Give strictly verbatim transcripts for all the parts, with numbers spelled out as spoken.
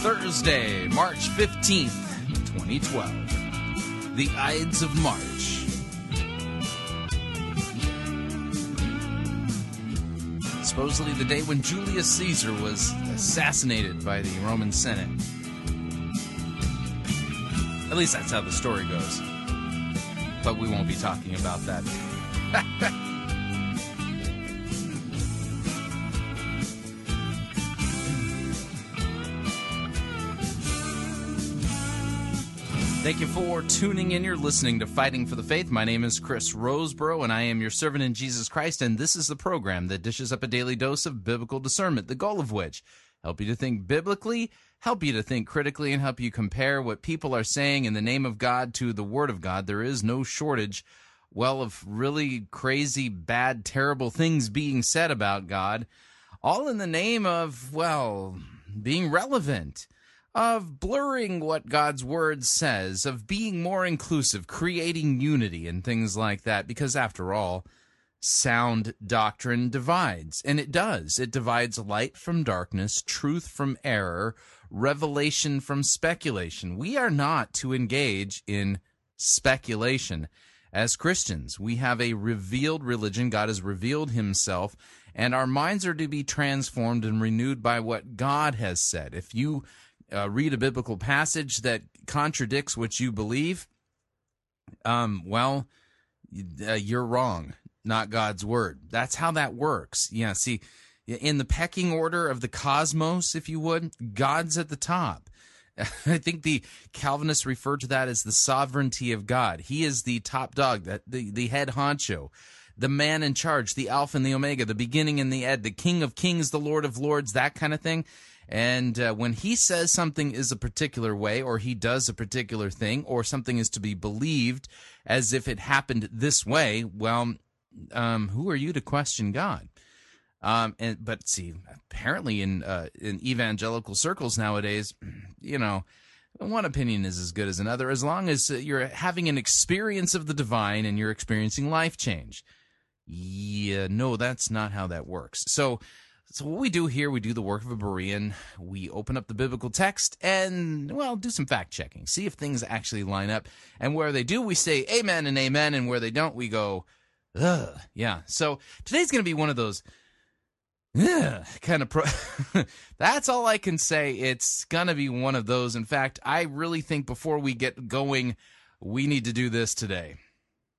Thursday, March fifteenth, twenty twelve. The Ides of March. Supposedly the day when Julius Caesar was assassinated by the Roman Senate. At least that's how the story goes. But we won't be talking about that. Thank you for tuning in. You're listening to Fighting for the Faith. My name is Chris Roseborough, and I am your servant in Jesus Christ, and this is the program that dishes up a daily dose of biblical discernment, the goal of which, help you to think biblically, help you to think critically, and help you compare what people are saying in the name of God to the Word of God. There is no shortage, well, of really crazy, bad, terrible things being said about God, all in the name of, well, being relevant, of blurring what God's Word says, of being more inclusive, creating unity, and things like that. Because after all, sound doctrine divides, and it does. It divides light from darkness, truth from error, revelation from speculation. We are not to engage in speculation. As Christians, we have a revealed religion. God has revealed himself, and our minds are to be transformed and renewed by what God has said. If you Uh, read a biblical passage that contradicts what you believe, um, well, uh, you're wrong, not God's word. That's how that works. Yeah, see, in the pecking order of the cosmos, if you would, God's at the top. I think the Calvinists refer to that as the sovereignty of God. He is the top dog, the, the, the head honcho, the man in charge, the Alpha and the Omega, the beginning and the end, the King of Kings, the Lord of Lords, that kind of thing. And uh, when he says something is a particular way, or he does a particular thing, or something is to be believed as if it happened this way, well, um, who are you to question God? Um, and but see, apparently in uh, in evangelical circles nowadays, you know, one opinion is as good as another, as long as you're having an experience of the divine and you're experiencing life change. Yeah, no, that's not how that works. So. So what we do here, we do the work of a Berean. We open up the biblical text and, well, do some fact-checking, see if things actually line up. And where they do, we say amen and amen, and where they don't, we go, ugh, yeah. So today's going to be one of those, ugh, kind of, pro- that's all I can say. It's going to be one of those. In fact, I really think before we get going, we need to do this today.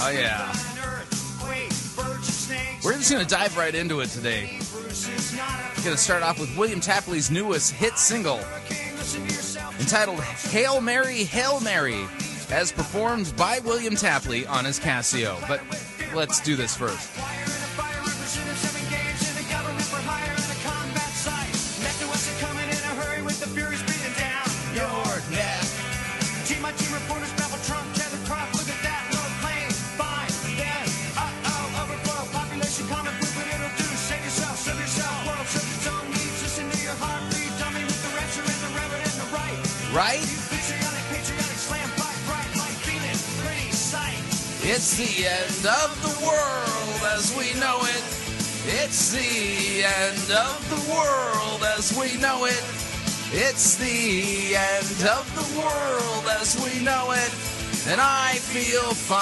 Oh, yeah. We're just going to dive right into it today. We're going to start off with William Tapley's newest hit single, entitled Hail Mary, Hail Mary, as performed by William Tapley on his Casio. But let's do this first. right? It's the end of the world as we know it. It's the end of the world as we know it. It's the end of the world as we know it. And I feel fine.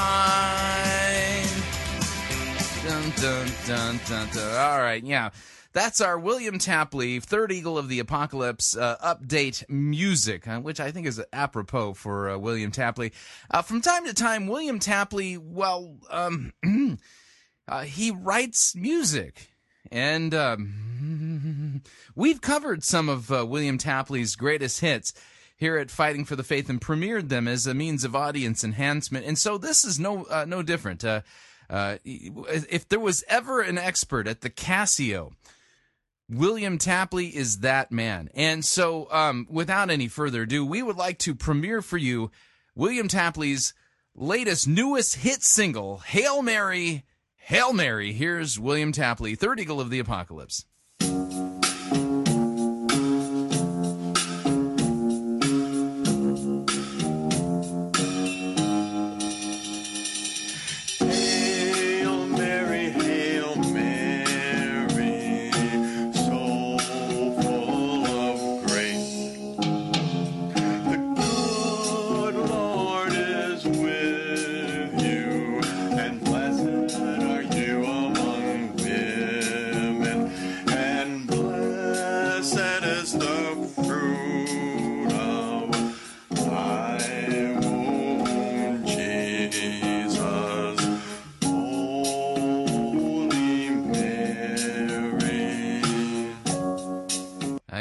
Dun, dun, dun, dun, dun. All right, yeah. That's our William Tapley, Third Eagle of the Apocalypse uh, update music, which I think is apropos for uh, William Tapley. Uh, from time to time, William Tapley, well, um, uh, he writes music. And um, we've covered some of uh, William Tapley's greatest hits here at Fighting for the Faith and premiered them as a means of audience enhancement. And so this is no uh, no different. Uh, uh, if there was ever an expert at the Casio, William Tapley is that man. And so, um, without any further ado, we would like to premiere for you William Tapley's latest, newest hit single, Hail Mary, Hail Mary. Here's William Tapley, Third Eagle of the Apocalypse.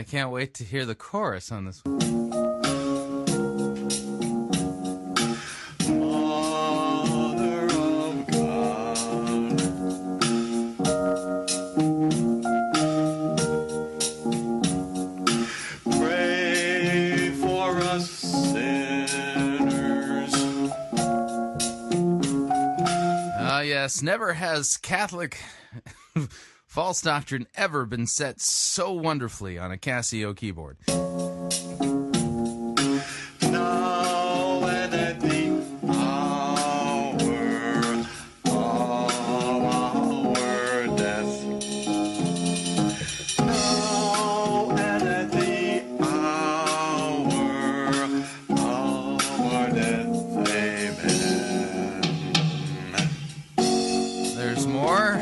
Can't wait to hear the chorus on this one. Ah, uh, yes, never has Catholic false doctrine ever been set so wonderfully on a Casio keyboard. Now and at the hour of our death. Now and at the hour of our death. Amen. There's more.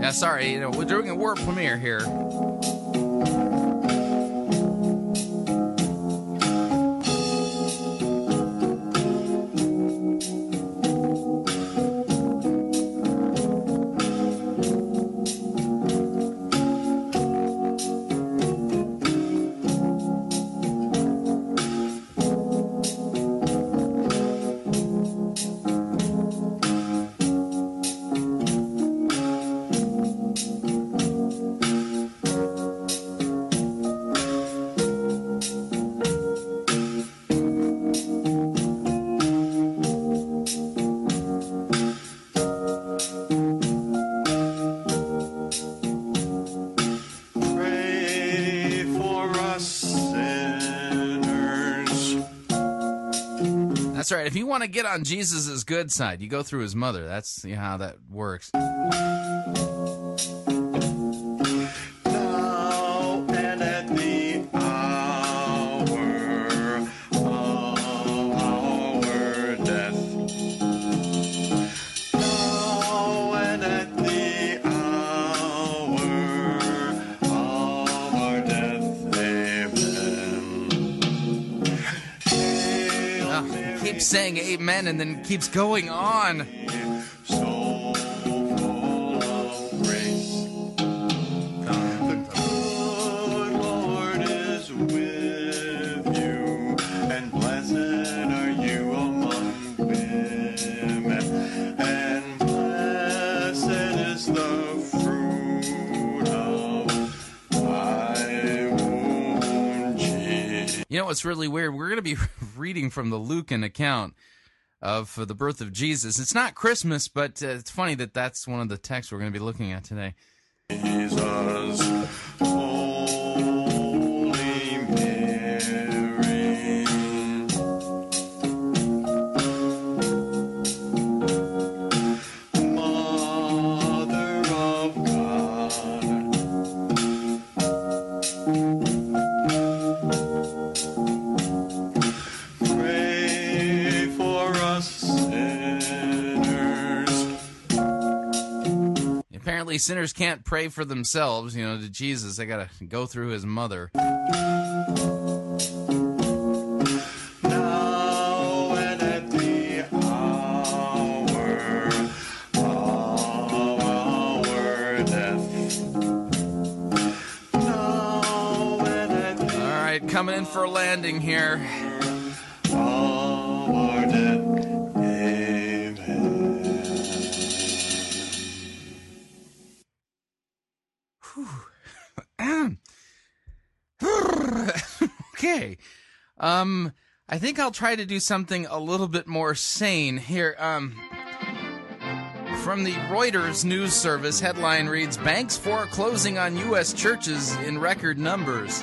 Yeah, sorry, you know, we're doing a world premiere here. That's right. If you want to get on Jesus' good side, you go through his mother. That's you know, how that works. Now and at the hour of our death. Now and at the hour of our death. Amen. Keeps saying amen and then keeps going on. So full of grace. The good Lord is with you, and blessed are you among women, and blessed is the fruit of thy womb, Jesus. You know what's really weird? We're going to be reading from the Lucan account of the birth of Jesus. It's not Christmas, but uh, it's funny that that's one of the texts we're going to be looking at today. Jesus, Holy Mary. apparently sinners can't pray for themselves, you know, to Jesus. They got to go through his mother. Coming in for a landing here. Okay. Um, I think I'll try to do something a little bit more sane here. Um, from the Reuters news service, headline reads, "Banks foreclosing on U S churches in record numbers."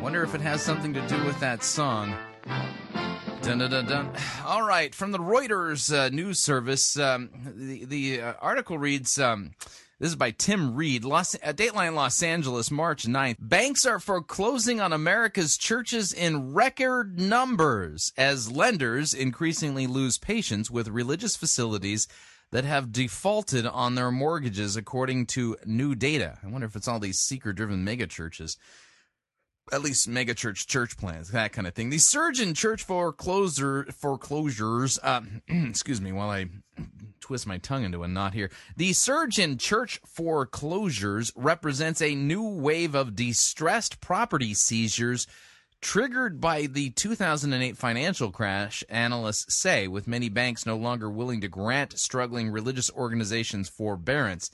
Wonder if it has something to do with that song. Dun, dun, dun, dun. All right, from the Reuters uh, news service, um, the, the uh, article reads, um, this is by Tim Reed, Los, uh, Dateline Los Angeles, March ninth. Banks are foreclosing on America's churches in record numbers as lenders increasingly lose patience with religious facilities that have defaulted on their mortgages, according to new data. I wonder if it's all these seeker-driven megachurches. At least megachurch church plans, that kind of thing. The surge in church foreclosure, foreclosures, uh, excuse me, while I twist my tongue into a knot here. The surge in church foreclosures represents a new wave of distressed property seizures triggered by the two thousand eight financial crash, analysts say, with many banks no longer willing to grant struggling religious organizations forbearance.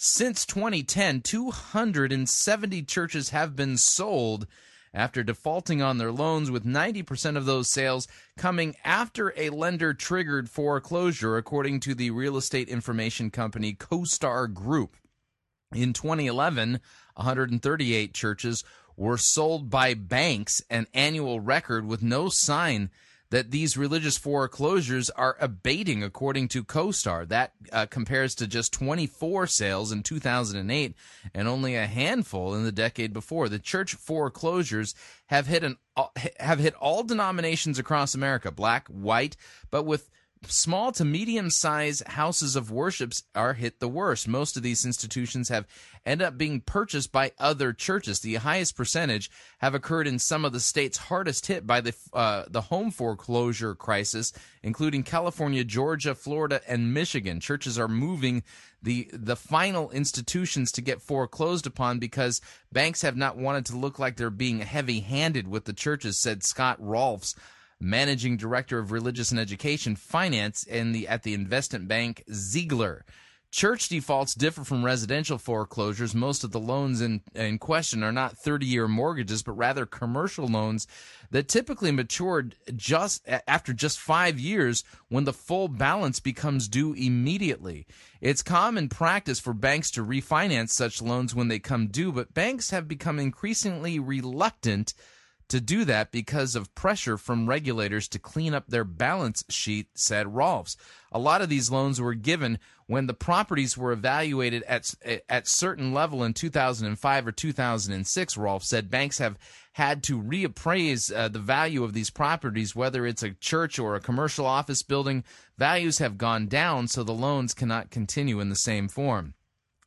Since twenty ten, two hundred seventy churches have been sold after defaulting on their loans, with ninety percent of those sales coming after a lender triggered foreclosure, according to the real estate information company CoStar Group. In twenty eleven, one hundred thirty-eight churches were sold by banks, an annual record with no sign that these religious foreclosures are abating, according to CoStar. That uh, compares to just twenty-four sales in two thousand eight and only a handful in the decade before. The church foreclosures have hit an have hit all denominations across America, black, white, but with small to medium-sized houses of worships are hit the worst. Most of these institutions have ended up being purchased by other churches. The highest percentage have occurred in some of the states hardest hit by the uh, the home foreclosure crisis, including California, Georgia, Florida, and Michigan. Churches are moving the the final institutions to get foreclosed upon because banks have not wanted to look like they're being heavy-handed with the churches, said Scott Rolfs, managing director of religious and education finance in the at the investment bank Ziegler. Church defaults differ from residential foreclosures. Most of the loans in, in question are not thirty-year mortgages, but rather commercial loans that typically matured just after just five years when the full balance becomes due immediately. It's common practice for banks to refinance such loans when they come due, but banks have become increasingly reluctant to do that because of pressure from regulators to clean up their balance sheet, said Rolfs. A lot of these loans were given when the properties were evaluated at at certain level in two thousand five or two thousand six, Rolfs said. Banks have had to reappraise uh, the value of these properties, whether it's a church or a commercial office building. Values have gone down, so the loans cannot continue in the same form.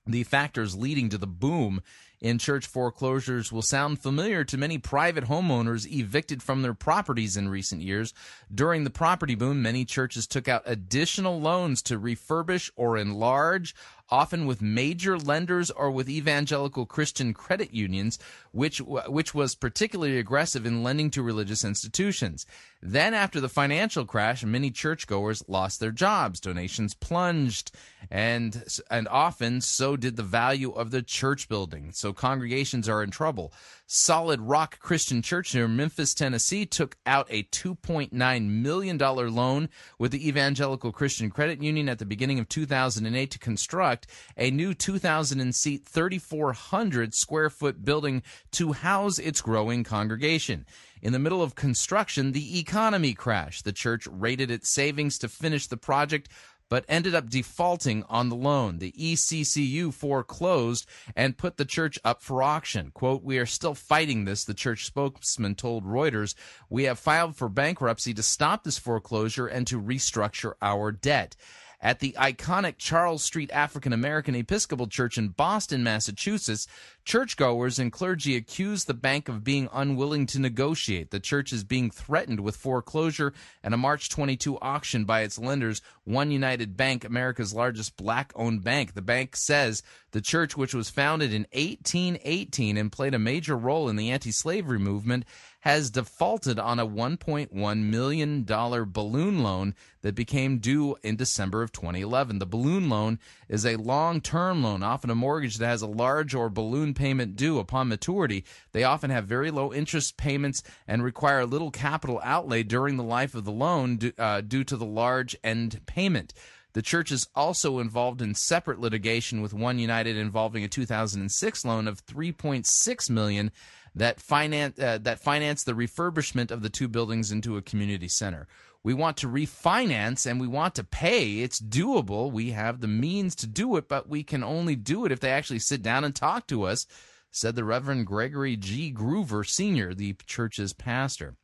The factors leading to the boom in church foreclosures will sound familiar to many private homeowners evicted from their properties in recent years. During the property boom, many churches took out additional loans to refurbish or enlarge, often with major lenders or with Evangelical Christian Credit Unions, which which was particularly aggressive in lending to religious institutions. Then, after the financial crash, many churchgoers lost their jobs, donations plunged, and and often so did the value of the church building. So congregations are in trouble. Solid Rock Christian Church near Memphis, Tennessee, took out a two point nine million dollars loan with the Evangelical Christian Credit Union at the beginning of two thousand eight to construct a new two thousand seat, three thousand four hundred square foot building to house its growing congregation. In the middle of construction, the economy crashed. The church raided its savings to finish the project, but ended up defaulting on the loan. The E C C U foreclosed and put the church up for auction. Quote, "We are still fighting this," the church spokesman told Reuters. "We have filed for bankruptcy to stop this foreclosure and to restructure our debt." at the iconic Charles Street African American Episcopal Church in Boston, Massachusetts, churchgoers and clergy accused the bank of being unwilling to negotiate. The church is being threatened with foreclosure and a March twenty-second auction by its lenders, One United Bank, America's largest black-owned bank. The bank says the church, which was founded in eighteen eighteen and played a major role in the anti-slavery movement, has defaulted on a one point one million dollars balloon loan that became due in December of twenty eleven. The balloon loan is a long-term loan, often a mortgage that has a large or balloon payment due upon maturity. They often have very low interest payments and require little capital outlay during the life of the loan due, uh, due to the large end payment. The church is also involved in separate litigation with One United involving a two thousand six loan of three point six million dollars that finance uh, that financed the refurbishment of the two buildings into a community center. We want to refinance and we want to pay. It's doable. We have the means to do it, but we can only do it if they actually sit down and talk to us, said the Reverend Gregory G. Groover, Senior, the church's pastor.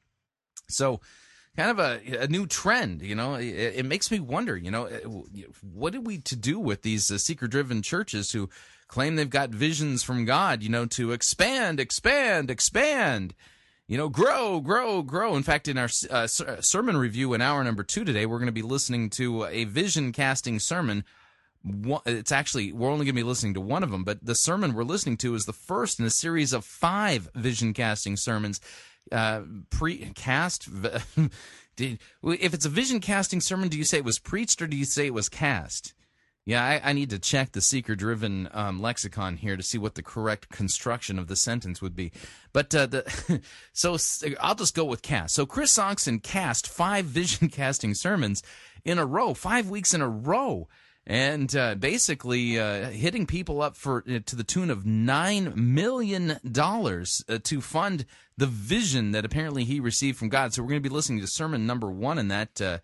So, kind of a, a new trend, you know. It, it makes me wonder, you know, what are we to do with these uh, seeker-driven churches who claim they've got visions from God, you know, to expand, expand, expand, you know, grow, grow, grow. In fact, in our uh, sermon review in hour number two today, we're going to be listening to a vision-casting sermon. It's actually, we're only going to be listening to one of them, but the sermon we're listening to is the first in a series of five vision-casting sermons. Uh, pre-cast? Did, if it's a vision-casting sermon, do you say it was preached or do you say it was cast? Yeah, I, I need to check the seeker-driven um, lexicon here to see what the correct construction of the sentence would be. But uh, the so I'll just go with cast. So Chris Songson cast five vision-casting sermons in a row, five weeks in a row, and uh, basically uh, hitting people up for uh, to the tune of nine million dollars uh, to fund the vision that apparently he received from God. So we're going to be listening to sermon number one in that uh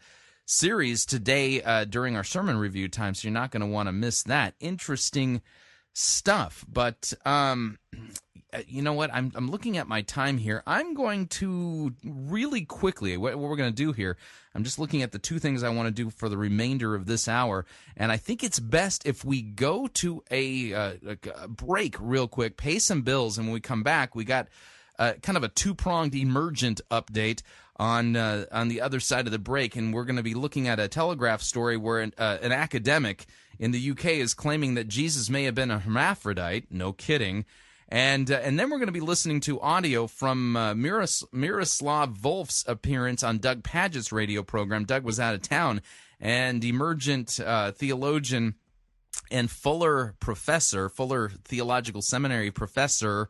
series today uh, during our sermon review time, so you're not going to want to miss that. Interesting stuff. But um, you know what? I'm I'm looking at my time here. I'm going to really quickly, what, what we're going to do here, I'm just looking at the two things I want to do for the remainder of this hour, and I think it's best if we go to a, uh, a break real quick, pay some bills, and when we come back, we got uh, kind of a two-pronged emergent update on uh, on the other side of the break, and we're going to be looking at a Telegraph story where an, uh, an academic in the U K is claiming that Jesus may have been a hermaphrodite. No kidding. And uh, and then we're going to be listening to audio from uh, Miros- Miroslav Volf's appearance on Doug Padgett's radio program. Doug was out of town, and emergent uh, theologian and Fuller professor, Fuller Theological Seminary professor,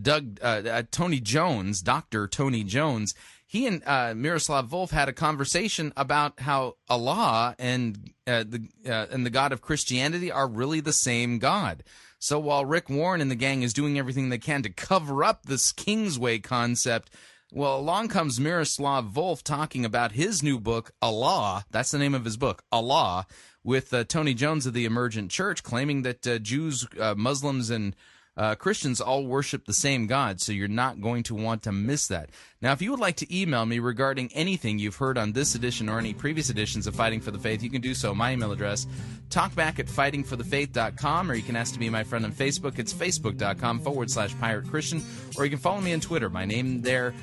Doug uh, uh, Tony Jones, Doctor Tony Jones. He and uh, Miroslav Volf had a conversation about how Allah and uh, the uh, and the God of Christianity are really the same God. So while Rick Warren and the gang is doing everything they can to cover up this Kingsway concept, well, along comes Miroslav Volf talking about his new book, Allah. That's the name of his book, Allah, with uh, Tony Jones of the Emergent Church, claiming that uh, Jews, uh, Muslims, and Uh, Christians all worship the same God, so you're not going to want to miss that. Now, if you would like to email me regarding anything you've heard on this edition or any previous editions of Fighting for the Faith, you can do so. My email address, talkback at fighting for the faith dot com, or you can ask to be my friend on Facebook. It's facebook.com forward slash pirate Christian, or you can follow me on Twitter. My name there,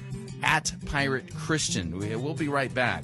at pirate Christian. We, we'll be right back.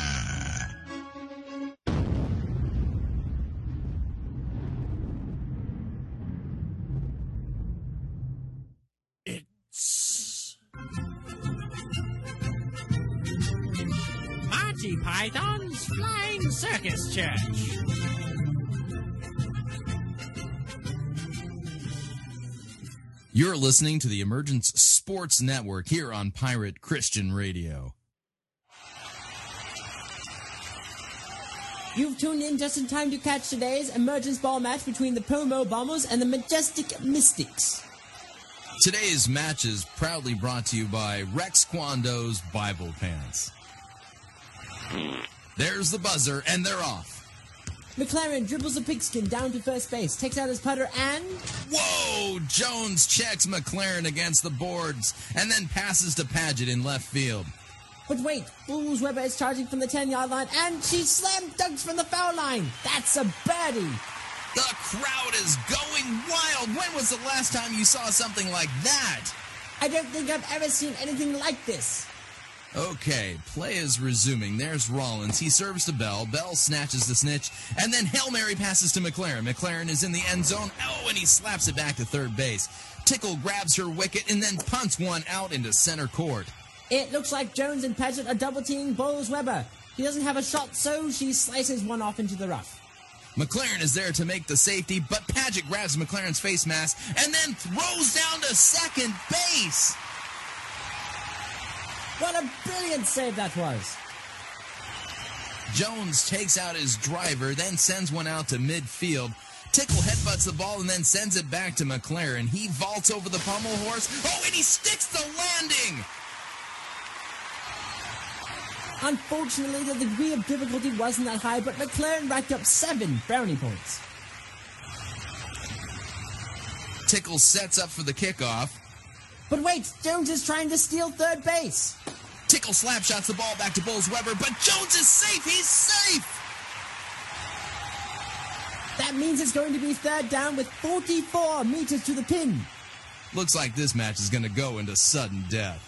Python's Flying Circus Church. You're listening to the Emergence Sports Network here on Pirate Christian Radio. You've tuned in just in time to catch today's Emergence Ball match between the Promo Bombers and the Majestic Mystics. Today's match is proudly brought to you by Rex Kwando's Bible Pants. There's the buzzer, and they're off. McLaren dribbles a pigskin down to first base, takes out his putter, and... Whoa! Jones checks McLaren against the boards, and then passes to Padgett in left field. But wait, Fools Weber is charging from the ten-yard line, and she slam dunks from the foul line. That's a birdie. The crowd is going wild. When was the last time you saw something like that? I don't think I've ever seen anything like this. Okay, play is resuming. There's Rollins. He serves to Bell. Bell snatches the snitch, and then Hail Mary passes to McLaren. McLaren is in the end zone. Oh, and he slaps it back to third base. Tickle grabs her wicket and then punts one out into center court. It looks like Jones and Padgett are double-teaming Bowles Weber. He doesn't have a shot, so she slices one off into the rough. McLaren is there to make the safety, but Padgett grabs McLaren's face mask and then throws down to second base. What a brilliant save that was. Jones takes out his driver, then sends one out to midfield. Tickle headbutts the ball and then sends it back to McLaren. He vaults over the pommel horse. Oh, and he sticks the landing! Unfortunately, the degree of difficulty wasn't that high, but McLaren racked up seven brownie points. Tickle sets up for the kickoff. But wait, Jones is trying to steal third base. Tickle slapshots the ball back to Bowles Weber, but Jones is safe. He's safe. That means it's going to be third down with forty-four meters to the pin. Looks like this match is going to go into sudden death.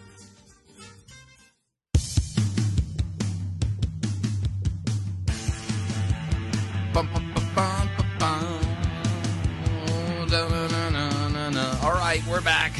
Bum, bum, bum, bum, bum. Da, da, da, da, da. All right, we're back.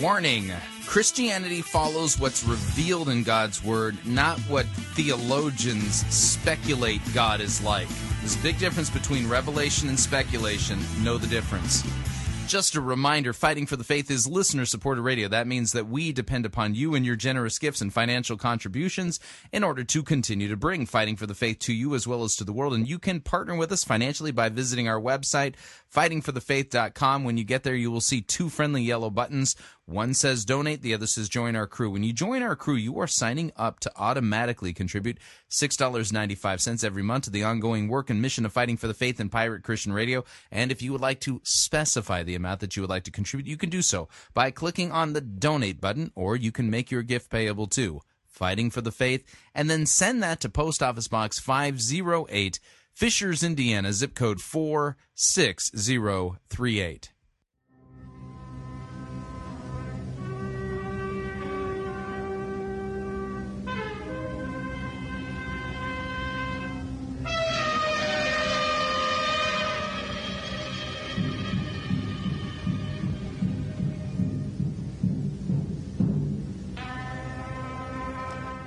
Warning, Christianity follows what's revealed in God's Word, not what theologians speculate God is like. There's a big difference between revelation and speculation. Know the difference. Just a reminder, Fighting for the Faith is listener-supported radio. That means that we depend upon you and your generous gifts and financial contributions in order to continue to bring Fighting for the Faith to you as well as to the world. And you can partner with us financially by visiting our website, fighting for the faith dot com. When you get there, you will see two friendly yellow buttons. One says donate, the other says join our crew. When you join our crew, you are signing up to automatically contribute six dollars and ninety-five cents every month to the ongoing work and mission of Fighting for the Faith and Pirate Christian Radio. And if you would like to specify the amount that you would like to contribute, you can do so by clicking on the donate button, or you can make your gift payable to Fighting for the Faith, and then send that to Post Office Box five oh eight, Fishers, Indiana, zip code four six zero three eight.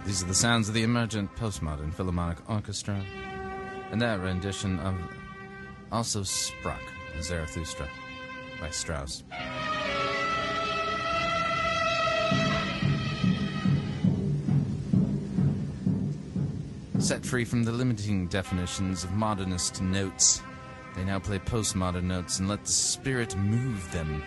These are the sounds of the emergent postmodern Philharmonic Orchestra and their rendition of Also Sprach Zarathustra by Strauss. Set free from the limiting definitions of modernist notes, They now play postmodern notes and let the spirit move them.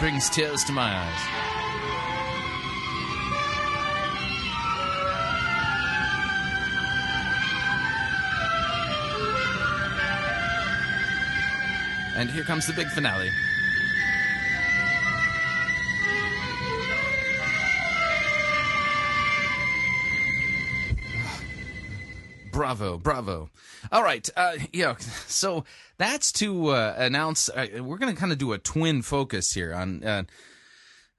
Brings tears to my eyes. And here comes the big finale. Bravo, bravo. All right, uh, yeah, so that's to uh, announce, uh, we're going to kind of do a twin focus here on uh,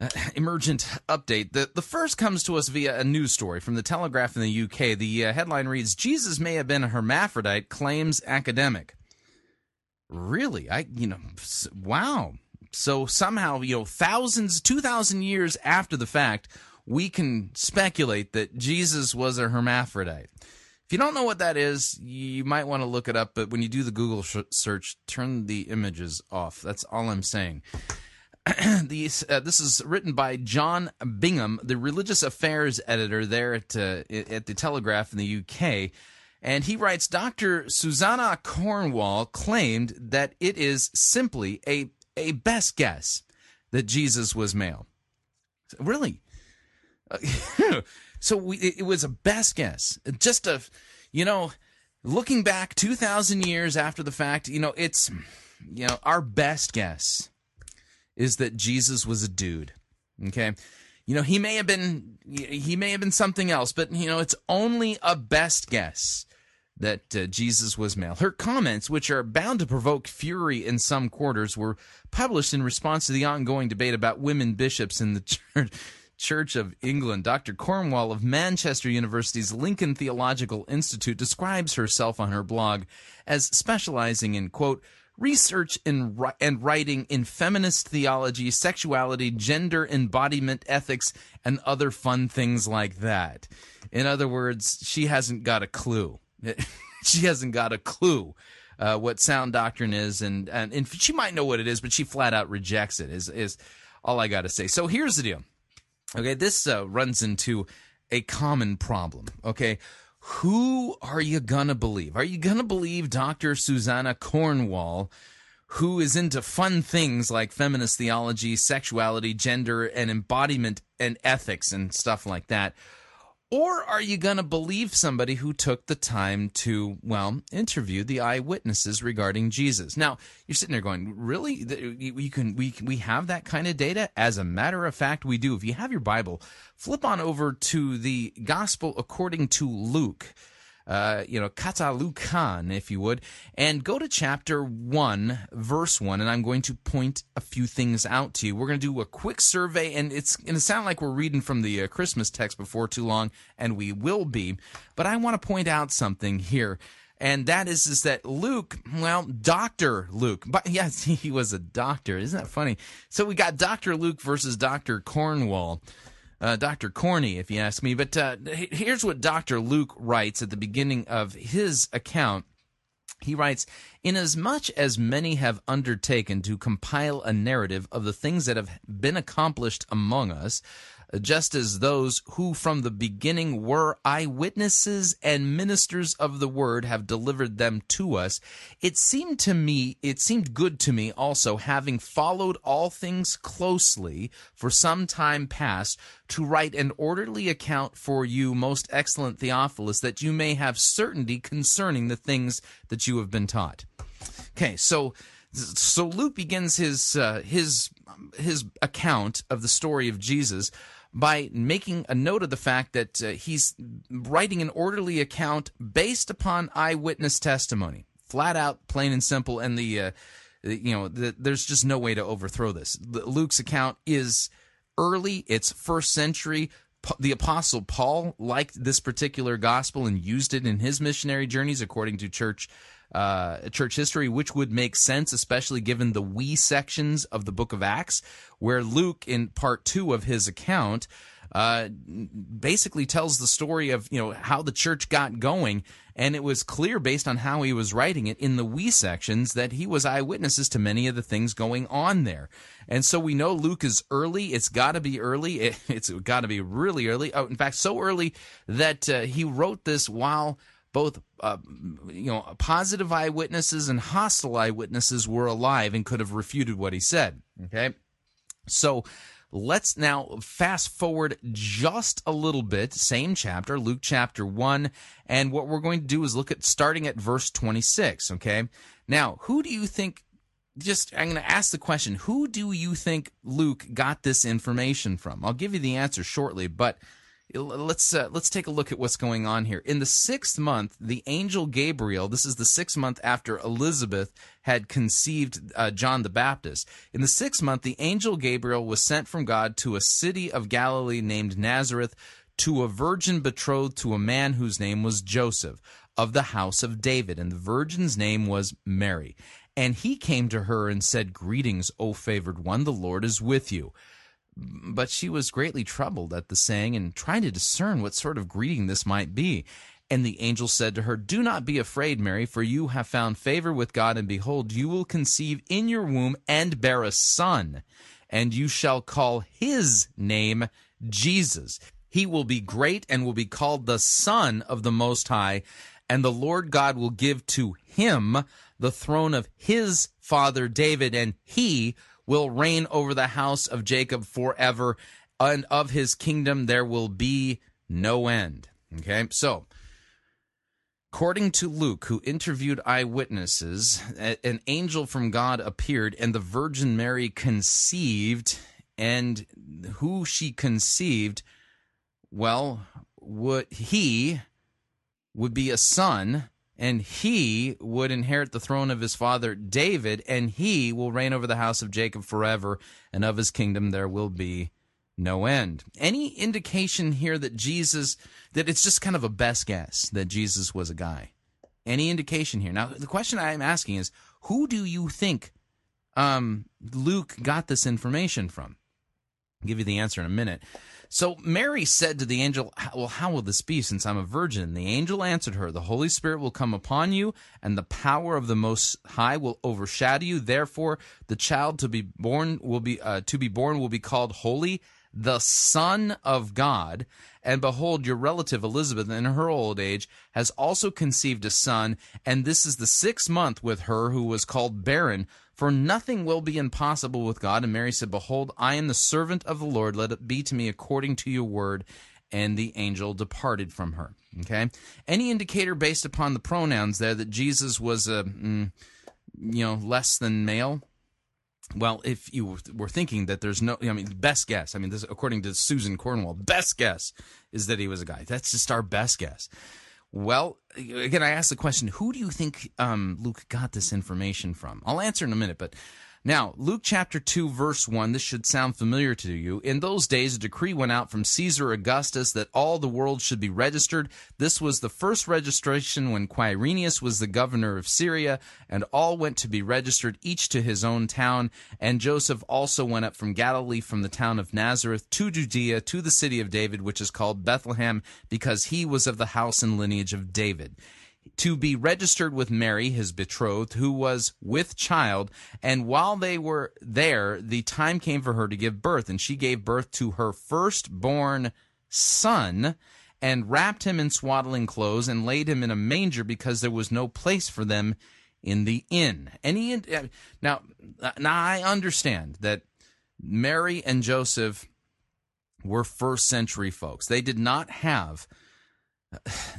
uh, Emergent Update. The, the first comes to us via a news story from the Telegraph in the U K. The uh, headline reads, Jesus may have been a hermaphrodite, claims academic. Really? I, you know, wow. So somehow, you know, thousands, two thousand years after the fact, we can speculate that Jesus was a hermaphrodite. If you don't know what that is, you might want to look it up, but when you do the Google sh- search, turn the images off. That's all I'm saying. These, uh, this is written by John Bingham, the religious affairs editor there at, uh, at the Telegraph in the U K, and he writes, Doctor Susanna Cornwall claimed that it is simply a, a best guess that Jesus was male. Really? So we, it was a best guess. Just a, you know, looking back two thousand years after the fact, you know, it's, you know, our best guess is that Jesus was a dude, okay? You know, he may have been, he may have been something else, but, you know, it's only a best guess that uh, Jesus was male. Her comments, which are bound to provoke fury in some quarters, were published in response to the ongoing debate about women bishops in the church. Church of England. Doctor Cornwall of Manchester University's Lincoln Theological Institute describes herself on her blog as specializing in, quote, research in, and writing in feminist theology, sexuality, gender embodiment, ethics, and other fun things like that. In other words, she hasn't got a clue. She hasn't got a clue uh, what sound doctrine is, and, and, and she might know what it is, but she flat out rejects it, is, is all I got to say. So here's the deal. Okay, this uh, runs into a common problem, okay? Who are you going to believe? Are you going to believe Doctor Susanna Cornwall, who is into fun things like feminist theology, sexuality, gender, and embodiment and ethics and stuff like that? Or are you going to believe somebody who took the time to, well, interview the eyewitnesses regarding Jesus? Now, you're sitting there going, really? You can, we, we have that kind of data? As a matter of fact, we do. If you have your Bible, flip on over to the Gospel according to Luke, uh, you know, Katalukan, if you would, and go to chapter one, verse one, and I'm going to point a few things out to you. We're going to do a quick survey, and it's going to sound like we're reading from the uh, Christmas text before too long, and we will be, but I want to point out something here, and that is, is that Luke, well, Doctor Luke, but yes, he was a doctor. Isn't that funny? So we got Doctor Luke versus Doctor Cornwall. Uh, Doctor Corny, if you ask me. But uh, here's what Doctor Luke writes at the beginning of his account. He writes, "Inasmuch as many have undertaken to compile a narrative of the things that have been accomplished among us, just as those who from the beginning were eyewitnesses and ministers of the word have delivered them to us, it seemed to me, it seemed good to me also, having followed all things closely for some time past, to write an orderly account for you, most excellent Theophilus, that you may have certainty concerning the things that you have been taught." Okay, so so Luke begins his uh, his his account of the story of Jesus by making a note of the fact that uh, he's writing an orderly account based upon eyewitness testimony, flat out, plain and simple. And the uh, you know the, there's just no way to overthrow this. Luke's account is early; it's first century. The Apostle Paul liked this particular gospel and used it in his missionary journeys, according to church. Uh, church history, which would make sense, especially given the we sections of the book of Acts, where Luke, in part two of his account, uh, basically tells the story of, you know, how the church got going. And it was clear, based on how he was writing it in the we sections, that he was eyewitnesses to many of the things going on there. And so we know Luke is early. It's got to be early. It, it's got to be really early. Oh, in fact, so early that uh, he wrote this while both uh, you know, positive eyewitnesses and hostile eyewitnesses were alive and could have refuted what he said. Okay, so let's now fast forward just a little bit, same chapter, Luke chapter one, and what we're going to do is look at starting at verse twenty-six, okay? Now, who do you think, just, I'm going to ask the question, who do you think Luke got this information from? I'll give you the answer shortly, but let's uh, let's take a look at what's going on here. In the sixth month, the angel Gabriel, this is the sixth month after Elizabeth had conceived uh, John the Baptist. In the sixth month, the angel Gabriel was sent from God to a city of Galilee named Nazareth to a virgin betrothed to a man whose name was Joseph of the house of David, and the virgin's name was Mary. And he came to her and said, "Greetings, O favored one, the Lord is with you." But she was greatly troubled at the saying and trying to discern what sort of greeting this might be. And the angel said to her, "Do not be afraid, Mary, for you have found favor with God, and behold, you will conceive in your womb and bear a son, and you shall call his name Jesus. He will be great and will be called the Son of the Most High, and the Lord God will give to him the throne of his father David, and he will reign over the house of Jacob forever, and of his kingdom there will be no end." Okay, so according to Luke, who interviewed eyewitnesses, an angel from God appeared, and the Virgin Mary conceived, and who she conceived, well, would he would be a son, and he would inherit the throne of his father David, and he will reign over the house of Jacob forever, and of his kingdom there will be no end. Any indication here that Jesus, that it's just kind of a best guess that Jesus was a guy? Any indication here? Now, the question I'm asking is, who do you think um, Luke got this information from? I'll give you the answer in a minute. So Mary said to the angel, "Well, how will this be, since I'm a virgin?" And the angel answered her, "The Holy Spirit will come upon you, and the power of the Most High will overshadow you. Therefore, the child to be born will be uh, to be born will be called holy, the Son of God. And behold, your relative Elizabeth, in her old age, has also conceived a son, and this is the sixth month with her who was called barren. For nothing will be impossible with God." And Mary said, "Behold, I am the servant of the Lord. Let it be to me according to your word." And the angel departed from her. Okay? Any indicator based upon the pronouns there that Jesus was, a, you know, less than male? Well, if you were thinking that there's no, I mean, best guess, I mean, this, according to Susan Cornwall, best guess is that he was a guy. That's just our best guess. Well, again, I asked the question, who do you think um, Luke got this information from? I'll answer in a minute, but now, Luke chapter two, verse one, this should sound familiar to you. "In those days, a decree went out from Caesar Augustus that all the world should be registered. This was the first registration when Quirinius was the governor of Syria, and all went to be registered, each to his own town. And Joseph also went up from Galilee, from the town of Nazareth, to Judea, to the city of David, which is called Bethlehem, because he was of the house and lineage of David, to be registered with Mary, his betrothed, who was with child. And while they were there, the time came for her to give birth, and she gave birth to her firstborn son, and wrapped him in swaddling clothes, and laid him in a manger, because there was no place for them in the inn." Any now, now I understand that Mary and Joseph were first century folks. They did not have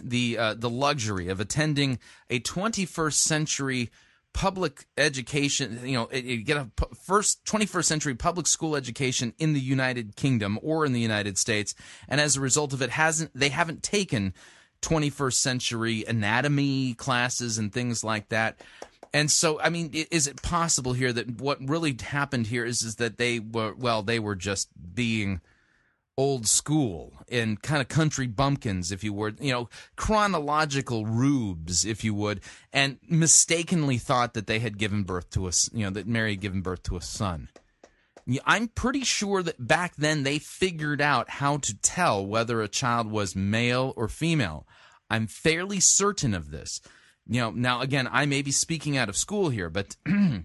the uh, the luxury of attending a twenty-first century public education, you know, you get a first twenty-first century public school education in the United Kingdom or in the United States, and as a result of it, hasn't they haven't taken twenty-first century anatomy classes and things like that. And so, I mean, is it possible here that what really happened here is is that they were well, they were just being old school and kind of country bumpkins, if you would, you know, chronological rubes, if you would, and mistakenly thought that they had given birth to a, you know, that Mary had given birth to a son. I'm pretty sure that back then they figured out how to tell whether a child was male or female. I'm fairly certain of this. You know, now, again, I may be speaking out of school here, but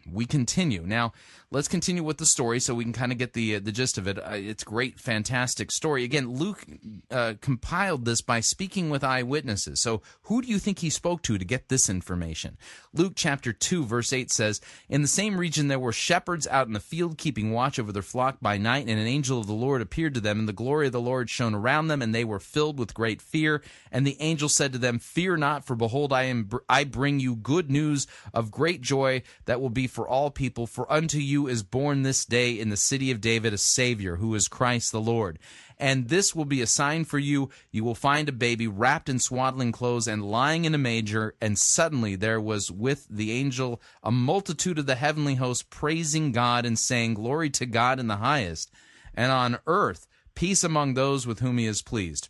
we continue. Now, let's continue with the story so we can kind of get the uh, the gist of it. Uh, it's great, fantastic story. Again, Luke uh, compiled this by speaking with eyewitnesses. So who do you think he spoke to to get this information? Luke chapter two, verse eight says, "In the same region there were shepherds out in the field keeping watch over their flock by night, and an angel of the Lord appeared to them, and the glory of the Lord shone around them, and they were filled with great fear. And the angel said to them, 'Fear not, for behold, I am... Br- I bring you good news of great joy that will be for all people. For unto you is born this day in the city of David a Savior, who is Christ the Lord. And this will be a sign for you. You will find a baby wrapped in swaddling clothes and lying in a manger.' And suddenly there was with the angel a multitude of the heavenly host praising God and saying, 'Glory to God in the highest, and on earth peace among those with whom he is pleased.'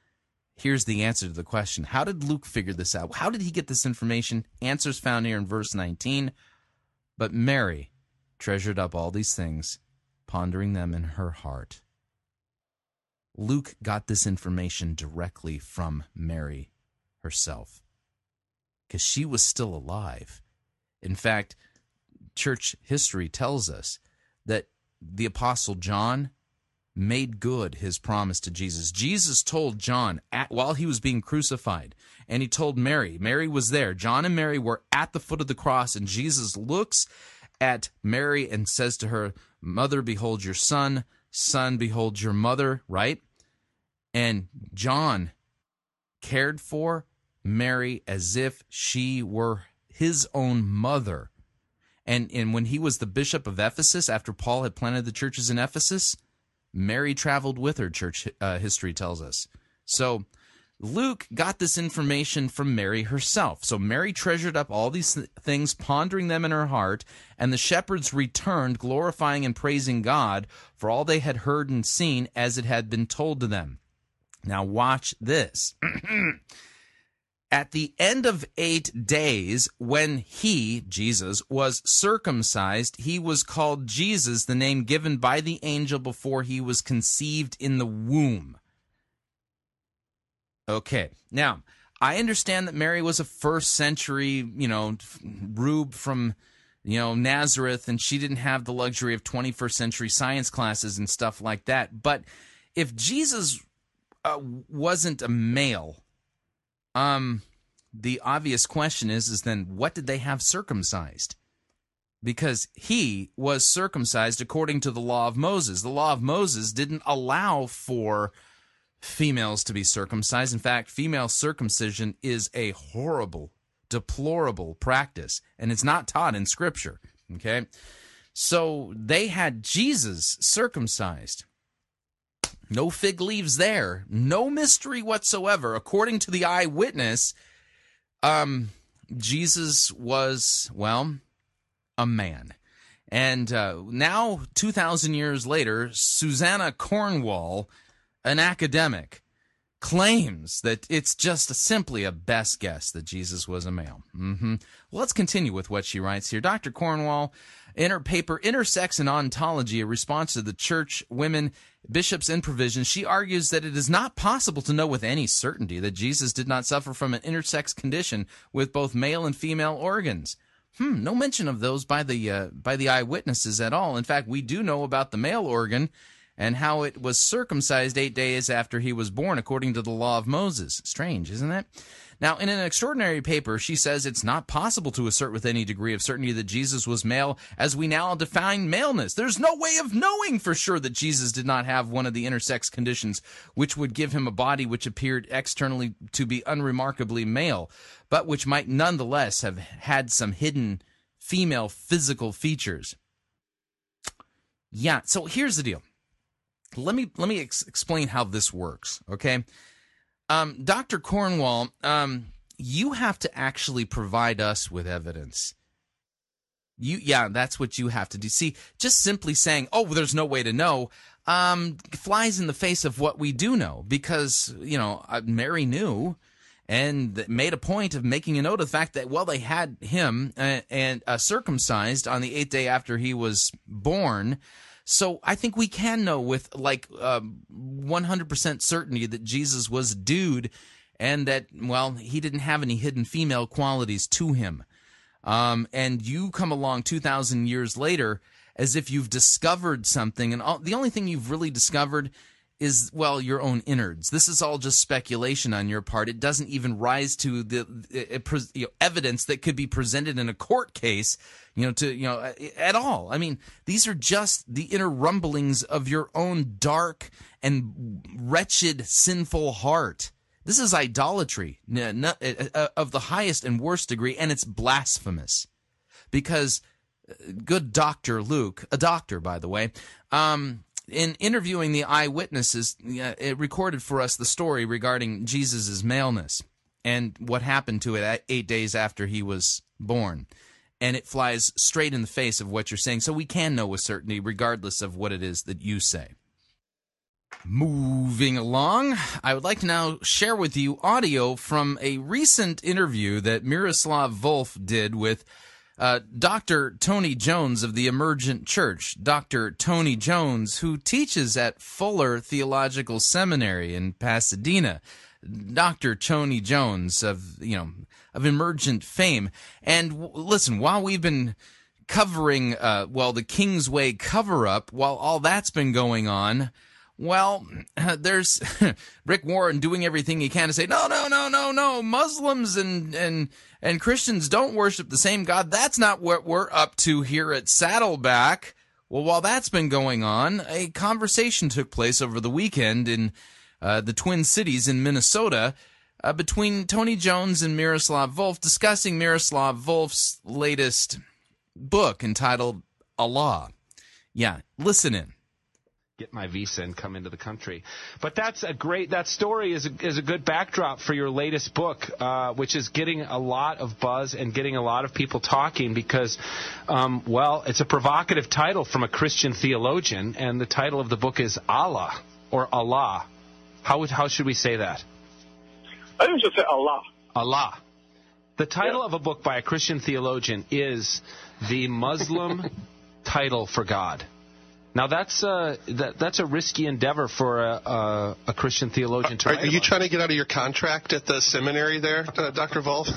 Here's the answer to the question. How did Luke figure this out? How did he get this information? Answers found here in verse nineteen. "But Mary treasured up all these things, pondering them in her heart." Luke got this information directly from Mary herself, because she was still alive. In fact, church history tells us that the Apostle John made good his promise to Jesus. Jesus told John at, while he was being crucified, and he told Mary. Mary was there. John and Mary were at the foot of the cross, and Jesus looks at Mary and says to her, "Mother, behold your son. Son, behold your mother," right? And John cared for Mary as if she were his own mother. And, and when he was the bishop of Ephesus, after Paul had planted the churches in Ephesus, Mary traveled with her, church uh, history tells us. So Luke got this information from Mary herself. So Mary treasured up all these th- things, pondering them in her heart, and the shepherds returned, glorifying and praising God for all they had heard and seen as it had been told to them. Now watch this. "At the end of eight days, when he," Jesus, "was circumcised, he was called Jesus, the name given by the angel before he was conceived in the womb." Okay, now, I understand that Mary was a first century, you know, rube from, you know, Nazareth, and she didn't have the luxury of twenty-first century science classes and stuff like that. But if Jesus uh, wasn't a male, Um, the obvious question is, is then what did they have circumcised? Because he was circumcised according to the law of Moses. The law of Moses didn't allow for females to be circumcised. In fact, female circumcision is a horrible, deplorable practice, and it's not taught in Scripture, okay? So they had Jesus circumcised. No fig leaves there. No mystery whatsoever. According to the eyewitness, um, Jesus was, well, a man. And uh, now, two thousand years later, Susanna Cornwall, an academic, claims that it's just simply a best guess that Jesus was a male. Mm-hmm. Well, let's continue with what she writes here. Doctor Cornwall, in her paper, Intersex and Ontology, a response to the church, women, bishops, and provisions, she argues that it is not possible to know with any certainty that Jesus did not suffer from an intersex condition with both male and female organs. Hmm, no mention of those by the uh, by the eyewitnesses at all. In fact, we do know about the male organ and how it was circumcised eight days after he was born, according to the law of Moses. Strange, isn't it? Now, in an extraordinary paper, she says it's not possible to assert with any degree of certainty that Jesus was male, as we now define maleness. There's no way of knowing for sure that Jesus did not have one of the intersex conditions, which would give him a body which appeared externally to be unremarkably male, but which might nonetheless have had some hidden female physical features. Yeah, so here's the deal. Let me let me ex- explain how this works, okay? Um, Doctor Cornwall, um, you have to actually provide us with evidence. You, yeah, that's what you have to do. See, just simply saying, oh, well, there's no way to know, um, flies in the face of what we do know, because, you know, Mary knew and made a point of making a note of the fact that, well, they had him uh, and uh, circumcised on the eighth day after he was born. So I think we can know with, like, um, one hundred percent certainty that Jesus was dude and that, well, he didn't have any hidden female qualities to him. Um, and you come along two thousand years later as if you've discovered something, and all, the only thing you've really discovered is, well, your own innards. This is all just speculation on your part. It doesn't even rise to the it, it, you know, evidence that could be presented in a court case, you know, to you know at all. I mean, these are just the inner rumblings of your own dark and wretched, sinful heart. This is idolatry of the highest and worst degree, and it's blasphemous, because good Doctor Luke, a doctor, by the way, um, in interviewing the eyewitnesses, uh, it recorded for us the story regarding Jesus' maleness and what happened to it eight days after he was born. And it flies straight in the face of what you're saying. So we can know with certainty, regardless of what it is that you say. Moving along, I would like to now share with you audio from a recent interview that Miroslav Volf did with Uh, Doctor Tony Jones of the Emergent Church, Doctor Tony Jones, who teaches at Fuller Theological Seminary in Pasadena. Doctor Tony Jones of, you know, of Emergent fame. And w- listen, while we've been covering, uh, well, the Kingsway cover-up, while all that's been going on, well, uh, there's Rick Warren doing everything he can to say, no, no, no, no, no, Muslims and and and Christians don't worship the same God. That's not what we're up to here at Saddleback. Well, while that's been going on, a conversation took place over the weekend in uh, the Twin Cities in Minnesota uh, between Tony Jones and Miroslav Volf, discussing Miroslav Volf's latest book entitled Allah. Yeah, listen in. Get my visa and come into the country. But that's a great, that story is a, is a good backdrop for your latest book, uh, which is getting a lot of buzz and getting a lot of people talking because, um, well, it's a provocative title from a Christian theologian, and the title of the book is Allah, or Allah. How would, how should we say that? I think we should say Allah. Allah. The title yeah. of a book by a Christian theologian is the Muslim title for God. Now, that's a, that, that's a risky endeavor for a, a, a Christian theologian to write about. Are you trying to get out of your contract at the seminary there, uh, Doctor Volf? No,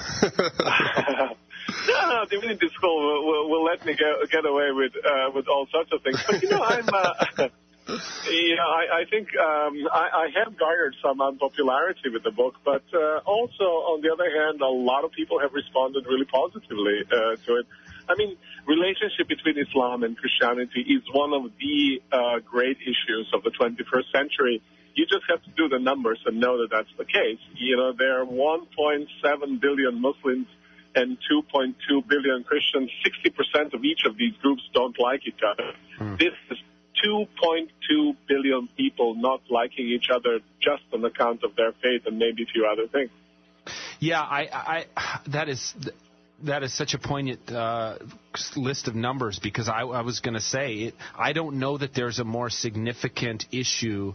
no, the Divinity School will, will, will let me go, get away with uh, with all sorts of things. But, you know, I'm, uh, you know, I, I think um, I, I have garnered some unpopularity with the book. But uh, also, on the other hand, a lot of people have responded really positively uh, to it. I mean, relationship between Islam and Christianity is one of the uh, great issues of the twenty-first century. You just have to do the numbers and know that that's the case. You know, there are one point seven billion Muslims and two point two billion Christians. sixty percent of each of these groups don't like each other. Mm. This is two point two billion people not liking each other just on account of their faith and maybe a few other things. Yeah, I, I that is... Th- That is such a poignant uh, list of numbers, because I, I was going to say, it, I don't know that there's a more significant issue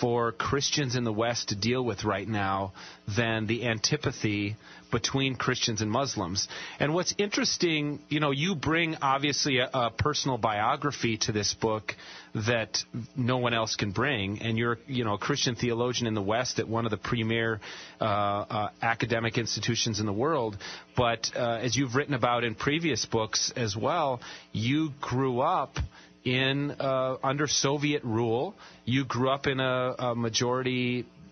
for Christians in the West to deal with right now than the antipathy between Christians and Muslims. And what's interesting, you know, you bring obviously a, a personal biography to this book that no one else can bring, and you're, you know, a Christian theologian in the West at one of the premier uh, uh, academic institutions in the world. But uh, as you've written about in previous books as well, you grew up in uh, under Soviet rule. You grew up in a, a majority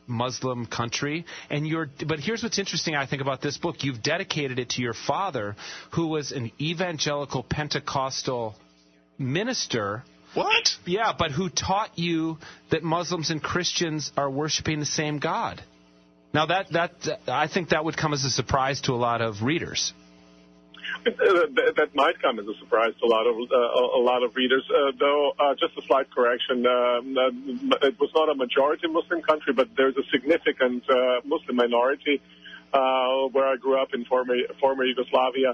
Muslim country, and you're, but here's what's interesting, I think, about this book. You've dedicated it to your father, who was an evangelical Pentecostal minister. What? Yeah, but who taught you that Muslims and Christians are worshiping the same God. Now, that that I think that would come as a surprise to a lot of readers. That might come as a surprise to a lot of uh, a lot of readers. Uh, though, uh, just a slight correction: um, it was not a majority Muslim country, but there's a significant uh, Muslim minority uh, where I grew up in former former Yugoslavia,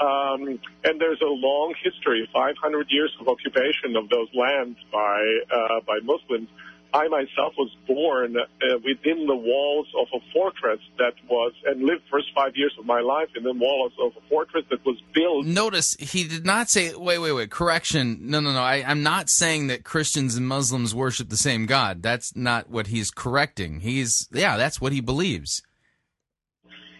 um, and there's a long history—five hundred years of occupation of those lands by uh, by Muslims. I myself was born uh, within the walls of a fortress that was, and lived first five years of my life in the walls of a fortress that was built. Notice he did not say, wait, wait, wait, correction. No, no, no. I, I'm not saying that Christians and Muslims worship the same God. That's not what he's correcting. He's, yeah, that's what he believes.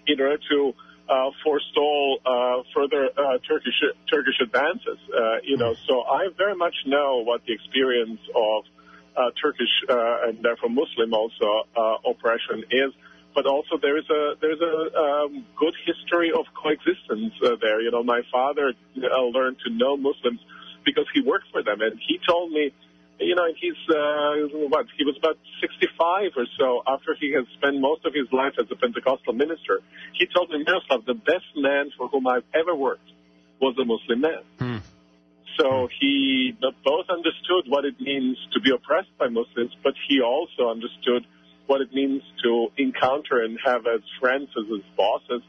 In order to uh, forestall uh, further uh, Turkish, Turkish advances, uh, you know, so I very much know what the experience of Uh, Turkish uh, and therefore Muslim also uh, oppression is, but also there is a there's a um, good history of coexistence uh, there. You know, my father uh, learned to know Muslims because he worked for them, and he told me, you know, he's uh, what he was about sixty-five or so after he had spent most of his life as a Pentecostal minister. He told me, Miroslav, the best man for whom I've ever worked was a Muslim man. Hmm. So he both understood what it means to be oppressed by Muslims, but he also understood what it means to encounter and have as friends, as his bosses,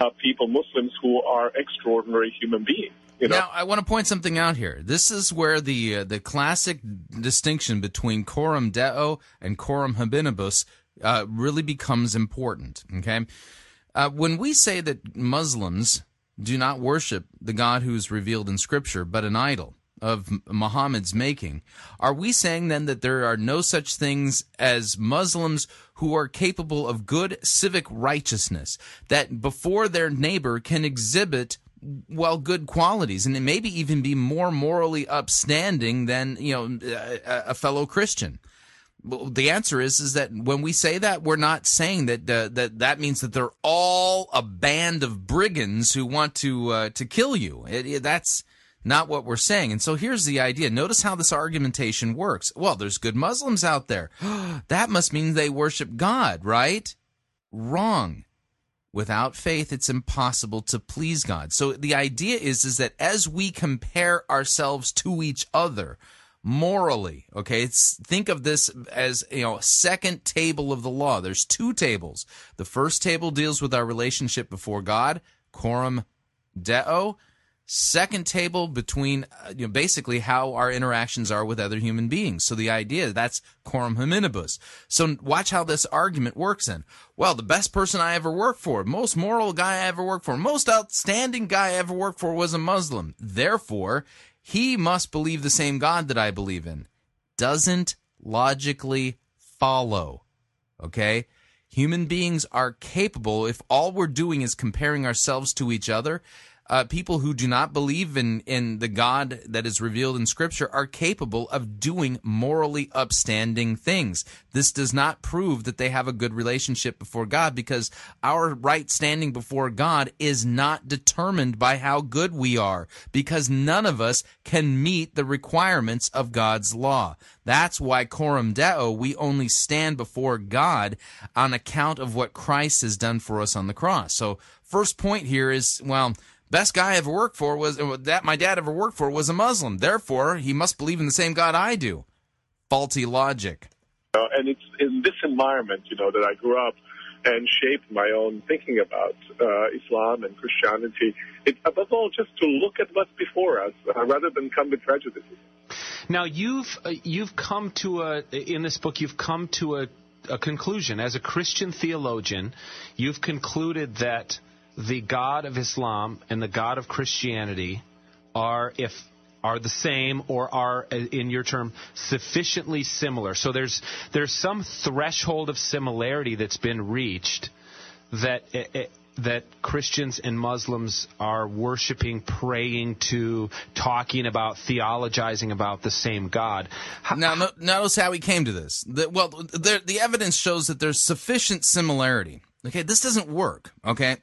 uh, people, Muslims who are extraordinary human beings. You know? Now, I want to point something out here. This is where the uh, the classic distinction between coram deo and coram habitibus uh, really becomes important. Okay, uh, when we say that Muslims do not worship the God who is revealed in Scripture, but an idol of Muhammad's making, are we saying then that there are no such things as Muslims who are capable of good civic righteousness, that before their neighbor can exhibit, well, good qualities, and maybe even be more morally upstanding than, you know, a, a fellow Christian? Well, the answer is is that when we say that, we're not saying that uh, that that means that they're all a band of brigands who want to uh, to kill you. It, it, that's not what we're saying. And so here's the idea. Notice how this argumentation works. Well, there's good Muslims out there. That must mean they worship God, right? Wrong. Without faith, it's impossible to please God. So the idea is is that as we compare ourselves to each other, morally, okay, it's, think of this as, you know, a second table of the law. There's two tables. The first table deals with our relationship before God, coram deo. Second table between, you know, basically how our interactions are with other human beings. So the idea, that's coram hominibus. So watch how this argument works then. Well, the best person I ever worked for, most moral guy I ever worked for, most outstanding guy I ever worked for was a Muslim. Therefore, he must believe the same God that I believe in. Doesn't logically follow, okay? Human beings are capable, if all we're doing is comparing ourselves to each other, uh, people who do not believe in, in the God that is revealed in Scripture are capable of doing morally upstanding things. This does not prove that they have a good relationship before God, because our right standing before God is not determined by how good we are, because none of us can meet the requirements of God's law. That's why coram deo, we only stand before God on account of what Christ has done for us on the cross. So first point here is, well, best guy I ever worked for was, that my dad ever worked for was a Muslim. Therefore, he must believe in the same God I do. Faulty logic. Uh, and it's in this environment, you know, that I grew up and shaped my own thinking about uh, Islam and Christianity. It's above all just to look at what's before us uh, rather than come with prejudices. Now, you've uh, you've come to a in this book you've come to a, a conclusion as a Christian theologian. You've concluded that the God of Islam and the God of Christianity are if are the same, or are, in your term, sufficiently similar. So there's there's some threshold of similarity that's been reached that it, it, that Christians and Muslims are worshiping, praying to, talking about, theologizing about the same God. How, now, no, notice how he came to this. The, well, the, the evidence shows that there's sufficient similarity. Okay, this doesn't work. Okay.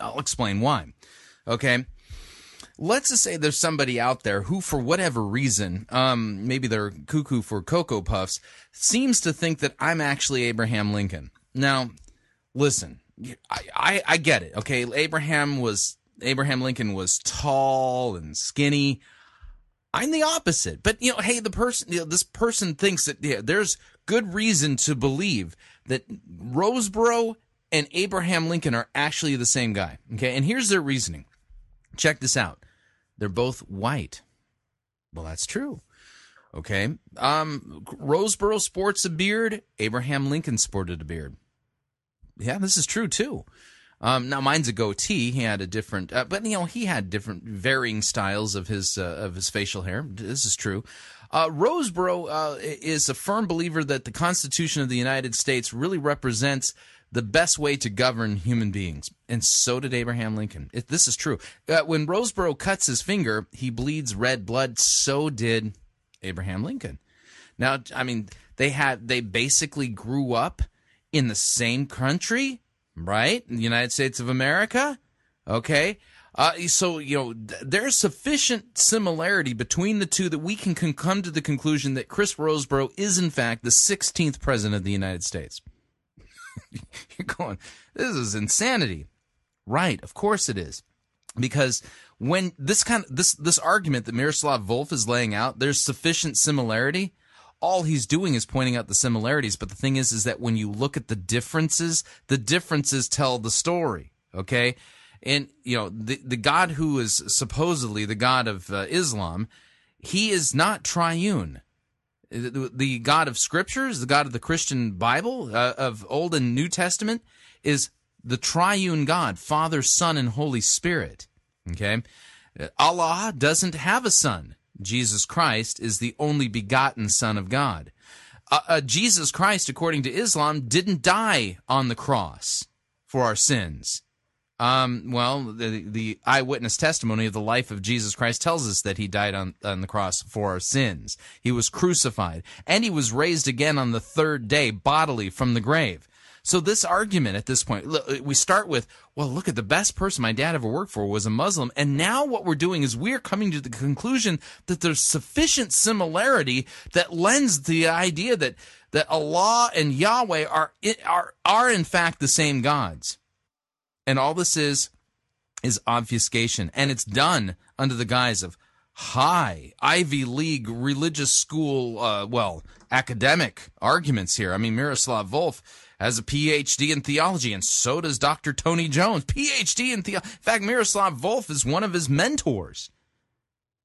I'll explain why. Okay, let's just say there's somebody out there who, for whatever reason, um, maybe they're cuckoo for Cocoa Puffs, seems to think that I'm actually Abraham Lincoln. Now, listen, I, I, I get it. Okay, Abraham was Abraham Lincoln was tall and skinny. I'm the opposite. But, you know, hey, the person, you know, this person thinks that yeah, there's good reason to believe that Roseborough and Abraham Lincoln are actually the same guy. Okay, and here's their reasoning. Check this out. They're both white. Well, that's true. Okay. Um, Roseborough sports a beard. Abraham Lincoln sported a beard. Yeah, this is true, too. Um, now, mine's a goatee. He had a different, uh, but, you know, he had different varying styles of his uh, of his facial hair. This is true. Uh, Roseborough uh, is a firm believer that the Constitution of the United States really represents the best way to govern human beings. And so did Abraham Lincoln. It, this is true. Uh, when Roseborough cuts his finger, he bleeds red blood. So did Abraham Lincoln. Now, I mean, they had they basically grew up in the same country, right? In the United States of America, okay? Uh, so, you know, th- there's sufficient similarity between the two that we can con- come to the conclusion that Chris Roseborough is, in fact, the sixteenth president of the United States. You're going, this is insanity. Right, of course it is. Because when this kind of, this this argument that Miroslav Volf is laying out, there's sufficient similarity. All he's doing is pointing out the similarities, but the thing is, is that when you look at the differences, the differences tell the story, okay? And, you know, the, the God who is supposedly the God of uh, Islam, he is not triune. The, the God of Scriptures, the God of the Christian Bible, uh, of Old and New Testament, is the triune God, Father, Son, and Holy Spirit, okay? Allah doesn't have a son. Jesus Christ is the only begotten Son of God. Uh, uh, Jesus Christ, according to Islam, didn't die on the cross for our sins. Um, well, the, the eyewitness testimony of the life of Jesus Christ tells us that he died on, on the cross for our sins. He was crucified, and he was raised again on the third day bodily from the grave. So this argument at this point, look, we start with, well, look at the best person my dad ever worked for was a Muslim. And now what we're doing is we're coming to the conclusion that there's sufficient similarity that lends the idea that, that Allah and Yahweh are, are, are in fact the same gods. And all this is, is obfuscation. And it's done under the guise of high Ivy League religious school, uh, well, academic arguments here. I mean, Miroslav Volf has a P H D in theology, and so does Doctor Tony Jones, P H D in theology. In fact, Miroslav Volf is one of his mentors.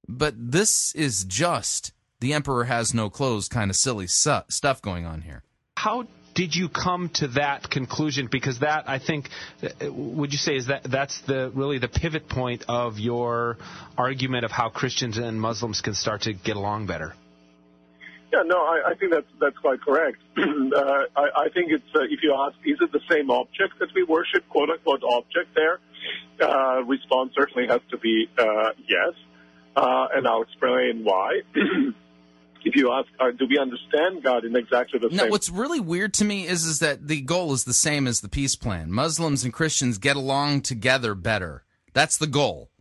But this is just the emperor has no clothes kind of silly su- stuff going on here. How did you come to that conclusion? Because that, I think, would you say is that that's the really the pivot point of your argument of how Christians and Muslims can start to get along better? Yeah, no, I, I think that's that's quite correct. uh, I, I think it's uh, if you ask, is it the same object that we worship, quote unquote object? There, uh, response certainly has to be uh, yes, uh, and I'll explain why. If you ask, uh, do we understand God in exactly the same way? No, what's really weird to me is is that the goal is the same as the peace plan. Muslims and Christians get along together better. That's the goal.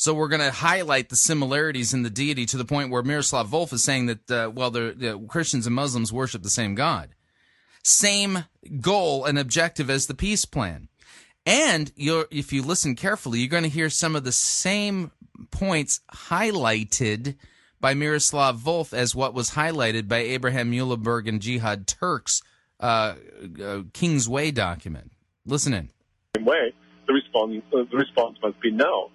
So we're going to highlight the similarities in the deity to the point where Miroslav Volf is saying that, uh, well, the uh, Christians and Muslims worship the same God. Same goal and objective as the peace plan. And you're, if you listen carefully, you're going to hear some of the same points highlighted by Miroslav Volf as what was highlighted by Abraham Muhlenberg and Jihad Turk's uh, uh, King's Way document. Listen in. Same way, the response, uh, the response must be no.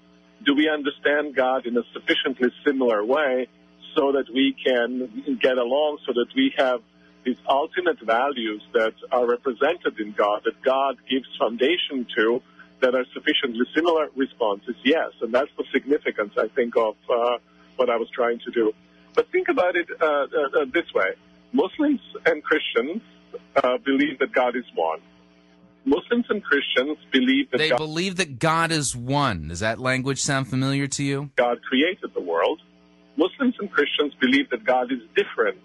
Do we understand God in a sufficiently similar way so that we can get along, so that we have these ultimate values that are represented in God, that God gives foundation to, that are sufficiently similar? Response is yes, and that's the significance, I think, of uh, what I was trying to do. But think about it uh, uh, this way. Muslims and Christians uh, believe that God is one. Muslims and Christians believe that they God... They believe that God is one. Does that language sound familiar to you? God created the world. Muslims and Christians believe that God is different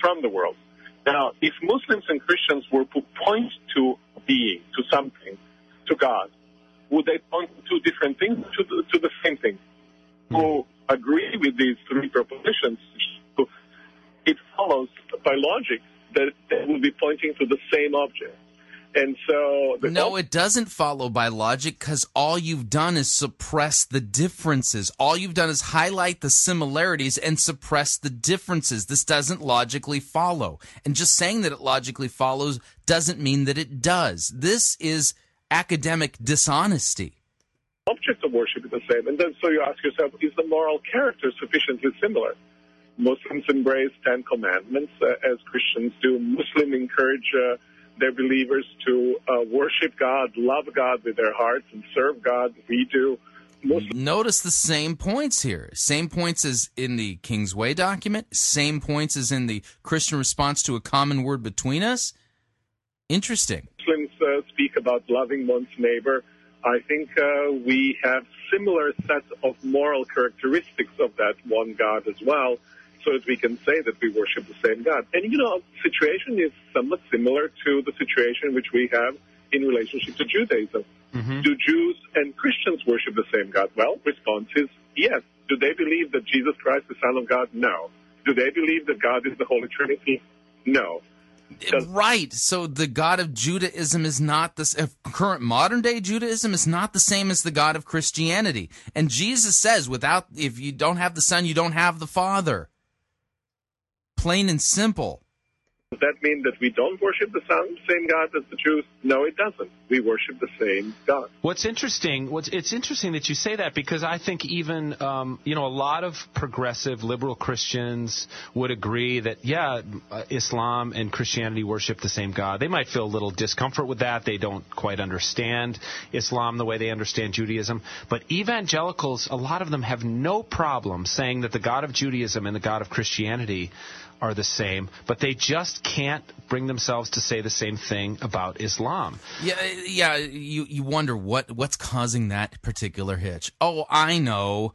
from the world. Now, if Muslims and Christians were to point to being, to something, to God, would they point to different things, to the, to the same thing? Who agree with these three propositions, it follows by logic that they will be pointing to the same object. And so the, no, it doesn't follow by logic, because all you've done is suppress the differences. All you've done is highlight the similarities and suppress the differences. This doesn't logically follow. And just saying that it logically follows doesn't mean that it does. This is academic dishonesty. Object of worship is the same. And then so you ask yourself, is the moral character sufficiently similar? Muslims embrace Ten Commandments uh, as Christians do. Muslims encourage uh, their believers to uh, worship God, love God with their hearts, and serve God. We do. Muslim- Notice the same points here. Same points as in the King's Way document. Same points as in the Christian response to a common word between us. Interesting. Muslims uh, speak about loving one's neighbor. I think uh, we have similar sets of moral characteristics of that one God as well, so that we can say that we worship the same God. And, you know, the situation is somewhat similar to the situation which we have in relationship to Judaism. Mm-hmm. Do Jews and Christians worship the same God? Well, response is yes. Do they believe that Jesus Christ is the Son of God? No. Do they believe that God is the Holy Trinity? No. Does- right. So the God of Judaism is not this uh, current modern day Judaism is not the same as the God of Christianity. And Jesus says, without, if you don't have the Son, you don't have the Father. Plain and simple. Does that mean that we don't worship the same God as the Jews? No, it doesn't. We worship the same God. What's interesting, what's, it's interesting that you say that, because I think even, um, you know, a lot of progressive liberal Christians would agree that, yeah, Islam and Christianity worship the same God. They might feel a little discomfort with that. They don't quite understand Islam the way they understand Judaism. But evangelicals, a lot of them have no problem saying that the God of Judaism and the God of Christianity are the same, but they just can't bring themselves to say the same thing about Islam. Yeah, yeah. You, you wonder what, what's causing that particular hitch. Oh, I know.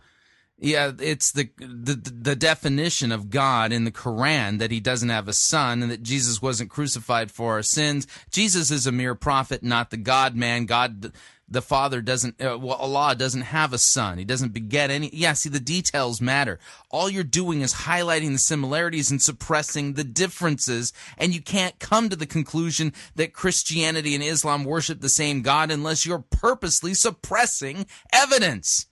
Yeah, it's the, the the definition of God in the Quran, that he doesn't have a son and that Jesus wasn't crucified for our sins. Jesus is a mere prophet, not the God-man. God, the Father doesn't, uh, well, Allah doesn't have a son. He doesn't beget any. Yeah, see, the details matter. All you're doing is highlighting the similarities and suppressing the differences, and you can't come to the conclusion that Christianity and Islam worship the same God unless you're purposely suppressing evidence.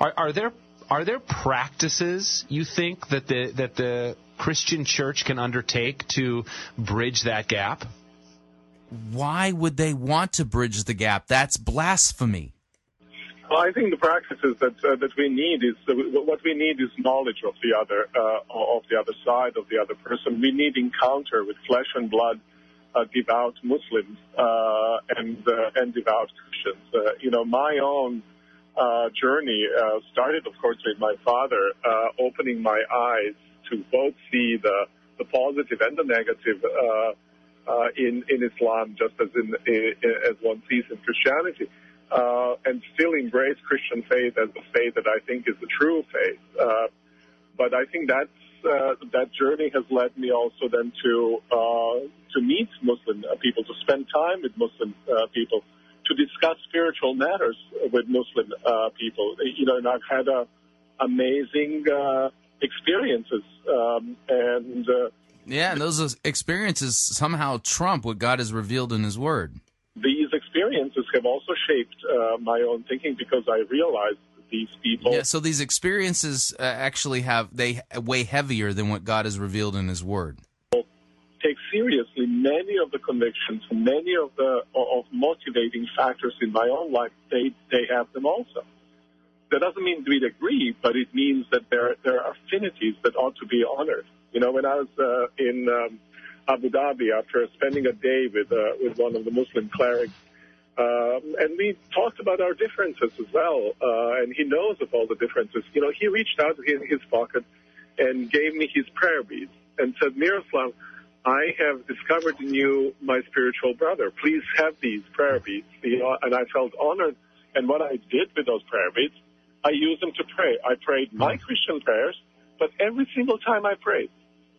Are, are there... Are there practices you think that the that the Christian church can undertake to bridge that gap? Why would they want to bridge the gap? That's blasphemy. Well, I think the practices that uh, that we need is uh, what we need is knowledge of the other uh, of the other side, of the other person. We need encounter with flesh and blood uh, devout Muslims uh, and uh, and devout Christians. Uh, you know, my own. Uh, journey uh, started, of course, with my father uh, opening my eyes to both see the, the positive and the negative uh, uh, in in Islam, just as in, in as one sees in Christianity, uh, and still embrace Christian faith as the faith that I think is the true faith. Uh, but I think that's uh, that journey has led me also then to uh, to meet Muslim people, to spend time with Muslim uh, people, to discuss spiritual matters with Muslim uh, people. You know, and I've had uh, amazing uh, experiences. Um, and uh, Yeah, and those experiences somehow trump what God has revealed in His Word. These experiences have also shaped uh, my own thinking, because I realized these people... Yeah, so these experiences uh, actually have, they weigh heavier than what God has revealed in His Word. Take seriously many of the convictions, many of the of motivating factors in my own life. They they have them also. That doesn't mean we'd agree, but it means that there there are affinities that ought to be honored. You know, when I was uh, in um, Abu Dhabi, after spending a day with uh, with one of the Muslim clerics, um, and we talked about our differences as well, uh, and he knows of all the differences. You know, he reached out in his pocket and gave me his prayer beads and said, "Miroslav, I have discovered in you my spiritual brother. Please have these prayer beads." You know, and I felt honored. And what I did with those prayer beads, I used them to pray. I prayed my Christian prayers, but every single time I prayed,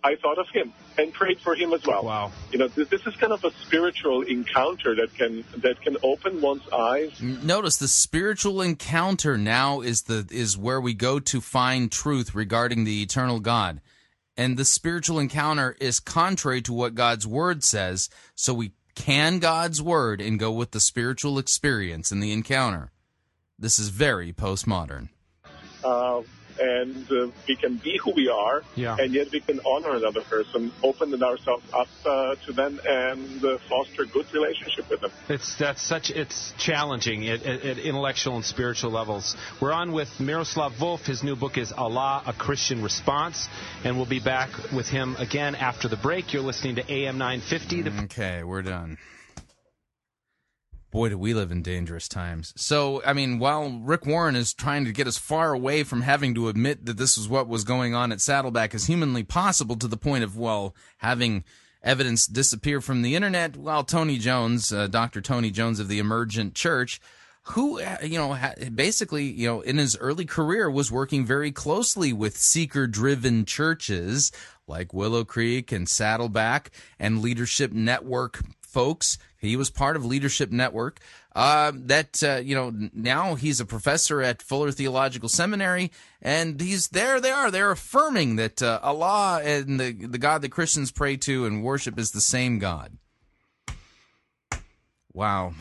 I thought of him and prayed for him as well. Wow! You know, this, this is kind of a spiritual encounter that can that can open one's eyes. Notice the spiritual encounter now is the is where we go to find truth regarding the eternal God. And the spiritual encounter is contrary to what God's Word says, so we can God's word and go with the spiritual experience in the encounter. This is very postmodern. Uh, and uh, we can be who we are, yeah. and yet we can honor another person, open ourselves up uh, to them, and uh, foster a good relationship with them. It's that's such it's challenging at, at, at intellectual and spiritual levels. We're on with Miroslav Volf. His new book is Allah, A Christian Response, and we'll be back with him again after the break. You're listening to A M nine fifty. The... Okay, we're done. Boy, do we live in dangerous times. So, I mean, while Rick Warren is trying to get as far away from having to admit that this is what was going on at Saddleback as humanly possible to the point of, well, having evidence disappear from the internet, while Tony Jones, uh, Doctor Tony Jones of the Emergent Church, who, you know, basically, you know, in his early career was working very closely with seeker-driven churches like Willow Creek and Saddleback and Leadership Network folks. He was part of Leadership Network. Uh, that uh, you know, now he's a professor at Fuller Theological Seminary, and he's there. They are. They're affirming that uh, Allah and the the God that Christians pray to and worship is the same God. Wow,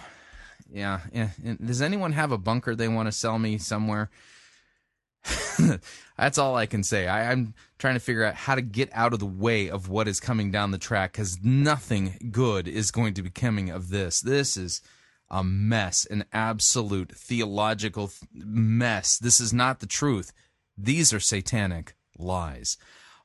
yeah. yeah. Does anyone have a bunker they want to sell me somewhere? That's all I can say. I, I'm trying to figure out how to get out of the way of what is coming down the track, because nothing good is going to be coming of this. This is a mess, an absolute theological th- mess. This is not the truth. These are satanic lies.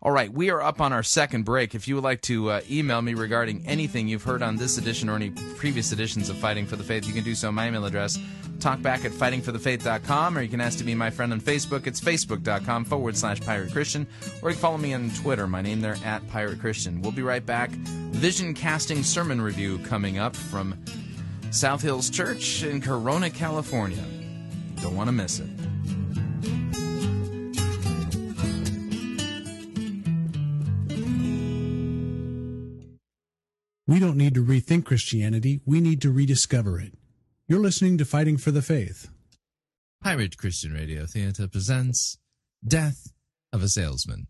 All right, we are up on our second break. If you would like to uh, email me regarding anything you've heard on this edition or any previous editions of Fighting for the Faith, you can do so. My email address, talkback at fighting for the faith dot com, or you can ask to be my friend on Facebook. It's facebook.com forward slash Pirate Christian, or you can follow me on Twitter. My name there, at Pirate Christian. We'll be right back. Vision Casting Sermon Review coming up from South Hills Church in Corona, California. Don't want to miss it. We don't need to rethink Christianity. We need to rediscover it. You're listening to Fighting for the Faith. Pirate Christian Radio Theater presents Death of a Salesman.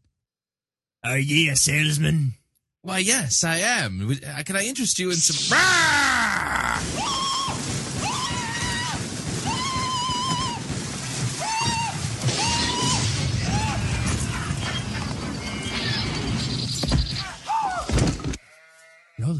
Are ye a salesman? Why, yes, I am. Can I interest you in some... You're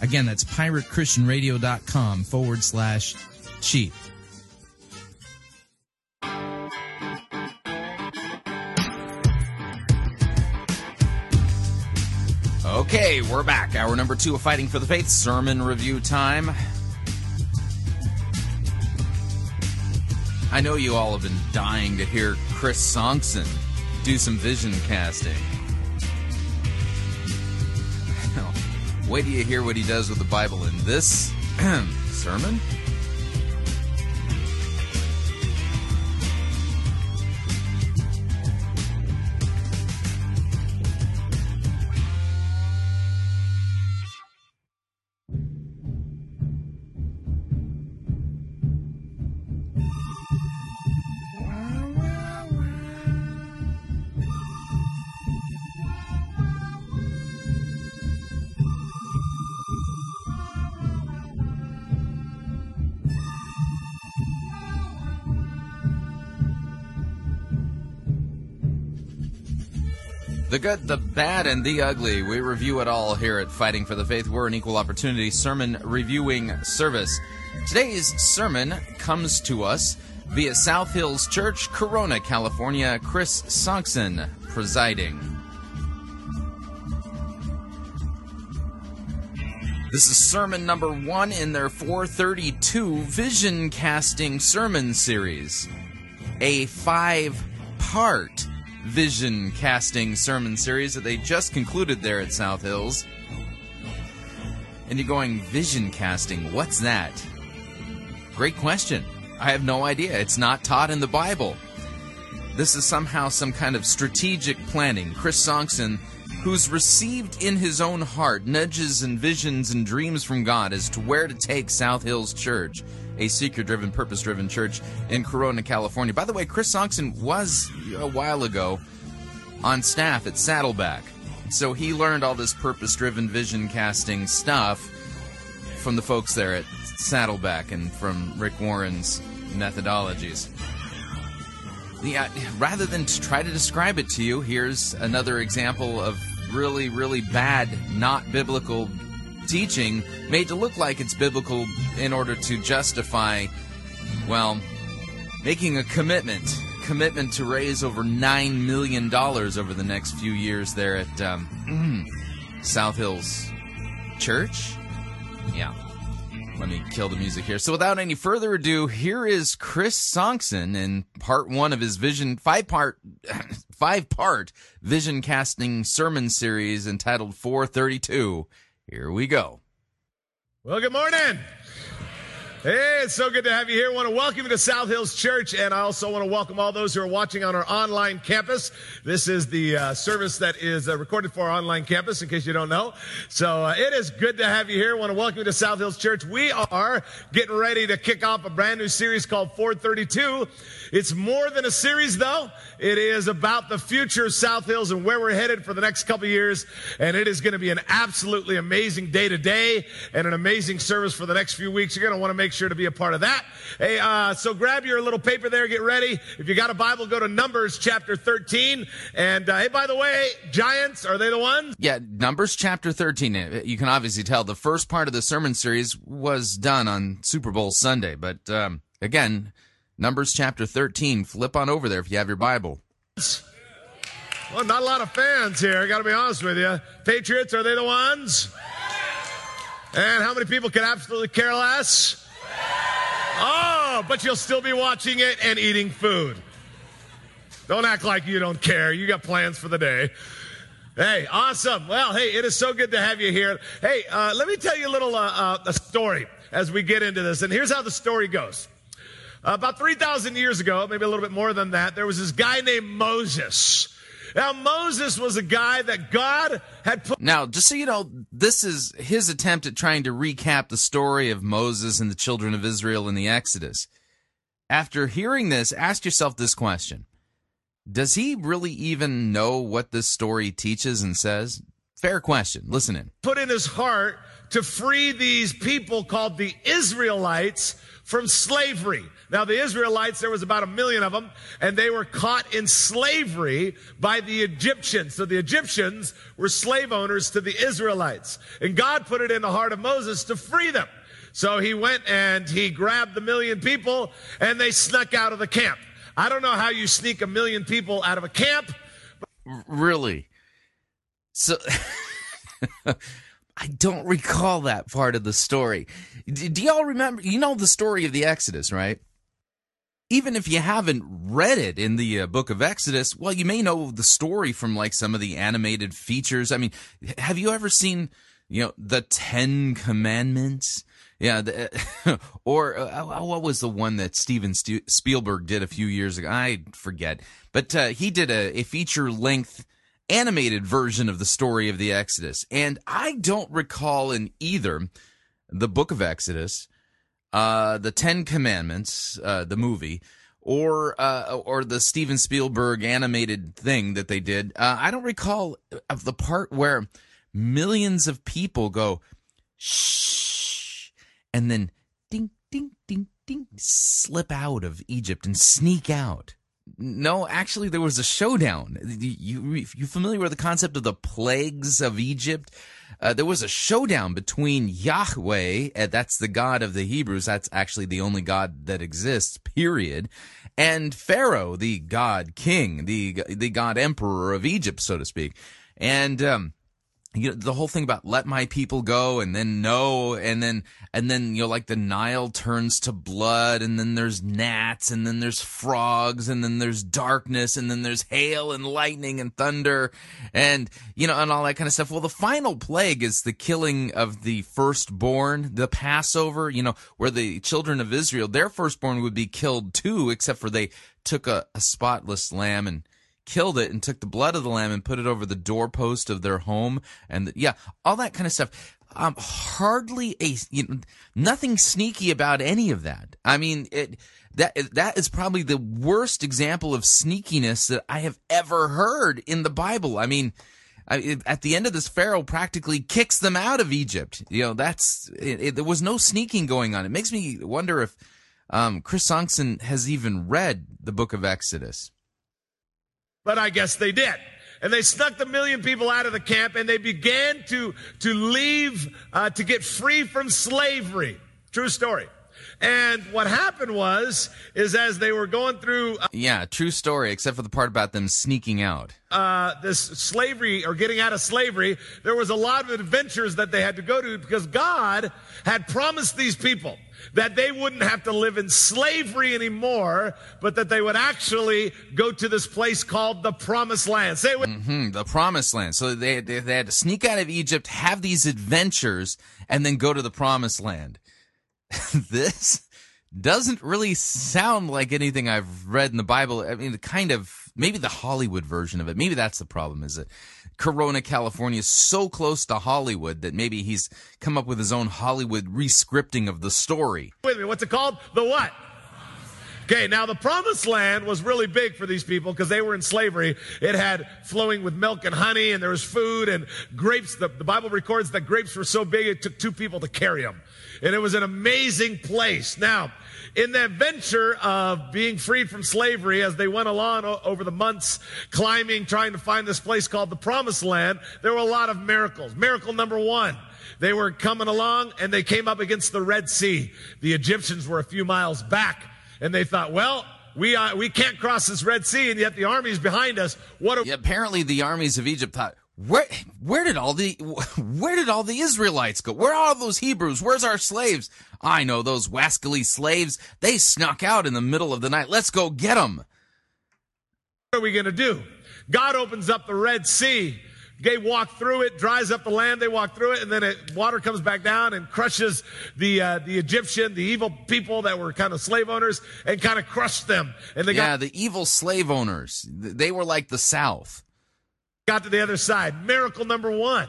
Again, that's pirate christian radio dot com forward slash cheap. Okay, we're back. Hour number two of Fighting for the Faith, sermon review time. I know you all have been dying to hear Chris Songson do some vision casting. Well, wait till you hear what he does with the Bible in this sermon. The good, the bad, and the ugly. We review it all here at Fighting for the Faith. We're an equal opportunity sermon reviewing service. Today's sermon comes to us via South Hills Church, Corona, California. Chris Songson presiding. This is sermon number one in their four thirty-two Vision Casting Sermon Series, a five-part Vision Casting Sermon Series that they just concluded there at South Hills. And you're going, vision casting, what's that? Great question. I have no idea. It's not taught in the Bible. This is somehow some kind of strategic planning. Chris Songson, who's received in his own heart nudges and visions and dreams from God as to where to take South Hills Church, a seeker-driven, purpose-driven church in Corona, California. By the way, Chris Songson was, a while ago, on staff at Saddleback. So he learned all this purpose-driven, vision-casting stuff from the folks there at Saddleback and from Rick Warren's methodologies. Yeah, rather than to try to describe it to you, here's another example of really, really bad, not biblical teaching made to look like it's biblical in order to justify, well, making a commitment, commitment to raise over nine million dollars over the next few years there at um, South Hills Church. Yeah. Let me kill the music here. So without any further ado, here is Chris Songson in part one of his vision five-part five-part vision casting sermon series entitled four thirty-two. Here we go. Well, good morning. Hey, it's so good to have you here. I want to welcome you to South Hills Church, and I also want to welcome all those who are watching on our online campus. This is the uh, service that is uh, recorded for our online campus, in case you don't know. So uh, it is good to have you here. I want to welcome you to South Hills Church. We are getting ready to kick off a brand new series called four thirty-two. It's more than a series, though. It is about the future of South Hills and where we're headed for the next couple of years, and it is going to be an absolutely amazing day today and an amazing service for the next few weeks. You're going to want to make Make sure to be a part of that. Hey, uh, so grab your little paper there, get ready. If you got a Bible, go to Numbers chapter thirteen. And uh, hey, by the way, giants, are they the ones? Yeah, Numbers chapter thirteen. You can obviously tell the first part of the sermon series was done on Super Bowl Sunday. But um, again, Numbers chapter thirteen. Flip on over there if you have your Bible. Well, not a lot of fans here, I got to be honest with you. Patriots, are they the ones? And how many people could absolutely care less? Oh, but you'll still be watching it and eating food. Don't act like you don't care. You got plans for the day. Hey, awesome. Well, hey, it is so good to have you here. Hey, uh, let me tell you a little uh, uh, a story as we get into this. And here's how the story goes. Uh, about three thousand years ago, maybe a little bit more than that, there was this guy named Moses. Now, Moses was a guy that God had put... Now, just so you know, this is his attempt at trying to recap the story of Moses and the children of Israel in the Exodus. After hearing this, ask yourself this question. Does he really even know what this story teaches and says? Fair question. Listen in. Put in his heart to free these people called the Israelites from slavery. Now, the Israelites, there was about a million of them, and they were caught in slavery by the Egyptians. So the Egyptians were slave owners to the Israelites. And God put it in the heart of Moses to free them. So he went and he grabbed the million people, and they snuck out of the camp. I don't know how you sneak a million people out of a camp. But really? So... I don't recall that part of the story. Do, do y'all remember? You know the story of the Exodus, right? Even if you haven't read it in the uh, book of Exodus, well, you may know the story from like some of the animated features. I mean, have you ever seen, you know, the Ten Commandments? Yeah, the, or uh, what was the one that Steven Stu- Spielberg did a few years ago? I forget, but uh, he did a, a feature-length animated version of the story of the Exodus. And I don't recall in either the book of Exodus, uh, the Ten Commandments, uh, the movie, or uh, or the Steven Spielberg animated thing that they did. Uh, I don't recall of the part where millions of people go, shh, and then ding, ding, ding, ding, slip out of Egypt and sneak out. No, actually, there was a showdown. You, you familiar with the concept of the plagues of Egypt? uh, there was a showdown between Yahweh, uh, that's the God of the Hebrews, that's actually the only God that exists, period, and Pharaoh, the God king, the the God emperor of Egypt, so to speak. And um, you know, the whole thing about let my people go, and then no, and then and then you know, like the Nile turns to blood, and then there's gnats, and then there's frogs, and then there's darkness, and then there's hail and lightning and thunder, and you know, and all that kind of stuff. Well, the final plague is the killing of the firstborn, the Passover, you know, where the children of Israel, their firstborn would be killed too, except for they took a, a spotless lamb and killed it and took the blood of the lamb and put it over the doorpost of their home, and the, yeah, all that kind of stuff. Um, hardly a you know, nothing sneaky about any of that. I mean, it that that is probably the worst example of sneakiness that I have ever heard in the Bible. I mean, I, at the end of this, Pharaoh practically kicks them out of Egypt. You know, that's it, it, there was no sneaking going on. It makes me wonder if um, Chris Songson has even read the Book of Exodus. But I guess they did. And they snuck the million people out of the camp, and they began to, to leave uh, to get free from slavery. True story. And what happened was, is as they were going through... Uh, yeah, true story, except for the part about them sneaking out. Uh, this slavery, or getting out of slavery, there was a lot of adventures that they had to go to, because God had promised these people that they wouldn't have to live in slavery anymore, but that they would actually go to this place called the Promised Land. Say it with- mm-hmm, the Promised Land. So they, they they had to sneak out of Egypt, have these adventures, and then go to the Promised Land. This doesn't really sound like anything I've read in the Bible. I mean, kind of, maybe the Hollywood version of it. Maybe that's the problem, is it? Corona, California is so close to Hollywood that maybe he's come up with his own Hollywood re-scripting of the story. Wait a minute, what's it called? The what? Okay, now the Promised Land was really big for these people because they were in slavery. It had flowing with milk and honey, and there was food and grapes. The, the Bible records that grapes were so big it took two people to carry them. And it was an amazing place. Now, in the adventure of being freed from slavery, as they went along over the months, climbing, trying to find this place called the Promised Land, there were a lot of miracles. Miracle number one. They were coming along, and they came up against the Red Sea. The Egyptians were a few miles back, and they thought, well, we uh, we can't cross this Red Sea, and yet the army's behind us. What? Are- yeah, apparently, the armies of Egypt thought, where where did all the where did all the Israelites go? Where are all those Hebrews? Where's our slaves? I know, those wascally slaves. They snuck out in the middle of the night. Let's go get them. What are we going to do? God opens up the Red Sea. They walk through it, dries up the land, they walk through it, and then it, water comes back down and crushes the uh, the Egyptian, the evil people that were kind of slave owners, and kind of crushed them. And they yeah, got, the evil slave owners. They were like the South. Got to the other side. Miracle number one.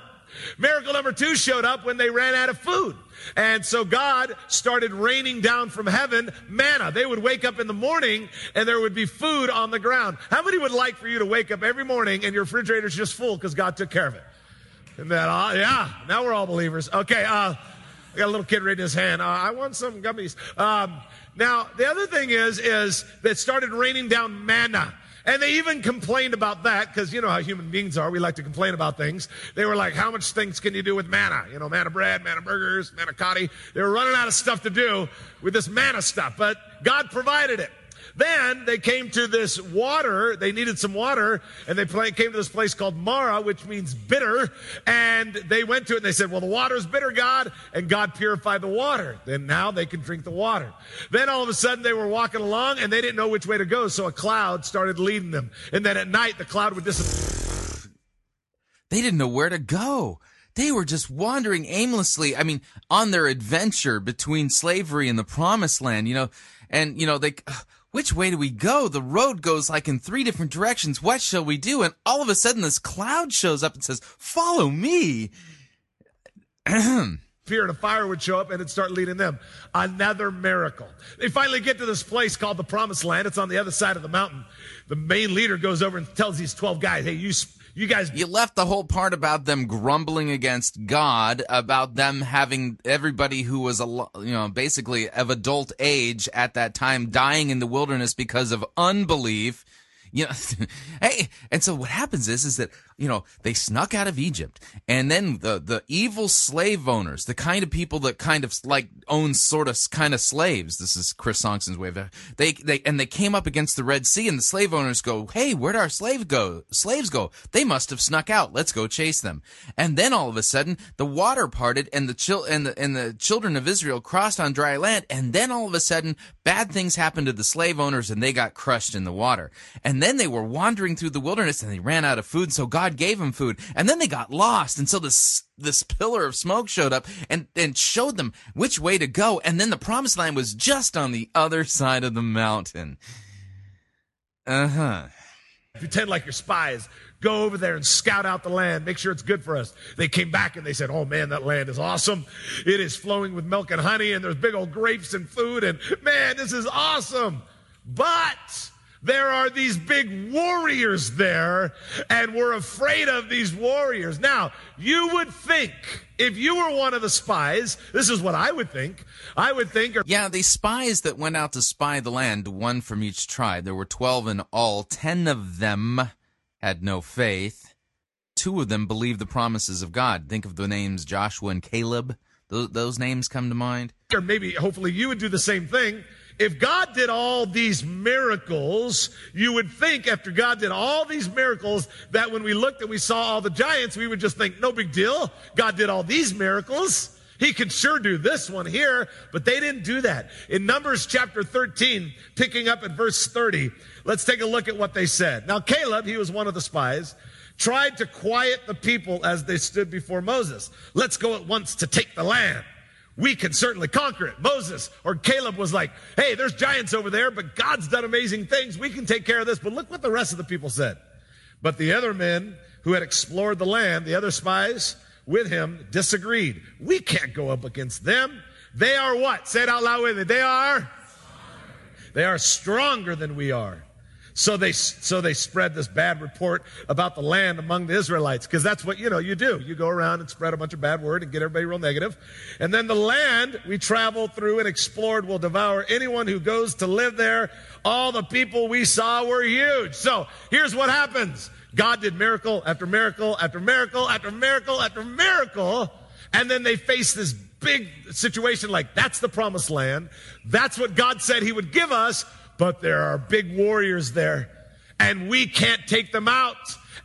Miracle number two showed up when they ran out of food. And so God started raining down from heaven manna. They would wake up in the morning, and there would be food on the ground. How many would like for you to wake up every morning, and your refrigerator's just full because God took care of it? And that, uh, yeah, now we're all believers. Okay, uh, I got a little kid raising his hand. Uh, I want some gummies. Um, now, the other thing is, is that started raining down manna. And they even complained about that because you know how human beings are. We like to complain about things. They were like, how much things can you do with manna? You know, manna bread, manna burgers, manna cotti. They were running out of stuff to do with this manna stuff, but God provided it. Then they came to this water. They needed some water, and they came to this place called Mara, which means bitter. And they went to it, and they said, well, the water is bitter, God. And God purified the water. Then now they can drink the water. Then all of a sudden they were walking along, and they didn't know which way to go, so a cloud started leading them. And then at night the cloud would disappear. They didn't know where to go. They were just wandering aimlessly, I mean, on their adventure between slavery and the Promised Land, you know. And, you know, they... Uh, Which way do we go? The road goes like in three different directions. What shall we do? And all of a sudden this cloud shows up and says, follow me. Fear and a fire would show up and it'd start leading them. Another miracle. They finally get to this place called the Promised Land. It's on the other side of the mountain. The main leader goes over and tells these twelve guys, hey, you you guys. You left the whole part about them grumbling against God, about them having everybody who was, you know, basically of adult age at that time dying in the wilderness because of unbelief. You know, hey, and so what happens is, is that, you know, they snuck out of Egypt, and then the, the evil slave owners, the kind of people that kind of like own sort of kind of slaves. This is Chris Songson's way of it. They, they, and they came up against the Red Sea, and the slave owners go, hey, where'd our slave go? Slaves go? They must have snuck out. Let's go chase them. And then all of a sudden the water parted, and the chil- and the, and the children of Israel crossed on dry land. And then all of a sudden bad things happened to the slave owners, and they got crushed in the water. And And then they were wandering through the wilderness, and they ran out of food, so God gave them food. And then they got lost, and so this this pillar of smoke showed up and, and showed them which way to go. And then the promised land was just on the other side of the mountain. Uh-huh. Pretend like you're spies. Go over there and scout out the land. Make sure it's good for us. They came back and they said, oh, man, that land is awesome. It is flowing with milk and honey, and there's big old grapes and food, and, man, this is awesome. But there are these big warriors there, and we're afraid of these warriors. Now, you would think, if you were one of the spies, this is what I would think. I would think... Or- yeah, the spies that went out to spy the land, one from each tribe, there were twelve in all. Ten of them had no faith. Two of them believed the promises of God. Think of the names Joshua and Caleb. Those, those names come to mind. Or maybe, hopefully, you would do the same thing. If God did all these miracles, you would think after God did all these miracles that when we looked and we saw all the giants, we would just think, no big deal. God did all these miracles. He could sure do this one here, but they didn't do that. In Numbers chapter thirteen, picking up at verse thirty, let's take a look at what they said. Now, Caleb, he was one of the spies, tried to quiet the people as they stood before Moses. Let's go at once to take the land. We can certainly conquer it. Moses or Caleb was like, hey, there's giants over there, but God's done amazing things. We can take care of this. But look what the rest of the people said. But the other men who had explored the land, the other spies with him, disagreed. We can't go up against them. They are what? Say it out loud with me. They are? They are stronger than we are. So they so they spread this bad report about the land among the Israelites, because that's what, you know, you do. You go around and spread a bunch of bad word and get everybody real negative. And then the land we traveled through and explored will devour anyone who goes to live there. All the people we saw were huge. So here's what happens. God did miracle after miracle after miracle after miracle after miracle. And then they face this big situation like, that's the promised land. That's what God said he would give us. But there are big warriors there, and we can't take them out.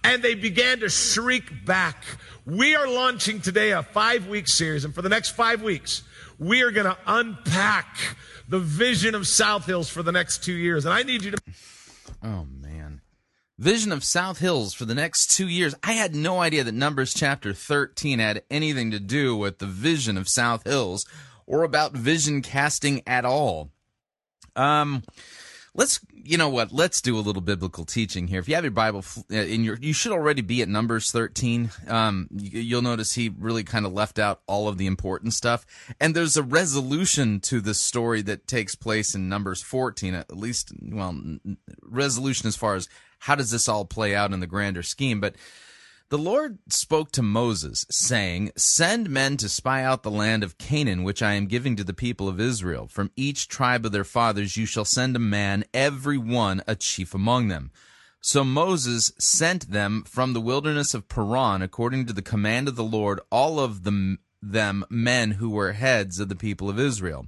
And they began to shriek back. We are launching today a five-week series, and for the next five weeks, we are going to unpack the vision of South Hills for the next two years. And I need you to... Oh, man. Vision of South Hills for the next two years. I had no idea that Numbers chapter thirteen had anything to do with the vision of South Hills or about vision casting at all. Um... Let's, you know what, let's do a little biblical teaching here. If you have your Bible in your, you should already be at Numbers thirteen. Um, you'll notice he really kind of left out all of the important stuff. And there's a resolution to this story that takes place in Numbers fourteen, at least, well, resolution as far as how does this all play out in the grander scheme. But the Lord spoke to Moses, saying, send men to spy out the land of Canaan, which I am giving to the people of Israel. From each tribe of their fathers you shall send a man, every one a chief among them. So Moses sent them from the wilderness of Paran, according to the command of the Lord, all of them, them men who were heads of the people of Israel.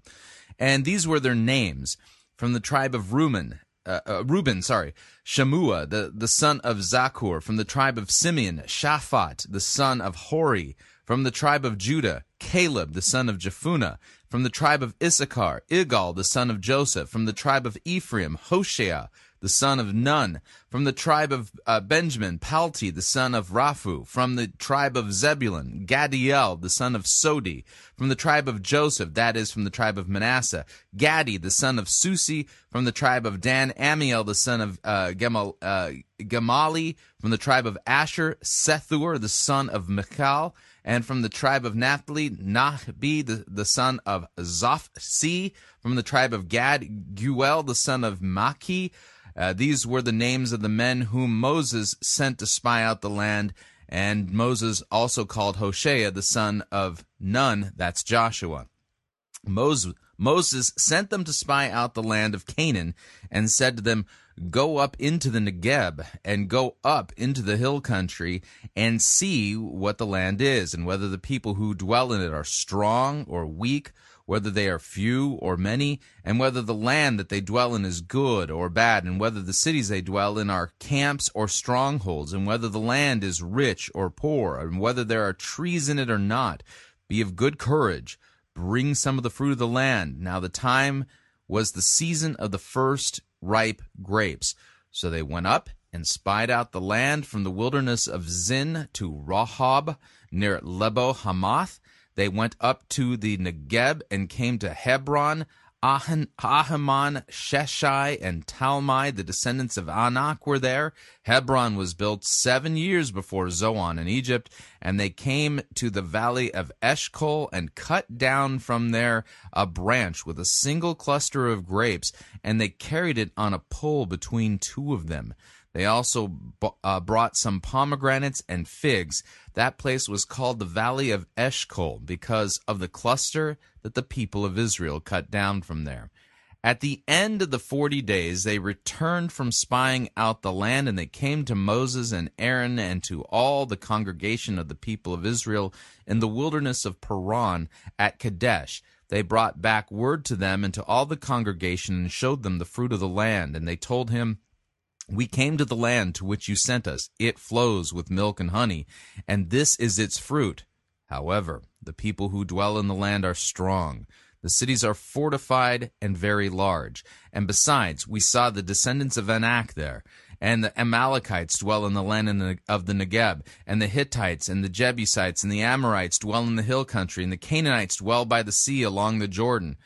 And these were their names. From the tribe of Reuben, Uh, uh, Reuben, sorry, Shemua, the, the son of Zakur, from the tribe of Simeon, Shaphat, the son of Hori, from the tribe of Judah, Caleb, the son of Jephunneh, from the tribe of Issachar, Igal, the son of Joseph, from the tribe of Ephraim, Hoshea, the son of Nun, from the tribe of uh, Benjamin, Palti, the son of Raphu, from the tribe of Zebulun, Gadiel, the son of Sodi, from the tribe of Joseph, that is, from the tribe of Manasseh, Gadi, the son of Susi, from the tribe of Dan, Amiel, the son of uh, Gemal, uh, Gemali, from the tribe of Asher, Sethur, the son of Michal, and from the tribe of Naphtali, Nahbi, the, the son of Zophsi, from the tribe of Gad, Guel, the son of Maki. Uh, these were the names of the men whom Moses sent to spy out the land, and Moses also called Hoshea the son of Nun, that's Joshua. Moses, Moses sent them to spy out the land of Canaan and said to them, go up into the Negeb and go up into the hill country and see what the land is and whether the people who dwell in it are strong or weak, whether they are few or many, and whether the land that they dwell in is good or bad, and whether the cities they dwell in are camps or strongholds, and whether the land is rich or poor, and whether there are trees in it or not. Be of good courage. Bring some of the fruit of the land. Now the time was the season of the first ripe grapes. So they went up and spied out the land from the wilderness of Zin to Rahab, near Lebo Hamath. They went up to the Negeb and came to Hebron, Ahim, Ahiman, Sheshai, and Talmai. The descendants of Anak were there. Hebron was built seven years before Zoan in Egypt, and they came to the valley of Eshcol and cut down from there a branch with a single cluster of grapes, and they carried it on a pole between two of them. They also b- uh, brought some pomegranates and figs. That place was called the Valley of Eshcol because of the cluster that the people of Israel cut down from there. At the end of the forty days, they returned from spying out the land, and they came to Moses and Aaron and to all the congregation of the people of Israel in the wilderness of Paran at Kadesh. They brought back word to them and to all the congregation and showed them the fruit of the land, and they told him, "We came to the land to which you sent us. It flows with milk and honey, and this is its fruit. However, the people who dwell in the land are strong. The cities are fortified and very large. And besides, we saw the descendants of Anak there, and the Amalekites dwell in the land in the, of the Negeb, and the Hittites and the Jebusites and the Amorites dwell in the hill country, and the Canaanites dwell by the sea along the Jordan."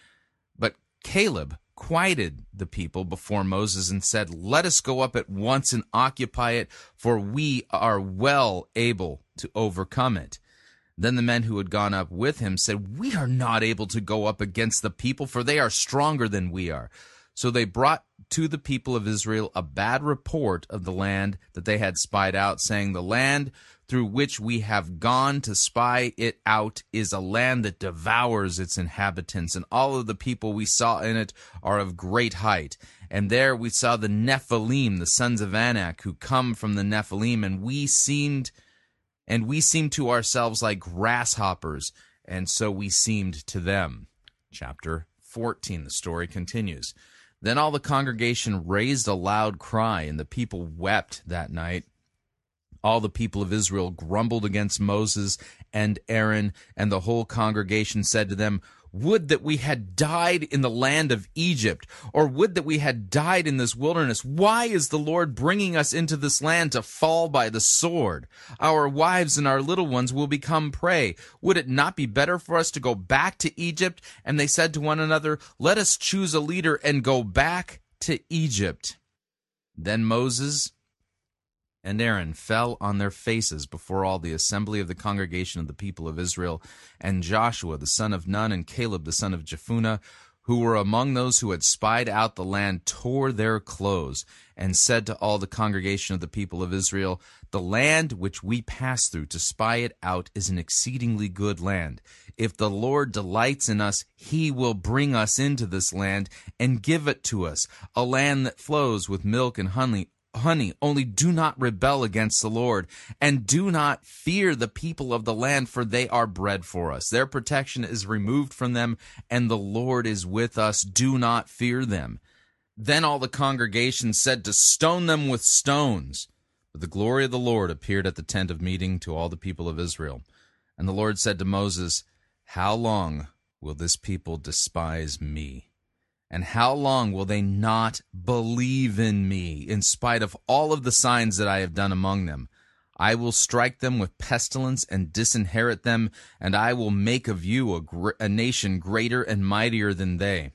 But Caleb quieted the people before Moses and said, "Let us go up at once and occupy it, for we are well able to overcome it." Then the men who had gone up with him said, "We are not able to go up against the people, for they are stronger than we are." So they brought to the people of Israel a bad report of the land that they had spied out, saying, "The land through which we have gone to spy it out is a land that devours its inhabitants, and all of the people we saw in it are of great height. And there we saw the Nephilim, the sons of Anak, who come from the Nephilim, and we seemed, and we seemed to ourselves like grasshoppers, and so we seemed to them." Chapter fourteen, the story continues. Then all the congregation raised a loud cry, and the people wept that night. All the people of Israel grumbled against Moses and Aaron, and the whole congregation said to them, "Would that we had died in the land of Egypt, or would that we had died in this wilderness. Why is the Lord bringing us into this land to fall by the sword? Our wives and our little ones will become prey. Would it not be better for us to go back to Egypt?" And they said to one another, "Let us choose a leader and go back to Egypt." Then Moses and Aaron fell on their faces before all the assembly of the congregation of the people of Israel, and Joshua the son of Nun and Caleb the son of Jephunneh, who were among those who had spied out the land, tore their clothes, and said to all the congregation of the people of Israel, "The land which we passed through to spy it out is an exceedingly good land. If the Lord delights in us, he will bring us into this land and give it to us, a land that flows with milk and honey. Honey, only do not rebel against the Lord, and do not fear the people of the land, for they are bread for us. Their protection is removed from them, and the Lord is with us. Do not fear them." Then all the congregation said to stone them with stones. But the glory of the Lord appeared at the tent of meeting to all the people of Israel. And the Lord said to Moses, "How long will this people despise me? And how long will they not believe in me, in spite of all of the signs that I have done among them? I will strike them with pestilence and disinherit them, and I will make of you a, gr- a nation greater and mightier than they."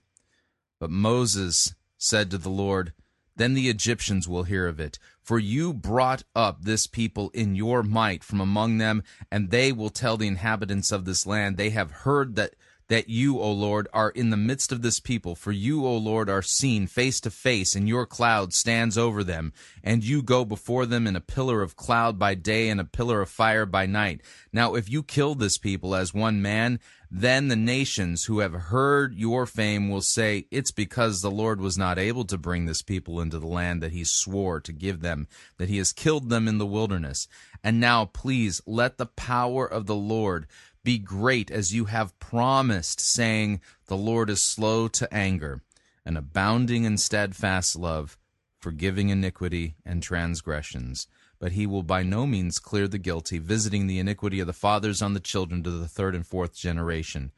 But Moses said to the Lord, "Then the Egyptians will hear of it, for you brought up this people in your might from among them, and they will tell the inhabitants of this land, 'They have heard that that you, O Lord, are in the midst of this people. For you, O Lord, are seen face to face, and your cloud stands over them. And you go before them in a pillar of cloud by day and a pillar of fire by night. Now, if you kill this people as one man, then the nations who have heard your fame will say, it's because the Lord was not able to bring this people into the land that he swore to give them, that he has killed them in the wilderness. And now, please, let the power of the Lord be great as you have promised, saying, the Lord is slow to anger, and abounding in steadfast love, forgiving iniquity and transgressions. But he will by no means clear the guilty, visiting the iniquity of the fathers on the children to the third and fourth generation.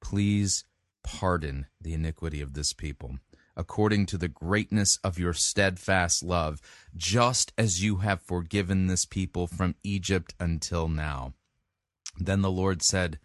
Please pardon the iniquity of this people, according to the greatness of your steadfast love, just as you have forgiven this people from Egypt until now. Then the Lord said,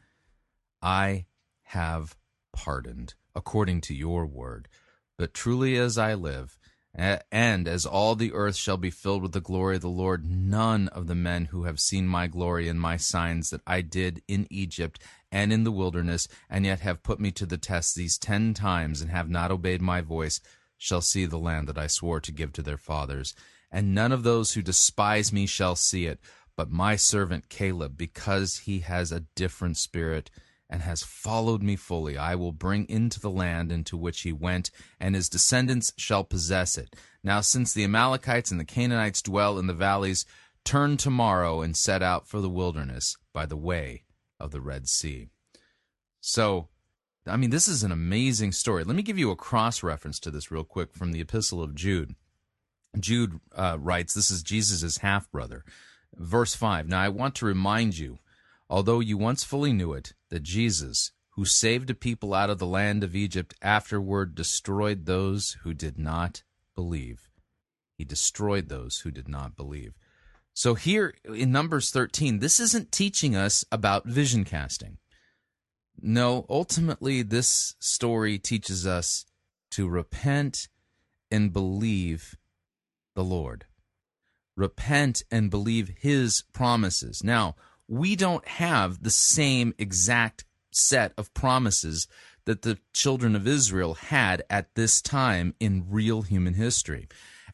I have pardoned, according to your word. But truly as I live, and as all the earth shall be filled with the glory of the Lord, none of the men who have seen my glory and my signs that I did in Egypt and in the wilderness, and yet have put me to the test these ten times and have not obeyed my voice, shall see the land that I swore to give to their fathers. And none of those who despise me shall see it, but my servant Caleb, because he has a different spirit and has followed me fully, I will bring into the land into which he went, and his descendants shall possess it. Now since the Amalekites and the Canaanites dwell in the valleys, turn tomorrow and set out for the wilderness by the way of the Red Sea. So, I mean, this is an amazing story. Let me give you a cross-reference to this real quick from the Epistle of Jude. Jude uh, writes, this is Jesus' half-brother. Verse five, now I want to remind you, although you once fully knew it, that Jesus, who saved a people out of the land of Egypt, afterward destroyed those who did not believe. He destroyed those who did not believe. So here in Numbers thirteen, this isn't teaching us about vision casting. No, ultimately this story teaches us to repent and believe the Lord. Repent and believe his promises. Now, we don't have the same exact set of promises that the children of Israel had at this time in real human history.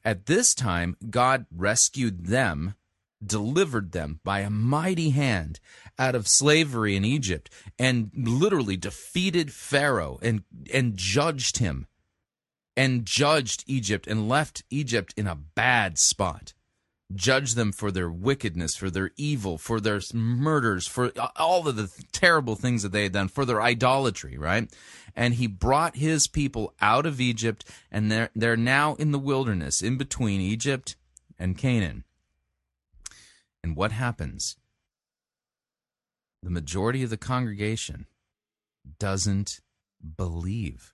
At this time, God rescued them, delivered them by a mighty hand out of slavery in Egypt, and literally defeated Pharaoh and, and judged him, and judged Egypt, and left Egypt in a bad spot. Judge them for their wickedness, for their evil, for their murders, for all of the terrible things that they had done, for their idolatry, right? And he brought his people out of Egypt, and they're, they're now in the wilderness in between Egypt and Canaan. And what happens? The majority of the congregation doesn't believe.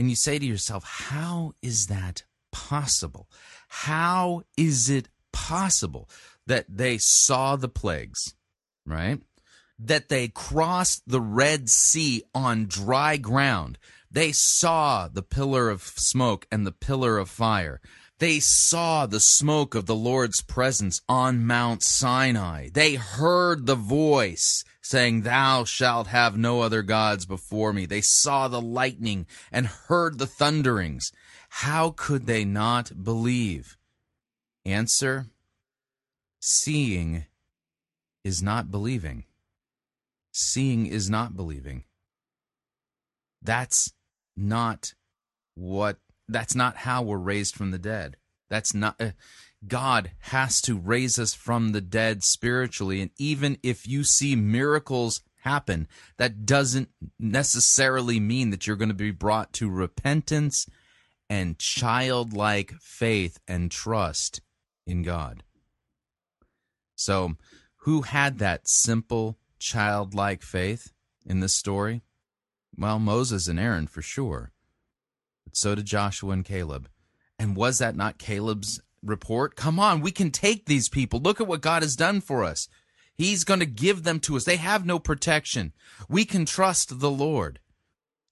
And you say to yourself, how is that possible? How is it possible that they saw the plagues, right? That they crossed the Red Sea on dry ground. They saw the pillar of smoke and the pillar of fire. They saw the smoke of the Lord's presence on Mount Sinai. They heard the voice saying, thou shalt have no other gods before me. They saw the lightning and heard the thunderings. How could they not believe? Answer, seeing is not believing. Seeing is not believing. That's not what, that's not how we're raised from the dead. That's not, uh, God has to raise us from the dead spiritually. And even if you see miracles happen, that doesn't necessarily mean that you're going to be brought to repentance and childlike faith and trust in God. So, who had that simple childlike faith in this story? Well, Moses and Aaron for sure. But so did Joshua and Caleb. And was that not Caleb's report? Come on, we can take these people. Look at what God has done for us. He's going to give them to us. They have no protection. We can trust the Lord.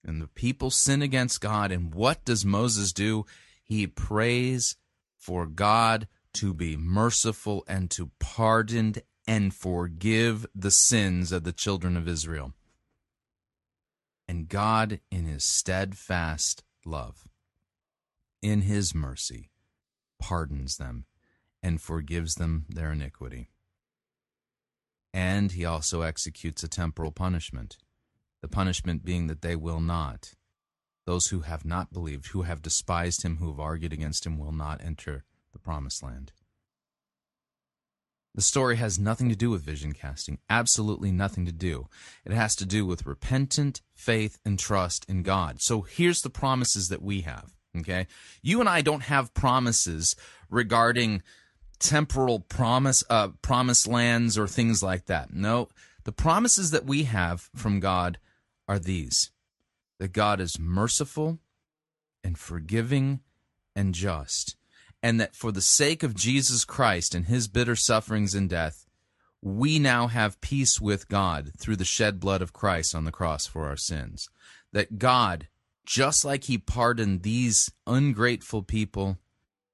And the people sin against God, and what does Moses do? He prays for God to be merciful and to pardon and forgive the sins of the children of Israel. and God in his steadfast love, in his mercy, pardons them and forgives them their iniquity. And he also executes a temporal punishment, the punishment being that they will not. Those who have not believed, who have despised him, who have argued against him, will not enter the promised land. The story has nothing to do with vision casting, absolutely nothing to do. It has to do with repentant faith and trust in God. So here's the promises that we have, okay? You and I don't have promises regarding temporal promise, uh, promised lands or things like that. No, the promises that we have from God are these: that God is merciful and forgiving and just, and that for the sake of Jesus Christ and his bitter sufferings and death, we now have peace with God through the shed blood of Christ on the cross for our sins. That God, just like he pardoned these ungrateful people,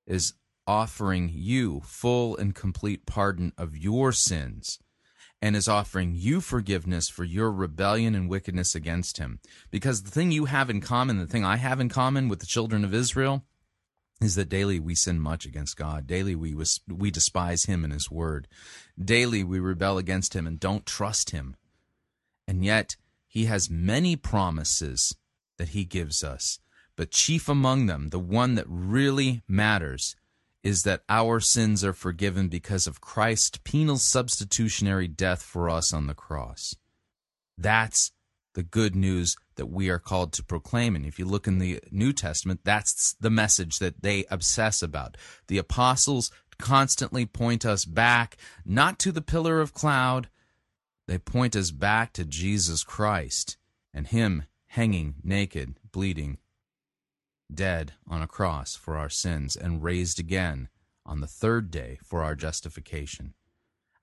is offering you full and complete pardon of your sins, and is offering you forgiveness for your rebellion and wickedness against him. Because the thing you have in common, the thing I have in common with the children of Israel, is that daily we sin much against God. Daily we we despise him and his word. Daily we rebel against him and don't trust him. And yet he has many promises that he gives us. But chief among them, the one that really matters, is that our sins are forgiven because of Christ's penal substitutionary death for us on the cross. That's the good news that we are called to proclaim. And if you look in the New Testament, that's the message that they obsess about. The apostles constantly point us back, not to the pillar of cloud. They point us back to Jesus Christ and him hanging naked, bleeding, dead on a cross for our sins, and raised again on the third day for our justification.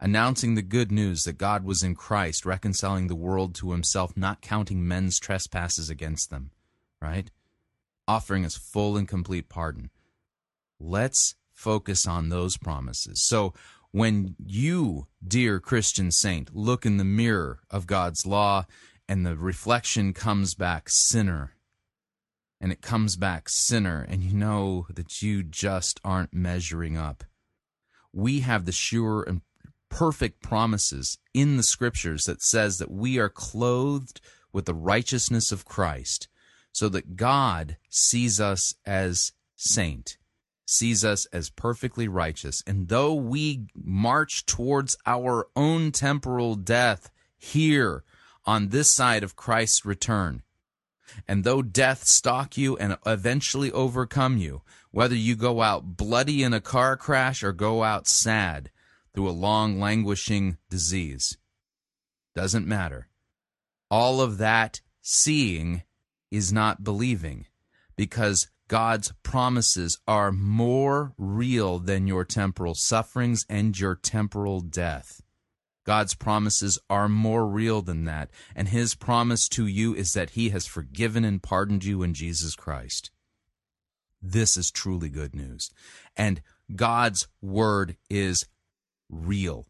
Announcing the good news that God was in Christ, reconciling the world to himself, not counting men's trespasses against them, right? Offering us full and complete pardon. Let's focus on those promises. So when you, dear Christian saint, look in the mirror of God's law and the reflection comes back sinner, and it comes back sinner, and you know that you just aren't measuring up, we have the sure and perfect promises in the scriptures that says that we are clothed with the righteousness of Christ, so that God sees us as saint, sees us as perfectly righteous. And though we march towards our own temporal death here on this side of Christ's return, and though death stalk you and eventually overcome you, whether you go out bloody in a car crash or go out sad through a long, languishing disease, doesn't matter. All of that seeing is not believing, because God's promises are more real than your temporal sufferings and your temporal death. God's promises are more real than that, and his promise to you is that he has forgiven and pardoned you in Jesus Christ. This is truly good news, and God's word is real.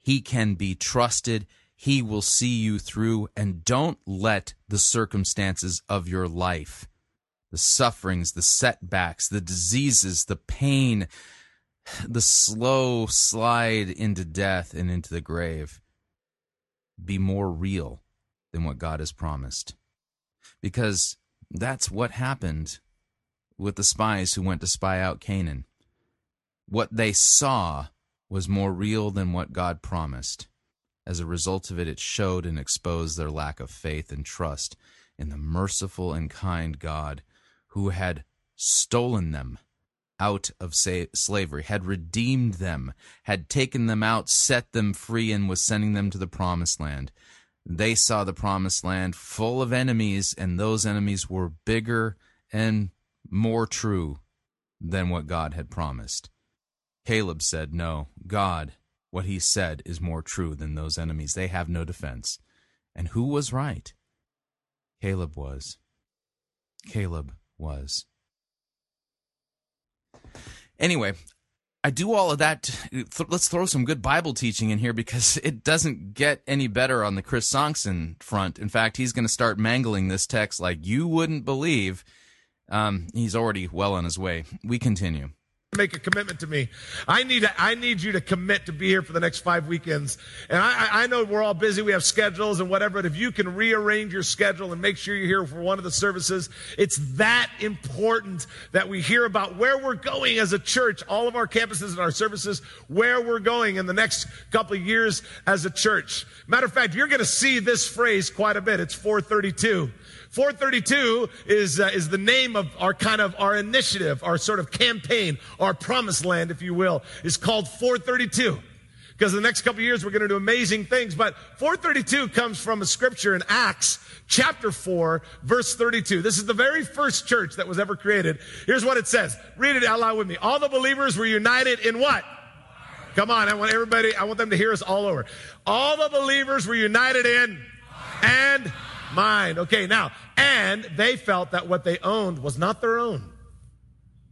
He can be trusted. He will see you through, and don't let the circumstances of your life, the sufferings, the setbacks, the diseases, the pain, the slow slide into death and into the grave, be more real than what God has promised. Because that's what happened with the spies who went to spy out Canaan. What they saw was more real than what God promised. As a result of it, it showed and exposed their lack of faith and trust in the merciful and kind God who had stolen them out of slavery, had redeemed them, had taken them out, set them free, and was sending them to the promised land. They saw the promised land full of enemies, and those enemies were bigger and more true than what God had promised. Caleb said, no, God, what he said is more true than those enemies. They have no defense. And who was right? Caleb was. Caleb was. Anyway, I do all of that. Th- let's throw some good Bible teaching in here, because it doesn't get any better on the Chris Songson front. In fact, he's going to start mangling this text like you wouldn't believe. Um, he's already well on his way. We continue. Make a commitment to me. I need a, I need you to commit to be here for the next five weekends. And I, I know we're all busy. We have schedules and whatever. But if you can rearrange your schedule and make sure you're here for one of the services, it's that important that we hear about where we're going as a church, all of our campuses and our services, where we're going in the next couple of years as a church. Matter of fact, you're going to see this phrase quite a bit. It's four thirty-two. four thirty-two is uh, is the name of our kind of our initiative, our sort of campaign, our promised land, if you will, is called four thirty-two. Because in the next couple of years, we're going to do amazing things. But four thirty-two comes from a scripture in Acts chapter four, verse thirty-two. This is the very first church that was ever created. Here's what it says. Read it out loud with me. All the believers were united in what? Come on, I want everybody, I want them to hear us all over. All the believers were united in and... mind. Okay, now, and they felt that what they owned was not their own.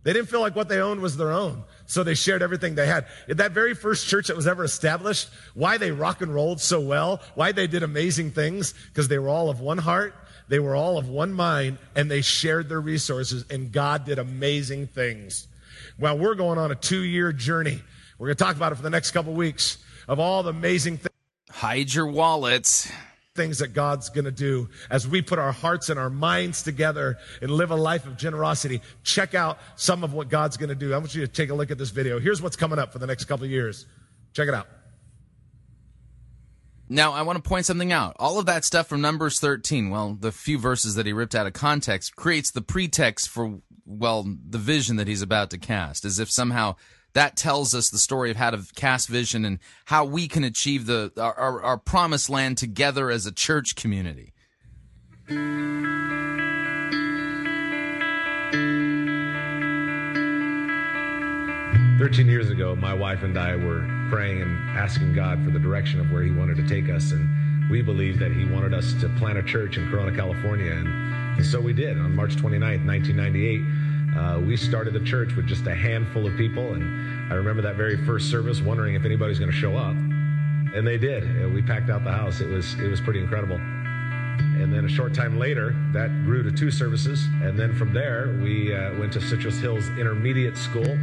They didn't feel like what they owned was their own, so they shared everything they had. That very first church that was ever established, why they rock and rolled so well, why they did amazing things, because they were all of one heart, they were all of one mind, and they shared their resources, and God did amazing things. Well, we're going on a two-year journey. We're going to talk about it for the next couple weeks of all the amazing things. Hide your wallets. Things that God's going to do as we put our hearts and our minds together and live a life of generosity. Check out some of what God's going to do. I want you to take a look at this video. Here's what's coming up for the next couple of years. Check it out. Now, I want to point something out. All of that stuff from Numbers thirteen, well, the few verses that he ripped out of context, creates the pretext for, well, the vision that he's about to cast, as if somehow that tells us the story of how to cast vision and how we can achieve the our, our, our promised land together as a church community. Thirteen years ago, my wife and I were praying and asking God for the direction of where he wanted to take us, and we believed that he wanted us to plant a church in Corona, California, and, and so we did. On March twenty-ninth, nineteen ninety-eight, Uh, we started a church with just a handful of people, and I remember that very first service wondering if anybody's going to show up, and they did. We packed out the house. It was it was pretty incredible. And then a short time later, that grew to two services, and then from there, we uh, went to Citrus Hills Intermediate School.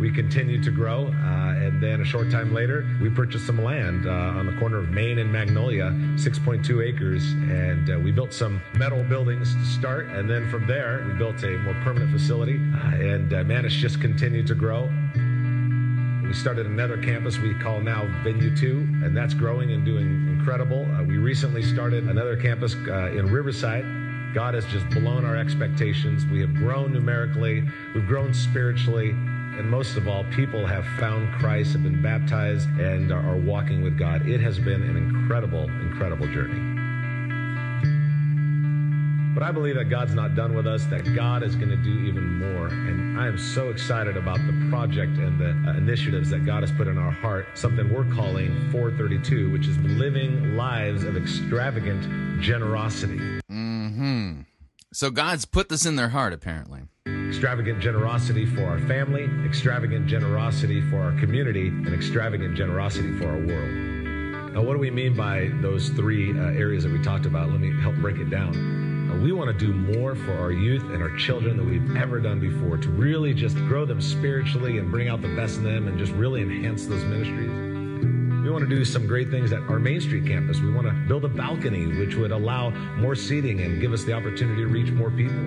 We continued to grow, uh, and then a short time later, we purchased some land uh, on the corner of Main and Magnolia, six point two acres, and uh, we built some metal buildings to start, and then from there, we built a more permanent facility, uh, and uh, man, it's just continued to grow. We started another campus we call now Venue two, and that's growing and doing incredible. Uh, we recently started another campus uh, in Riverside. God has just blown our expectations. We have grown numerically, we've grown spiritually, and most of all, people have found Christ, have been baptized, and are walking with God. It has been an incredible, incredible journey. But I believe that God's not done with us, that God is going to do even more. And I am so excited about the project and the uh, initiatives that God has put in our heart, something we're calling four thirty-two, which is living lives of extravagant generosity. Mm-hmm. So God's put this in their heart, apparently. Extravagant generosity for our family, extravagant generosity for our community, and extravagant generosity for our world. Now, what do we mean by those three uh, areas that we talked about? Let me help break it down. Uh, we want to do more for our youth and our children than we've ever done before, to really just grow them spiritually and bring out the best in them and just really enhance those ministries. We want to do some great things at our Main Street campus. We want to build a balcony, which would allow more seating and give us the opportunity to reach more people.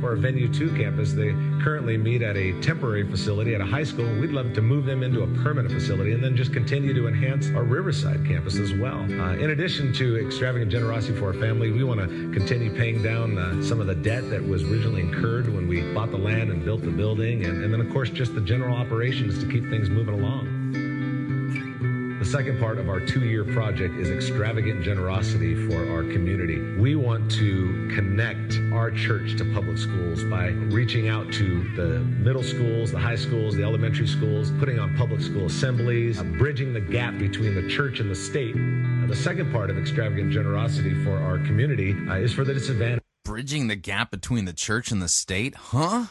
For our Venue two campus, they currently meet at a temporary facility at a high school. We'd love to move them into a permanent facility and then just continue to enhance our Riverside campus as well. Uh, in addition to extravagant generosity for our family, we want to continue paying down uh, some of the debt that was originally incurred when we bought the land and built the building. And, and then, of course, just the general operations to keep things moving along. The second part of our two-year project is extravagant generosity for our community. We want to connect our church to public schools by reaching out to the middle schools, the high schools, the elementary schools, putting on public school assemblies, uh, bridging the gap between the church and the state. Uh, the second part of extravagant generosity for our community uh, is for the disadvantaged. Bridging the gap between the church and the state? Huh?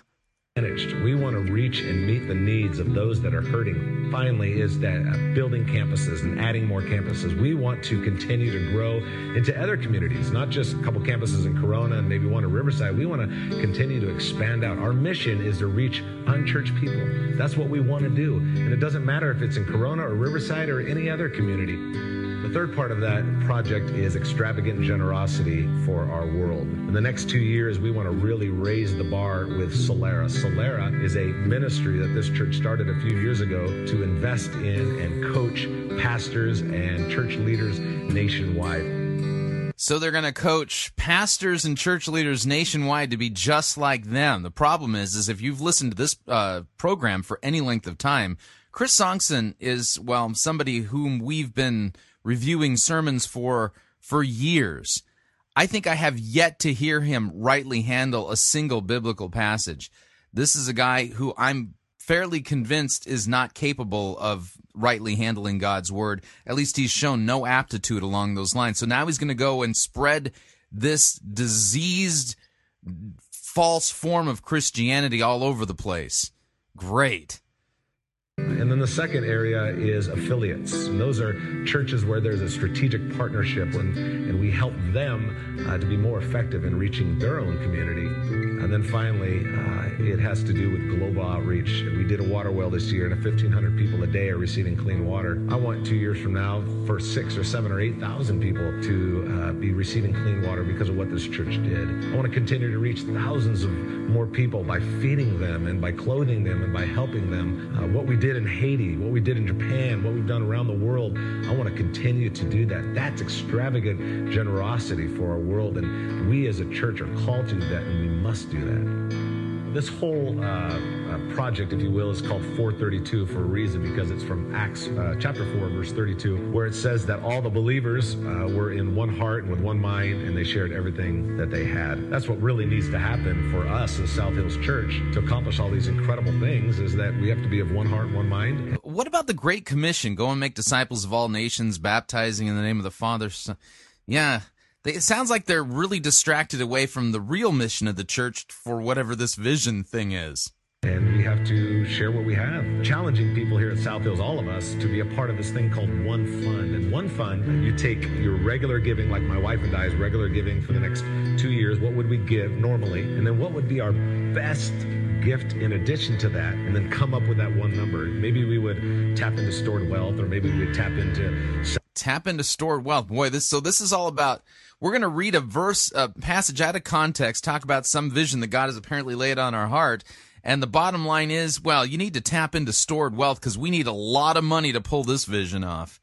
We want to reach and meet the needs of those that are hurting. Finally, is that building campuses and adding more campuses. We want to continue to grow into other communities, not just a couple campuses in Corona and maybe one in Riverside. We want to continue to expand out. Our mission is to reach unchurched people. That's what we want to do. And it doesn't matter if it's in Corona or Riverside or any other community. The third part of that project is extravagant generosity for our world. In the next two years, we want to really raise the bar with Solera. Solera is a ministry that this church started a few years ago to invest in and coach pastors and church leaders nationwide. So they're going to coach pastors and church leaders nationwide to be just like them. The problem is, is if you've listened to this uh, program for any length of time, Chris Songson is, well, somebody whom we've been reviewing sermons for for years. I think I have yet to hear him rightly handle a single biblical passage. This is a guy who I'm fairly convinced is not capable of rightly handling God's word. At least he's shown no aptitude along those lines. So now he's going to go and spread this diseased, false form of Christianity all over the place. Great. And then the second area is affiliates. And those are churches where there's a strategic partnership, and, and we help them uh, to be more effective in reaching their own community. And then finally, uh, it has to do with global outreach. We did a water well this year, and fifteen hundred people a day are receiving clean water. I want two years from now for six or seven or eight thousand people to uh, be receiving clean water because of what this church did. I want to continue to reach thousands of more people by feeding them and by clothing them and by helping them. Uh, what we did in Haiti, what we did in Japan, what we've done around the world, I want to continue to do that. That's extravagant generosity for our world, and we as a church are called to do that, and we must do that. This whole uh, uh, project, if you will, is called four thirty-two for a reason, because it's from Acts uh, chapter four, verse thirty-two, where it says that all the believers uh, were in one heart and with one mind, and they shared everything that they had. That's what really needs to happen for us as South Hills Church to accomplish all these incredible things, is that we have to be of one heart, one mind. What about the Great Commission? Go and make disciples of all nations, baptizing in the name of the Father. Son. Yeah. It sounds like they're really distracted away from the real mission of the church for whatever this vision thing is. And we have to share what we have. Challenging people here at South Hills, all of us, to be a part of this thing called One Fund. And One Fund, you take your regular giving, like my wife and I's regular giving for the next two years. What would we give normally? And then what would be our best gift in addition to that, and then come up with that one number. Maybe we would tap into stored wealth, or maybe we would tap into... Tap into stored wealth. Boy, this so this is all about... We're going to read a verse, a passage out of context, talk about some vision that God has apparently laid on our heart, and the bottom line is, well, you need to tap into stored wealth because we need a lot of money to pull this vision off.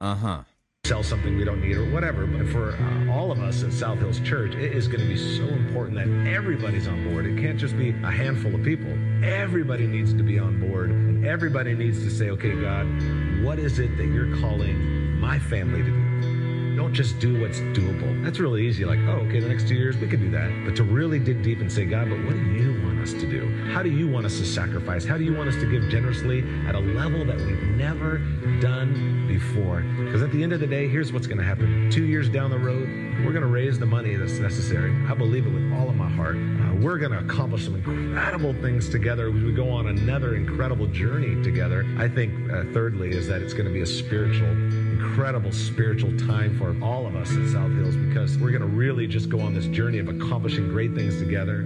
Uh-huh. Sell something we don't need or whatever, but for uh, all of us at South Hills Church, it is going to be so important that everybody's on board. It can't just be a handful of people. Everybody needs to be on board, and everybody needs to say, okay, God, what is it that you're calling my family to do? Don't just do what's doable. That's really easy. Like, oh, okay, the next two years, we can do that. But to really dig deep and say, God, but what do you want us to do? How do you want us to sacrifice? How do you want us to give generously at a level that we've never done before? Because at the end of the day, here's what's going to happen. Two years down the road, we're going to raise the money that's necessary. I believe it with all of my heart. Uh, we're going to accomplish some incredible things together as we go on another incredible journey together. I think, uh, thirdly, is that it's going to be a spiritual, incredible spiritual time for all of us at South Hills, because we're going to really just go on this journey of accomplishing great things together,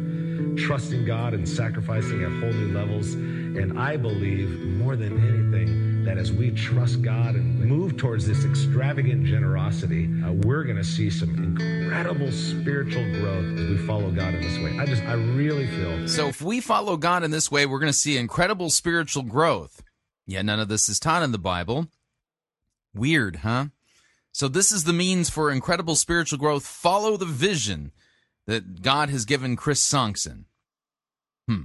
trusting God and sacrificing at whole new levels. And I believe more than anything that as we trust God and move towards this extravagant generosity, uh, we're going to see some incredible spiritual growth as we follow God in this way. I just, I really feel. So if we follow God in this way, we're going to see incredible spiritual growth. Yeah, none of this is taught in the Bible. Weird, huh? So this is the means for incredible spiritual growth. Follow the vision that God has given Chris Songson. Hmm.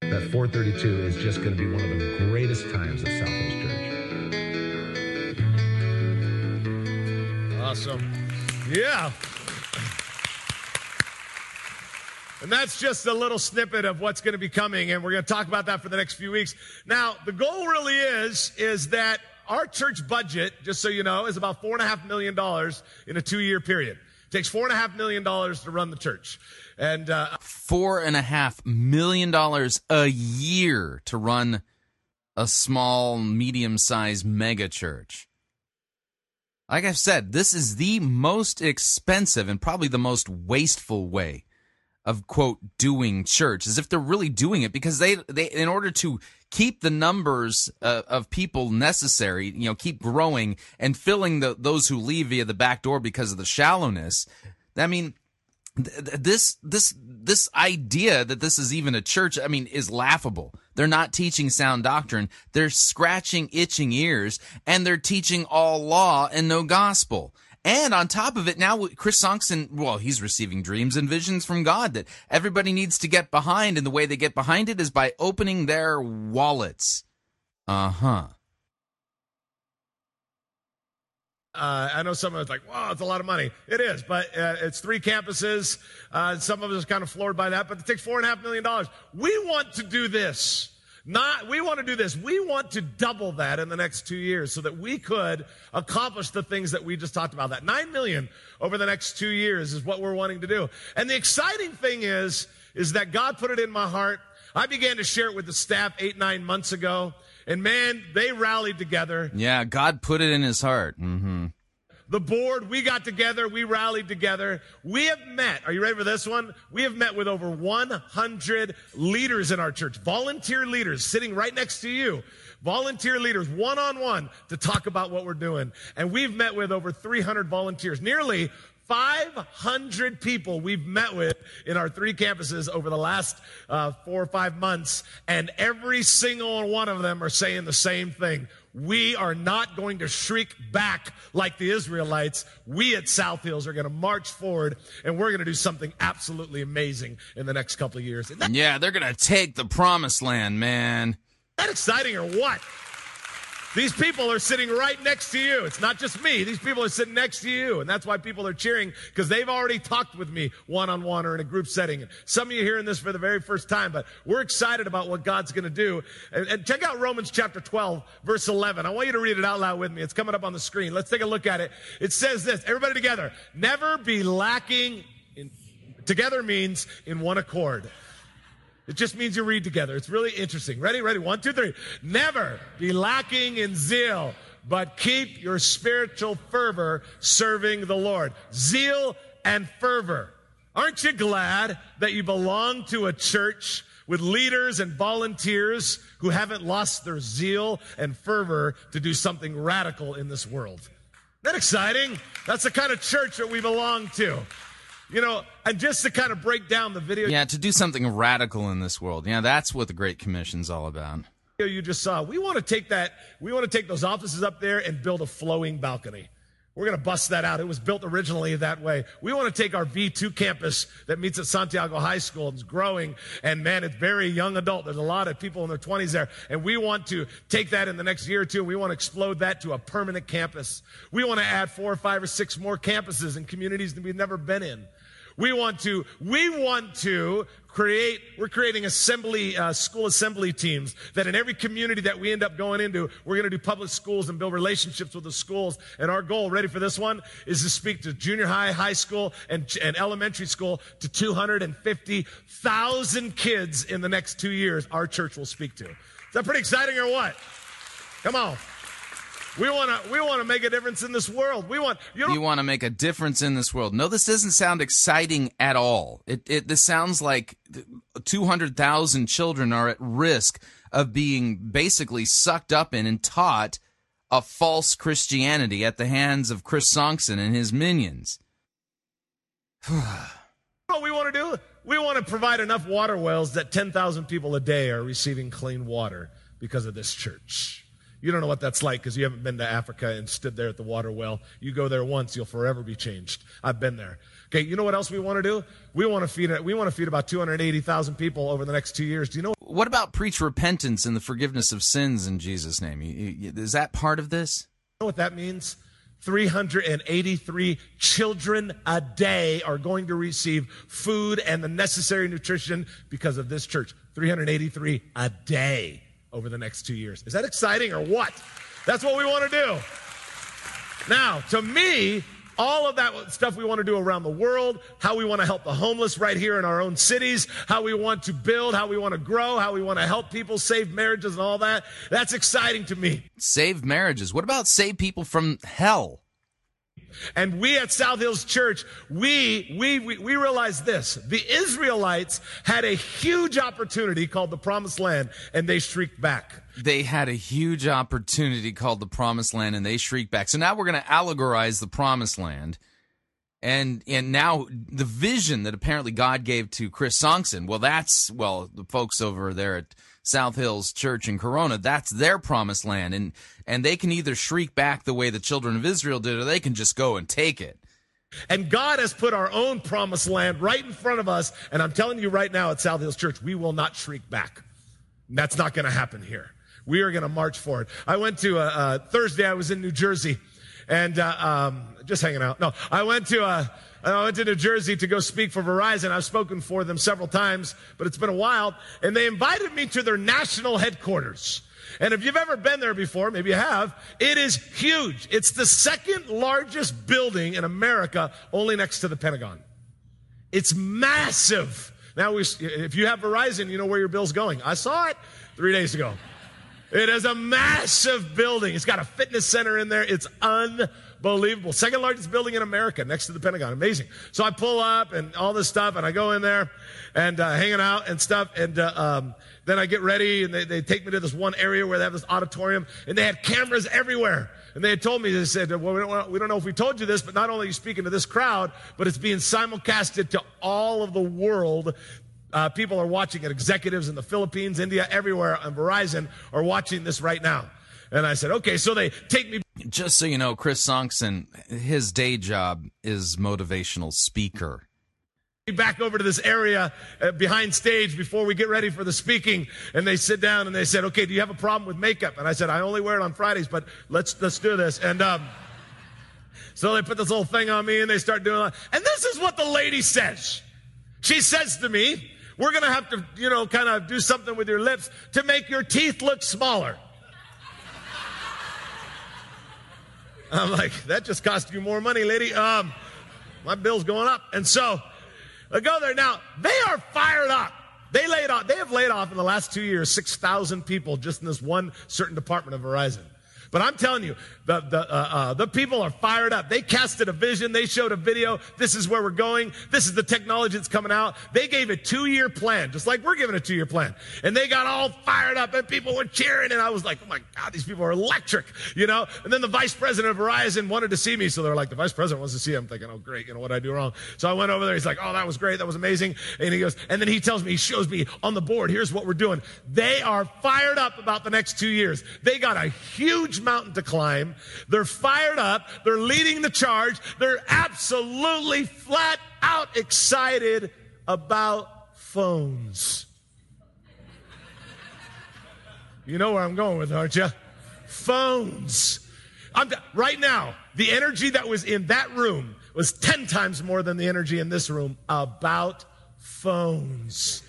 That four thirty-two is just going to be one of the greatest times at South Hills Church. Awesome. Yeah. And that's just a little snippet of what's going to be coming, and we're going to talk about that for the next few weeks. Now, the goal really is, is that our church budget, just so you know, is about four and a half million dollars in a two-year period. takes four and a half million dollars to run the church. And uh, four and a half million dollars a year to run a small, medium-sized mega church. Like I've said, this is the most expensive and probably the most wasteful way of, quote, doing church, as if they're really doing it, because they, they in order to keep the numbers uh, of people necessary, you know, keep growing and filling the, those who leave via the back door because of the shallowness. I mean, th- this this this idea that this is even a church, I mean, is laughable. They're not teaching sound doctrine. They're scratching itching ears, and they're teaching all law and no gospel. And on top of it, now Chris Songson, well, he's receiving dreams and visions from God that everybody needs to get behind, and the way they get behind it is by opening their wallets. Uh-huh. Uh, I know some of it's like, wow, it's a lot of money. It is, but uh, it's three campuses. Uh, some of us are kind of floored by that, but it takes four and a half million dollars. We want to do this. Not, we want to do this. We want to double that in the next two years so that we could accomplish the things that we just talked about. That nine million over the next two years is what we're wanting to do. And the exciting thing is, is that God put it in my heart. I began to share it with the staff eight, nine months ago. And man, they rallied together. Yeah, God put it in his heart. Mm-hmm. The board, we got together, we rallied together. We have met, are you ready for this one? We have met with over one hundred leaders in our church, volunteer leaders sitting right next to you, volunteer leaders one-on-one to talk about what we're doing. And we've met with over three hundred volunteers, nearly five hundred people we've met with in our three campuses over the last uh, four or five months, and every single one of them are saying the same thing. We are not going to shriek back like the Israelites. We at South Hills are going to march forward, and we're going to do something absolutely amazing in the next couple of years. That- yeah, they're going to take the promised land, man. Is that exciting or what? These people are sitting right next to you. It's not just me. These people are sitting next to you, and that's why people are cheering, because they've already talked with me one-on-one or in a group setting. And some of you are hearing this for the very first time, but we're excited about what God's going to do. And, and check out Romans chapter twelve, verse eleven. I want you to read it out loud with me. It's coming up on the screen. Let's take a look at it. It says this. Everybody together. Never be lacking in, together means in one accord. It just means you read together. It's really interesting. Ready? Ready? One, two, three. Never be lacking in zeal, but keep your spiritual fervor serving the Lord. Zeal and fervor. Aren't you glad that you belong to a church with leaders and volunteers who haven't lost their zeal and fervor to do something radical in this world? Isn't that exciting? That's the kind of church that we belong to. You know, and just to kind of break down the video. Yeah, to do something radical in this world. Yeah, that's what the Great Commission's all about. You just saw. We want to take that, we want to take those offices up there and build a flowing balcony. We're going to bust that out. It was built originally that way. We want to take our V two campus that meets at Santiago High School and is growing. And, man, it's very young adult. There's a lot of people in their twenties there. And we want to take that in the next year or two. We want to explode that to a permanent campus. We want to add four or five or six more campuses and communities that we've never been in. We want to, we want to create, we're creating assembly, uh, school assembly teams that in every community that we end up going into, we're going to do public schools and build relationships with the schools. And our goal, ready for this one, is to speak to junior high, high school, and, and elementary school to two hundred fifty thousand kids in the next two years our church will speak to. Is that pretty exciting or what? Come on. We want to we want to make a difference in this world. We want you, you want to make a difference in this world. No, this doesn't sound exciting at all. It it this sounds like two hundred thousand children are at risk of being basically sucked up in and taught a false Christianity at the hands of Chris Songson and his minions. What we want to do? We want to provide enough water wells that ten thousand people a day are receiving clean water because of this church. You don't know what that's like because you haven't been to Africa and stood there at the water well. You go there once, you'll forever be changed. I've been there. Okay, you know what else we want to do? We want to feed we want to feed about two hundred eighty thousand people over the next two years. Do you know what? What about preach repentance and the forgiveness of sins in Jesus' name? Is that part of this? You know what that means? three hundred eighty-three children a day are going to receive food and the necessary nutrition because of this church. three hundred eighty-three a day. Over the next two years. Is that exciting or what? That's what we want to do. Now, to me, all of that stuff we want to do around the world, how we want to help the homeless right here in our own cities, how we want to build, how we want to grow, how we want to help people save marriages and all that. That's exciting to me. Save marriages. What about save people from hell? And we at South Hills Church, we, we, we, we realized this. The Israelites had a huge opportunity called the Promised Land, and they shrieked back. They had a huge opportunity called the Promised Land, and they shrieked back. So now we're going to allegorize the Promised Land. And and now the vision that apparently God gave to Chris Songson, well, that's, well, the folks over there at South Hills Church in Corona, that's their Promised Land. And, and they can either shriek back the way the children of Israel did, or they can just go and take it. And God has put our own Promised Land right in front of us. And I'm telling you right now at South Hills Church, we will not shriek back. That's not going to happen here. We are going to march for it. I went to, uh, uh, Thursday, I was in New Jersey. And uh, um, just hanging out. No, I went to uh, I went to New Jersey to go speak for Verizon. I've spoken for them several times, but it's been a while. And they invited me to their national headquarters. And if you've ever been there before, maybe you have, it is huge. It's the second largest building in America, only next to the Pentagon. It's massive. Now, we, if you have Verizon, you know where your bill's going. I saw it three days ago. It is a massive building. It's got a fitness center in there. It's unbelievable. Second largest building in America, next to the Pentagon. Amazing. So I pull up and all this stuff, and I go in there and uh, hanging out and stuff. And uh, um, then I get ready, and they, they take me to this one area where they have this auditorium, and they had cameras everywhere. And they had told me, they said, well, we don't, we don't know if we told you this, but not only are you speaking to this crowd, but it's being simulcasted to all of the world. Uh, people are watching it. Executives in the Philippines, India, everywhere on Verizon are watching this right now. And I said, okay, so they take me. Just so you know, Chris Songson, his day job is motivational speaker. Back over to this area uh, behind stage before we get ready for the speaking. And they sit down and they said, okay, do you have a problem with makeup? And I said, I only wear it on Fridays, but let's let's do this. And um, so they put this little thing on me and they start doing that. And this is what the lady says. She says to me, we're going to have to, you know, kind of do something with your lips to make your teeth look smaller. I'm like, that just cost you more money, lady. Um, my bill's going up. And so I go there. Now, they are fired up. They laid off. They have laid off in the last two years six thousand people just in this one certain department of Verizon. But I'm telling you, the the, uh, uh, the people are fired up. They casted a vision. They showed a video. This is where we're going. This is the technology that's coming out. They gave a two-year plan, just like we're giving a two-year plan. And they got all fired up, and people were cheering. And I was like, oh, my God, these people are electric, you know. And then the vice president of Verizon wanted to see me. So they're like, the vice president wants to see you. I'm thinking, oh, great, you know, what did I do wrong? So I went over there. He's like, oh, that was great. That was amazing. And he goes, and then he tells me, he shows me on the board, here's what we're doing. They are fired up about the next two years. They got a huge mountain to climb. They're fired up. They're leading the charge. They're absolutely flat out excited about phones. You know where I'm going with, aren't you? Phones. I'm t- right now, the energy that was in that room was ten times more than the energy in this room about phones.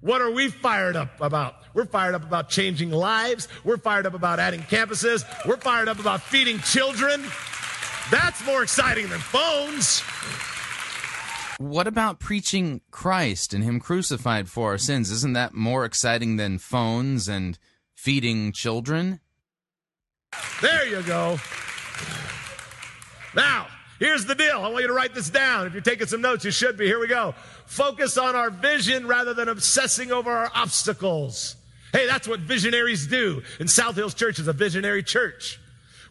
What are we fired up about? We're fired up about changing lives. We're fired up about adding campuses. We're fired up about feeding children. That's more exciting than phones. What about preaching Christ and Him crucified for our sins? Isn't that more exciting than phones and feeding children? There you go. Now, here's the deal. I want you to write this down. If you're taking some notes, you should be. Here we go. Focus on our vision rather than obsessing over our obstacles. Hey, that's what visionaries do. And South Hills Church is a visionary church.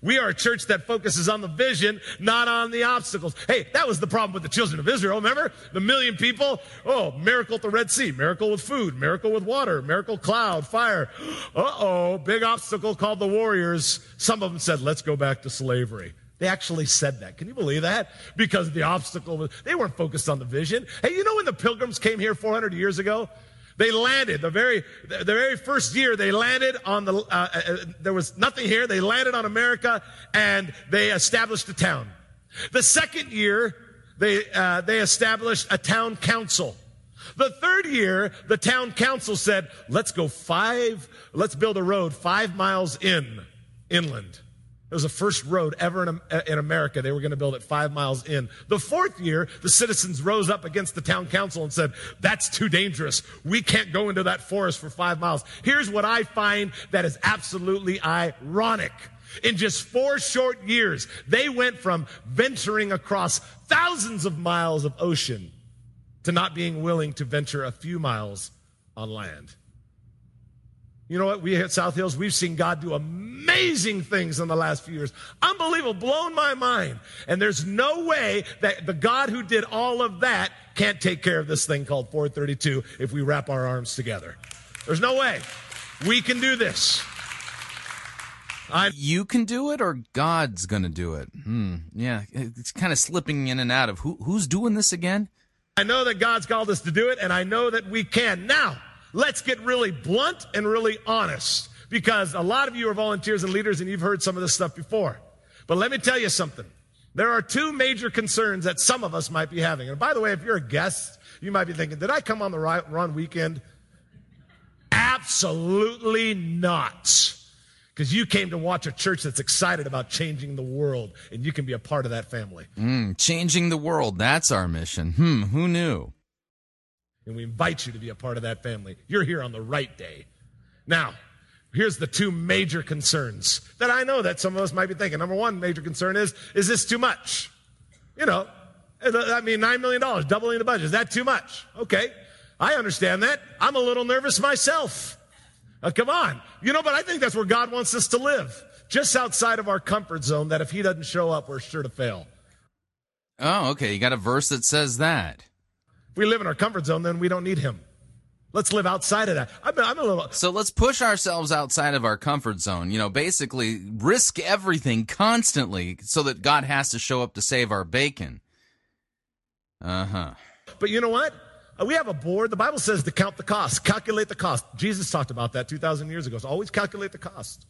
We are a church that focuses on the vision, not on the obstacles. Hey, that was the problem with the children of Israel. Remember? The million people. Oh, miracle at the Red Sea. Miracle with food. Miracle with water. Miracle cloud, fire. Uh-oh. Big obstacle called the warriors. Some of them said, let's go back to slavery. They actually said that. Can you believe that? Because the obstacle was, they weren't focused on the vision. Hey, you know when the Pilgrims came here four hundred years ago? They landed. The very, the very first year they landed on the, uh, uh, there was nothing here. They landed on America and they established a town. The second year, they, uh, they established a town council. The third year, the town council said, let's go five, let's build a road five miles in, inland. It was the first road ever in, in America. They were going to build it five miles in. The fourth year, the citizens rose up against the town council and said, that's too dangerous. We can't go into that forest for five miles. Here's what I find that is absolutely ironic. In just four short years, they went from venturing across thousands of miles of ocean to not being willing to venture a few miles on land. You know what? We at South Hills, we've seen God do amazing things in the last few years. Unbelievable, blown my mind. And there's no way that the God who did all of that can't take care of this thing called four thirty-two if we wrap our arms together. There's no way. We can do this. I'm you can do it or God's going to do it? Hmm. Yeah, it's kind of slipping in and out of who who's doing this again? I know that God's called us to do it, and I know that we can. Now, let's get really blunt and really honest, because a lot of you are volunteers and leaders and you've heard some of this stuff before. But let me tell you something. There are two major concerns that some of us might be having. And by the way, if you're a guest, you might be thinking, did I come on the wrong weekend? Absolutely not. Because you came to watch a church that's excited about changing the world, and you can be a part of that family. Mm, changing the world, that's our mission. Hmm, who knew? And we invite you to be a part of that family. You're here on the right day. Now, here's the two major concerns that I know that some of us might be thinking. Number one major concern is, is this too much? You know, I mean, nine million dollars, doubling the budget. Is that too much? Okay, I understand that. I'm a little nervous myself. Uh, come on. You know, but I think that's where God wants us to live, just outside of our comfort zone, that if he doesn't show up, we're sure to fail. Oh, okay. You got a verse that says that. If we live in our comfort zone, then we don't need him. Let's live outside of that. I'm, I'm a little... So let's push ourselves outside of our comfort zone. You know, basically risk everything constantly so that God has to show up to save our bacon. Uh-huh. But you know what? We have a board. The Bible says to count the cost, calculate the cost. Jesus talked about that two thousand years ago. So always calculate the cost.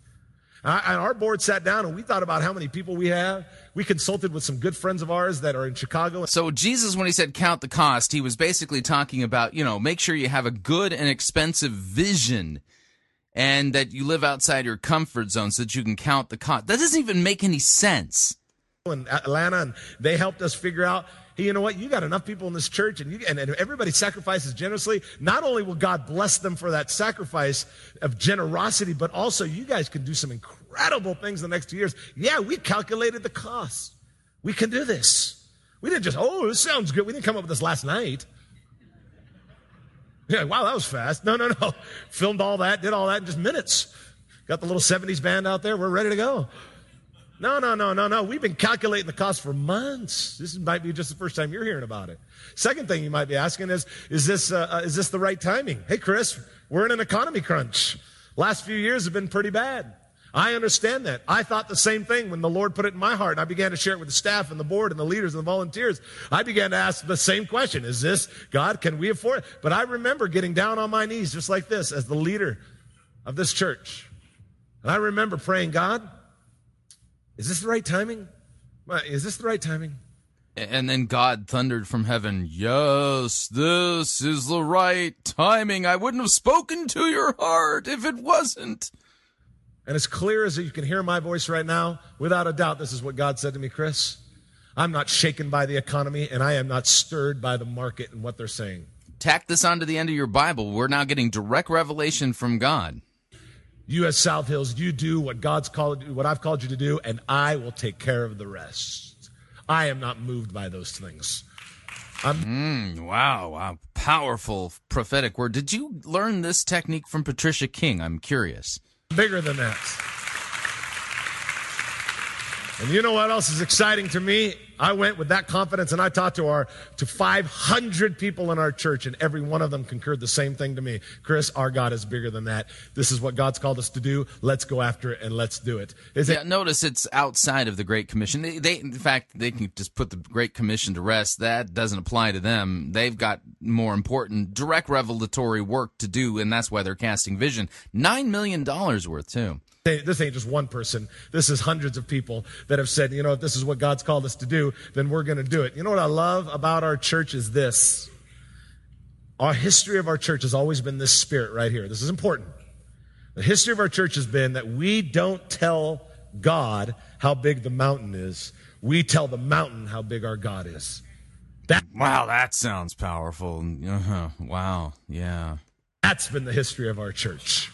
And our board sat down and we thought about how many people we have. We consulted with some good friends of ours that are in Chicago. So Jesus, when he said count the cost, he was basically talking about, you know, make sure you have a good and expensive vision and that you live outside your comfort zone so that you can count the cost. That doesn't even make any sense. In Atlanta, and they helped us figure out, hey, you know what? You got enough people in this church, and, you, and, and everybody sacrifices generously. Not only will God bless them for that sacrifice of generosity, but also you guys can do some incredible things in the next two years. Yeah, we calculated the cost. We can do this. We didn't just, oh, this sounds good. We didn't come up with this last night. Yeah, wow, that was fast. No, no, no. Filmed all that, did all that in just minutes. Got the little seventies band out there. We're ready to go. No, no, no, no, no. We've been calculating the cost for months. This might be just the first time you're hearing about it. Second thing you might be asking is, is this uh, is this the right timing? Hey, Chris, we're in an economy crunch. Last few years have been pretty bad. I understand that. I thought the same thing when the Lord put it in my heart, and I began to share it with the staff and the board and the leaders and the volunteers. I began to ask the same question. Is this, God, can we afford it? But I remember getting down on my knees just like this as the leader of this church. And I remember praying, God, is this the right timing? Is this the right timing? And then God thundered from heaven, yes, this is the right timing. I wouldn't have spoken to your heart if it wasn't. And as clear as you can hear my voice right now, without a doubt, this is what God said to me, Chris. I'm not shaken by the economy, and I am not stirred by the market and what they're saying. Tack this onto the end of your Bible. We're now getting direct revelation from God. You as South Hills, you do what God's called, what I've called you to do, and I will take care of the rest. I am not moved by those things. Mm, wow, wow. Powerful prophetic word. Did you learn this technique from Patricia King? I'm curious. Bigger than that. And you know what else is exciting to me? I went with that confidence and I talked to our to five hundred people in our church, and every one of them concurred the same thing to me. Chris, our God is bigger than that. This is what God's called us to do. Let's go after it and let's do it. Is yeah, it- notice it's outside of the Great Commission. They, they, in fact, they can just put the Great Commission to rest. That doesn't apply to them. They've got more important direct revelatory work to do, and that's why they're casting vision. Nine million dollars worth, too. This ain't just one person. This is hundreds of people that have said, you know, if this is what God's called us to do, then we're going to do it. You know what I love about our church is this. Our history of our church has always been this spirit right here. This is important. The history of our church has been that we don't tell God how big the mountain is. We tell the mountain how big our God is. That- wow, that sounds powerful. Uh-huh. Wow, yeah. That's been the history of our church.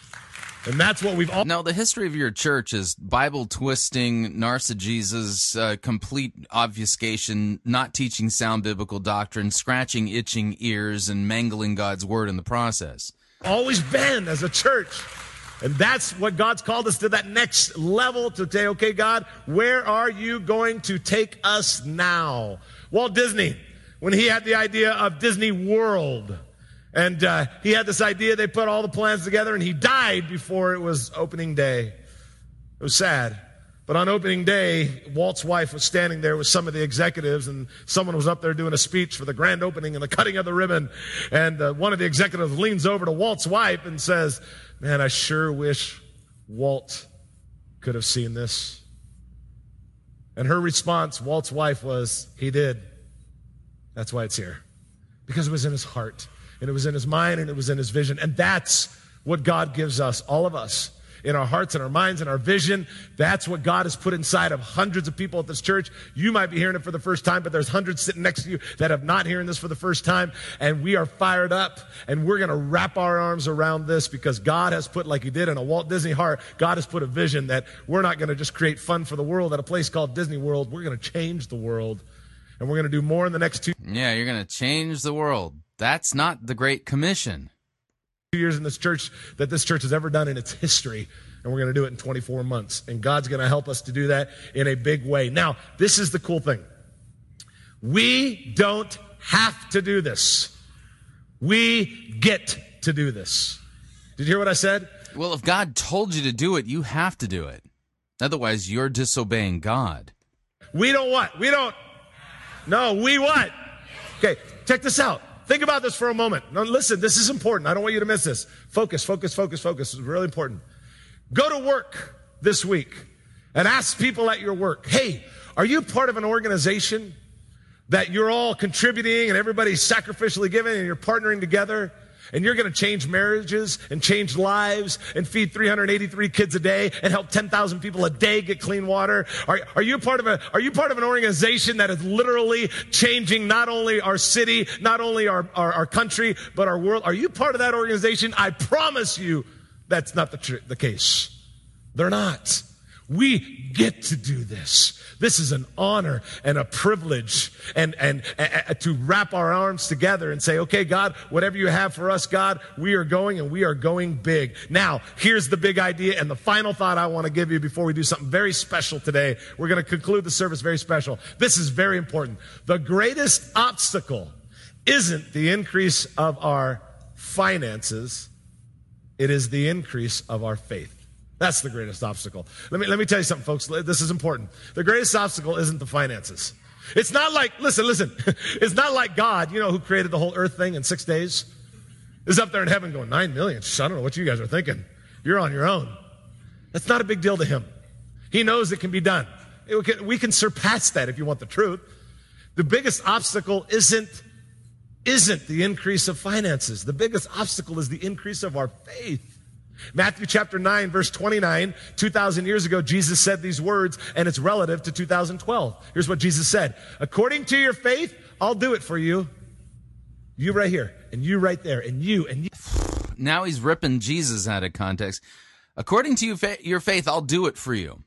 And that's what we've all... No, the history of your church is Bible-twisting, narcissus, uh, complete obfuscation, not teaching sound biblical doctrine, scratching itching ears, and mangling God's word in the process. Always been as a church. And that's what God's called us to, that next level, to say, okay, God, where are you going to take us now? Walt Disney, when he had the idea of Disney World... And uh, he had this idea, they put all the plans together, and he died before it was opening day. It was sad. But on opening day, Walt's wife was standing there with some of the executives, and someone was up there doing a speech for the grand opening and the cutting of the ribbon. And uh, one of the executives leans over to Walt's wife and says, "Man, I sure wish Walt could have seen this." And her response, Walt's wife, was, "He did. That's why it's here." Because it was in his heart. And it was in his mind, and it was in his vision. And that's what God gives us, all of us, in our hearts and our minds and our vision. That's what God has put inside of hundreds of people at this church. You might be hearing it for the first time, but there's hundreds sitting next to you that have not hearing this for the first time. And we are fired up, and we're going to wrap our arms around this because God has put, like he did in a Walt Disney heart, God has put a vision that we're not going to just create fun for the world at a place called Disney World. We're going to change the world, and we're going to do more in the next two. Yeah, you're going to change the world. That's not the Great Commission. Two years in this church that this church has ever done in its history, and we're going to do it in twenty-four months. And God's going to help us to do that in a big way. Now, this is the cool thing. We don't have to do this. We get to do this. Did you hear what I said? Well, if God told you to do it, you have to do it. Otherwise, you're disobeying God. We don't what? We don't. No, we what? Okay, check this out. Think about this for a moment. Now, listen, this is important. I don't want you to miss this. Focus, focus, focus, focus. It's really important. Go to work this week and ask people at your work, hey, are you part of an organization that you're all contributing and everybody's sacrificially giving and you're partnering together and you're going to change marriages and change lives and feed three hundred eighty-three kids a day and help ten thousand people a day get clean water? Are, are you part of a, are you part of an organization that is literally changing not only our city, not only our, our, our country, but our world? Are you part of that organization? I promise you that's not the, tr- the case. They're not. We get to do this. This is an honor and a privilege and, and and to wrap our arms together and say, okay, God, whatever you have for us, God, we are going and we are going big. Now, here's the big idea and the final thought I want to give you before we do something very special today. We're going to conclude the service very special. This is very important. The greatest obstacle isn't the increase of our finances. It is the increase of our faith. That's the greatest obstacle. Let me let me tell you something, folks. This is important. The greatest obstacle isn't the finances. It's not like, listen, listen. It's not like God, you know, who created the whole earth thing in six days, is up there in heaven going, nine million. I don't know what you guys are thinking. You're on your own. That's not a big deal to him. He knows it can be done. It can, we can surpass that if you want the truth. The biggest obstacle isn't, isn't the increase of finances. The biggest obstacle is the increase of our faith. Matthew chapter nine, verse twenty-nine, two thousand years ago, Jesus said these words, and it's relative to two thousand twelve. Here's what Jesus said. According to your faith, I'll do it for you. You right here, and you right there, and you, and you. Now he's ripping Jesus out of context. According to you fa- your faith, I'll do it for you.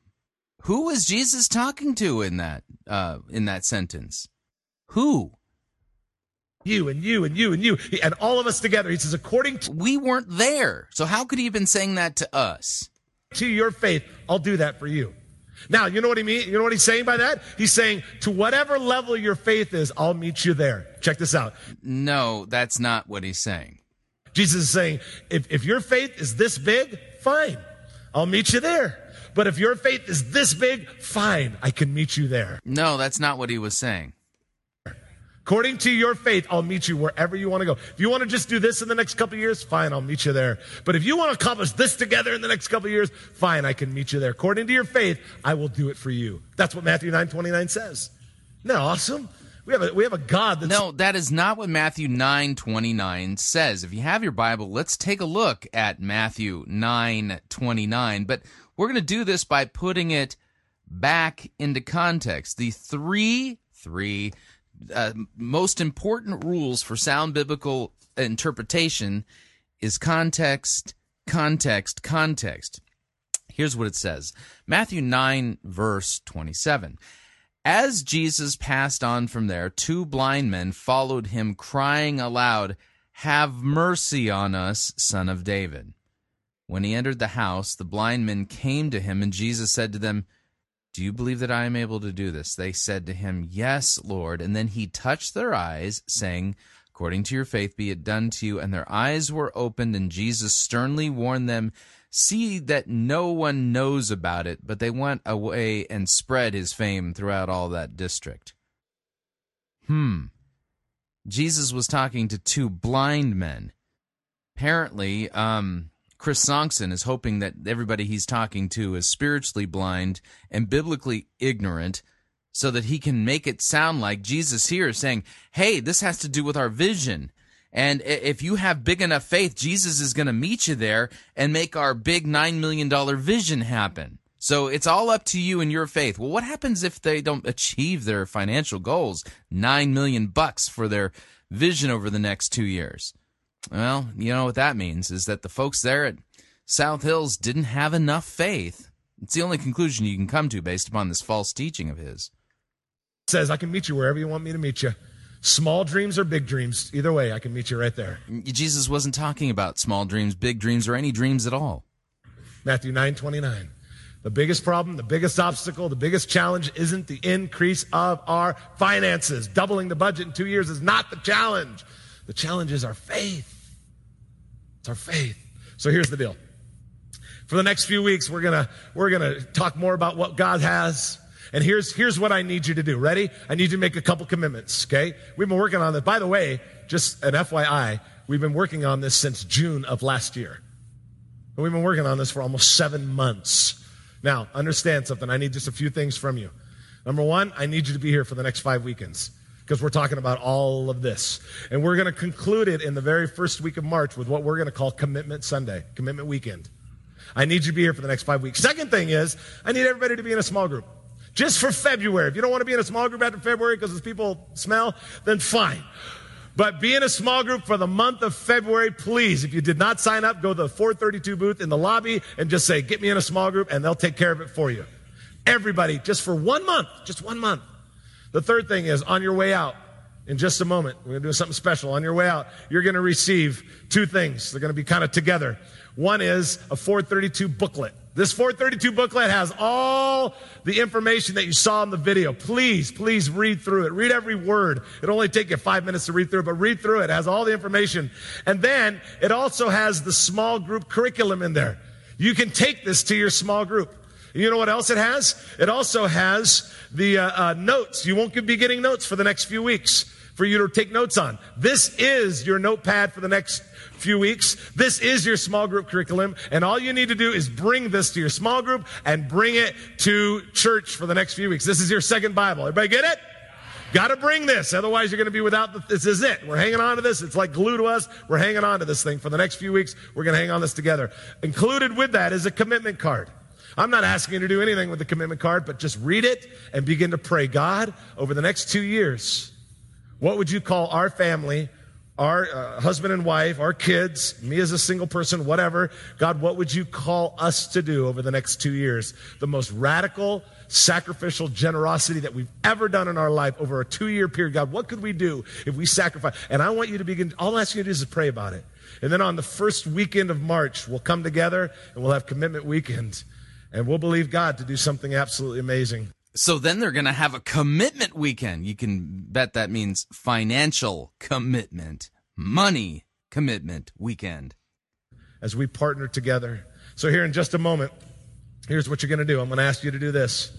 Who was Jesus talking to in that uh, in that sentence? Who? You and you and you and you and all of us together. He says, according to... We weren't there. So how could he have been saying that to us? To your faith, I'll do that for you. Now, you know what he mean? You know what he's saying by that? He's saying, to whatever level your faith is, I'll meet you there. Check this out. No, that's not what he's saying. Jesus is saying, if, if your faith is this big, fine, I'll meet you there. But if your faith is this big, fine, I can meet you there. No, that's not what he was saying. According to your faith, I'll meet you wherever you want to go. If you want to just do this in the next couple of years, fine, I'll meet you there. But if you want to accomplish this together in the next couple of years, fine, I can meet you there. According to your faith, I will do it for you. That's what Matthew nine twenty-nine says. Isn't that awesome? We have a, we have a God that's... No, that is not what Matthew nine twenty-nine says. If you have your Bible, let's take a look at Matthew nine twenty-nine. But... We're going to do this by putting it back into context. The three, three uh, most important rules for sound biblical interpretation is context, context, context. Here's what it says. Matthew nine, verse twenty-seven. As Jesus passed on from there, two blind men followed him, crying aloud, "Have mercy on us, Son of David." When he entered the house, the blind men came to him, and Jesus said to them, "Do you believe that I am able to do this?" They said to him, "Yes, Lord." And then he touched their eyes, saying, "According to your faith be it done to you." And their eyes were opened, and Jesus sternly warned them, "See that no one knows about it," but they went away and spread his fame throughout all that district. Hmm. Jesus was talking to two blind men. Apparently, um, Chris Songson is hoping that everybody he's talking to is spiritually blind and biblically ignorant, so that he can make it sound like Jesus here is saying, "Hey, this has to do with our vision. And if you have big enough faith, Jesus is going to meet you there and make our big nine million dollars vision happen. So it's all up to you and your faith." Well, what happens if they don't achieve their financial goals? nine million bucks for their vision over the next two years. Well, you know what that means is that the folks there at South Hills didn't have enough faith. It's the only conclusion you can come to based upon this false teaching of his. It says, "I can meet you wherever you want me to meet you." Small dreams or big dreams, either way, I can meet you right there. Jesus wasn't talking about small dreams, big dreams, or any dreams at all. Matthew nine twenty-nine. The biggest problem, the biggest obstacle, the biggest challenge isn't the increase of our finances. Doubling the budget in two years is not the challenge. The challenge is our faith. It's our faith. So here's the deal. For the next few weeks, we're gonna we're gonna talk more about what God has. And here's, here's what I need you to do. Ready? I need you to make a couple commitments, okay? We've been working on this. By the way, just an F Y I, we've been working on this since June of last year. And we've been working on this for almost seven months. Now, understand something. I need just a few things from you. Number one, I need you to be here for the next five weekends because we're talking about all of this. And we're going to conclude it in the very first week of March with what we're going to call Commitment Sunday, Commitment Weekend. I need you to be here for the next five weeks. Second thing is, I need everybody to be in a small group. Just for February. If you don't want to be in a small group after February because those people smell, then fine. But be in a small group for the month of February, please. If you did not sign up, go to the four thirty-two booth in the lobby and just say, "Get me in a small group," and they'll take care of it for you. Everybody, just for one month, just one month. The third thing is, on your way out, in just a moment, we're going to do something special. On your way out, you're going to receive two things. They're going to be kind of together. One is a four thirty-two booklet. This four thirty-two booklet has all the information that you saw in the video. Please, please read through it. Read every word. It'll only take you five minutes to read through it, but read through it. It has all the information. And then it also has the small group curriculum in there. You can take this to your small group. And you know what else it has? It also has the uh, uh, notes. You won't be getting notes for the next few weeks for you to take notes on. This is your notepad for the next few weeks. This is your small group curriculum, and all you need to do is bring this to your small group and bring it to church for the next few weeks. This is your second Bible. Everybody get it? Got to bring this, otherwise you're going to be without the, this is it. We're hanging on to this. It's like glue to us. We're hanging on to this thing for the next few weeks. We're going to hang on this together. Included with that is a commitment card. I'm not asking you to do anything with the commitment card, but just read it and begin to pray, "God, over the next two years, what would you call our family, our uh, husband and wife, our kids, me as a single person, whatever. God, what would you call us to do over the next two years? The most radical, sacrificial generosity that we've ever done in our life over a two-year period. God, what could we do if we sacrifice?" And I want you to begin, all I'm asking you to do is to pray about it. And then on the first weekend of March, we'll come together and we'll have Commitment Weekend. And we'll believe God to do something absolutely amazing. So then they're going to have a commitment weekend. You can bet that means financial commitment, money commitment weekend. As we partner together. So here in just a moment, here's what you're going to do. I'm going to ask you to do this.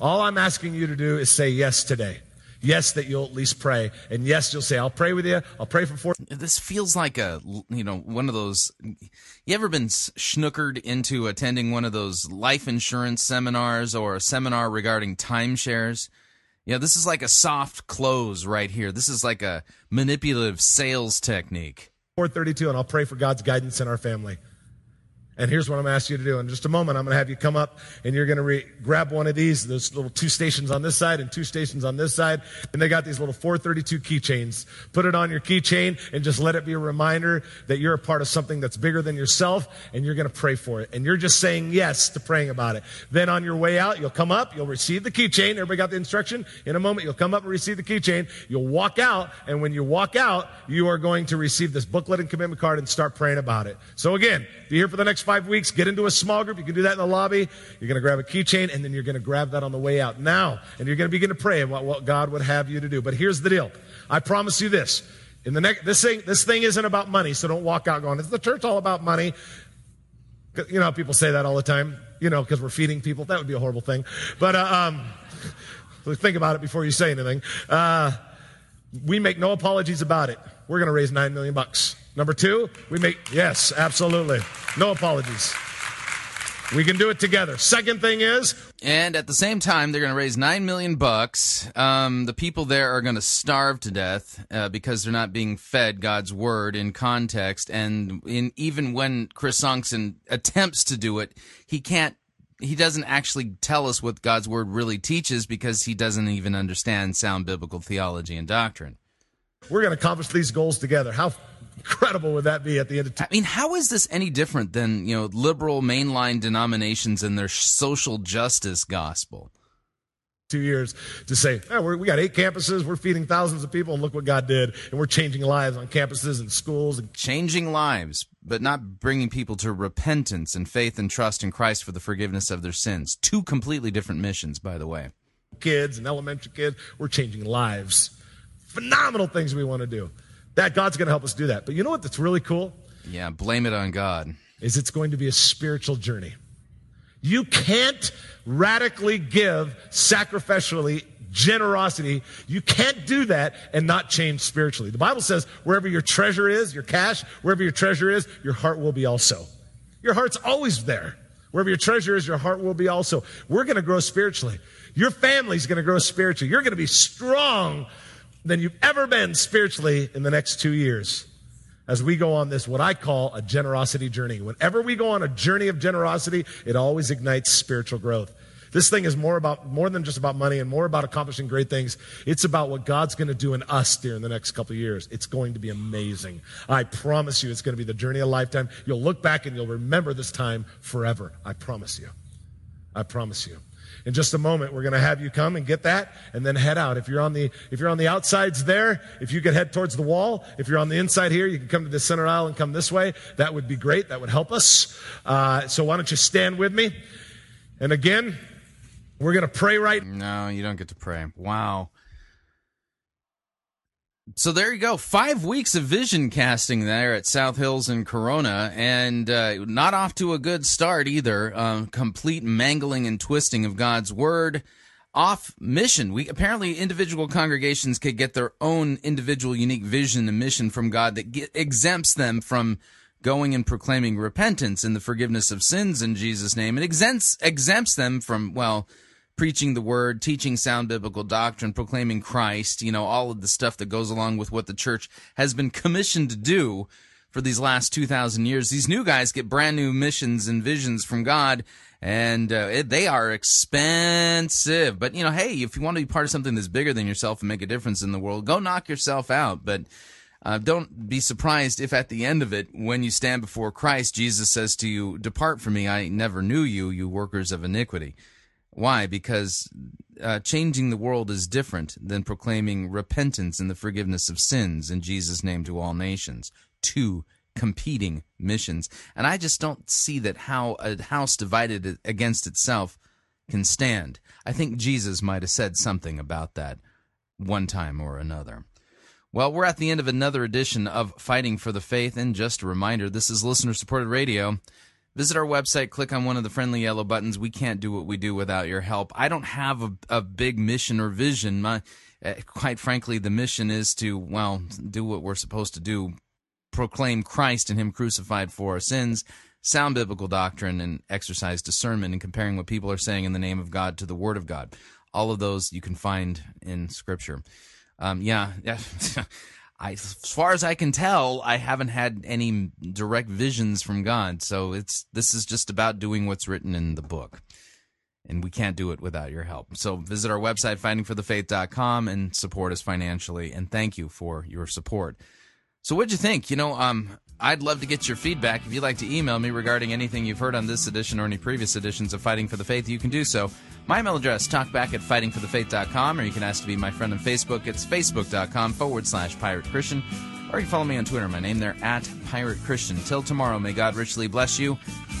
All I'm asking you to do is say yes today. Yes, that you'll at least pray. And yes, you'll say, "I'll pray with you. I'll pray for four." This feels like a, you know, one of those, you ever been snookered into attending one of those life insurance seminars or a seminar regarding timeshares? Yeah, this is like a soft close right here. This is like a manipulative sales technique. four thirty-two, and I'll pray for God's guidance in our family. And here's what I'm going to ask you to do. In just a moment, I'm going to have you come up, and you're going to re- grab one of these, those little two stations on this side and two stations on this side. And they got these little four thirty-two keychains. Put it on your keychain and just let it be a reminder that you're a part of something that's bigger than yourself, and you're going to pray for it. And you're just saying yes to praying about it. Then on your way out, you'll come up, you'll receive the keychain. Everybody got the instruction? In a moment, you'll come up and receive the keychain. You'll walk out, and when you walk out, you are going to receive this booklet and commitment card and start praying about it. So again, be here for the next five weeks, get into a small group. You can do that in the lobby. You're going to grab a keychain, and then you're going to grab that on the way out now. And you're going to begin to pray about what God would have you to do. But here's the deal. I promise you this. In the next, this thing, this thing isn't about money, so don't walk out going, is the church all about money? You know, people say that all the time, you know, because we're feeding people. That would be a horrible thing. But uh, um, think about it before you say anything. Uh, we make no apologies about it. We're going to raise nine million bucks. Number two, we make, yes, absolutely. No apologies. We can do it together. Second thing is. And at the same time, they're going to raise nine million bucks. Um, the people there are going to starve to death uh, because they're not being fed God's word in context. And in, even when Chris Songson attempts to do it, he can't. He doesn't actually tell us what God's word really teaches because he doesn't even understand sound biblical theology and doctrine. We're going to accomplish these goals together. How incredible would that be at the end of t- I mean, how is this any different than, you know, liberal mainline denominations and their social justice gospel? Two years to say, oh, we're, we got eight campuses, we're feeding thousands of people, and look what God did, and we're changing lives on campuses and schools. And- changing lives, but not bringing people to repentance and faith and trust in Christ for the forgiveness of their sins. Two completely different missions, by the way. Kids and elementary kids, we're changing lives. Phenomenal things we want to do. That God's going to help us do that. But you know what that's really cool? Yeah, blame it on God. Is it's going to be a spiritual journey. You can't radically give sacrificially generosity. You can't do that and not change spiritually. The Bible says wherever your treasure is, your cash, wherever your treasure is, your heart will be also. Your heart's always there. Wherever your treasure is, your heart will be also. We're going to grow spiritually. Your family's going to grow spiritually. You're going to be strong than you've ever been spiritually in the next two years as we go on this, what I call a generosity journey. Whenever we go on a journey of generosity, it always ignites spiritual growth. This thing is more about more than just about money and more about accomplishing great things. It's about what God's going to do in us during the next couple of years. It's going to be amazing. I promise you it's going to be the journey of a lifetime. You'll look back and you'll remember this time forever. I promise you. I promise you. In just a moment, we're going to have you come and get that and then head out. If you're on the if you're on the outsides there, if you could head towards the wall. If you're on the inside here, you can come to the center aisle and come this way. That would be great. That would help us. Uh, so why don't you stand with me? And again, we're going to pray right now. No, you don't get to pray. Wow. So there you go. Five weeks of vision casting there at South Hills in Corona, and uh, not off to a good start either. Uh, complete mangling and twisting of God's word. Off mission. We apparently individual congregations could get their own individual unique vision and mission from God that get, exempts them from going and proclaiming repentance and the forgiveness of sins in Jesus' name. It exempts exempts them from, well, preaching the word, teaching sound biblical doctrine, proclaiming Christ, you know, all of the stuff that goes along with what the church has been commissioned to do for these last two thousand years. These new guys get brand new missions and visions from God, and uh, it, they are expensive. But, you know, hey, if you want to be part of something that's bigger than yourself and make a difference in the world, go knock yourself out. But uh, don't be surprised if at the end of it, when you stand before Christ, Jesus says to you, "Depart from me, I never knew you, you workers of iniquity." Why? Because uh, changing the world is different than proclaiming repentance and the forgiveness of sins in Jesus' name to all nations. Two competing missions. And I just don't see that how a house divided against itself can stand. I think Jesus might have said something about that one time or another. Well, we're at the end of another edition of Fighting for the Faith. And just a reminder, this is listener-supported radio. Visit our website, click on one of the friendly yellow buttons. We can't do what we do without your help. I don't have a, a big mission or vision. My, uh, quite frankly, the mission is to, well, do what we're supposed to do, proclaim Christ and Him crucified for our sins, sound biblical doctrine, and exercise discernment in comparing what people are saying in the name of God to the Word of God. All of those you can find in Scripture. Um, yeah, yeah. I, as far as I can tell, I haven't had any direct visions from God. So it's this is just about doing what's written in the book. And we can't do it without your help. So visit our website, fighting for the faith dot com, and support us financially. And thank you for your support. So what'd you think? You know, um, I'd love to get your feedback. If you'd like to email me regarding anything you've heard on this edition or any previous editions of Fighting for the Faith, you can do so. My email address, talkback at fighting for the faith dot com, or you can ask to be my friend on Facebook. It's facebook.com forward slash Pirate Christian. Or you can follow me on Twitter. My name there, at Pirate Christian. Till tomorrow, may God richly bless you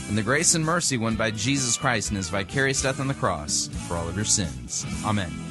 in the grace and mercy won by Jesus Christ in his vicarious death on the cross for all of your sins. Amen.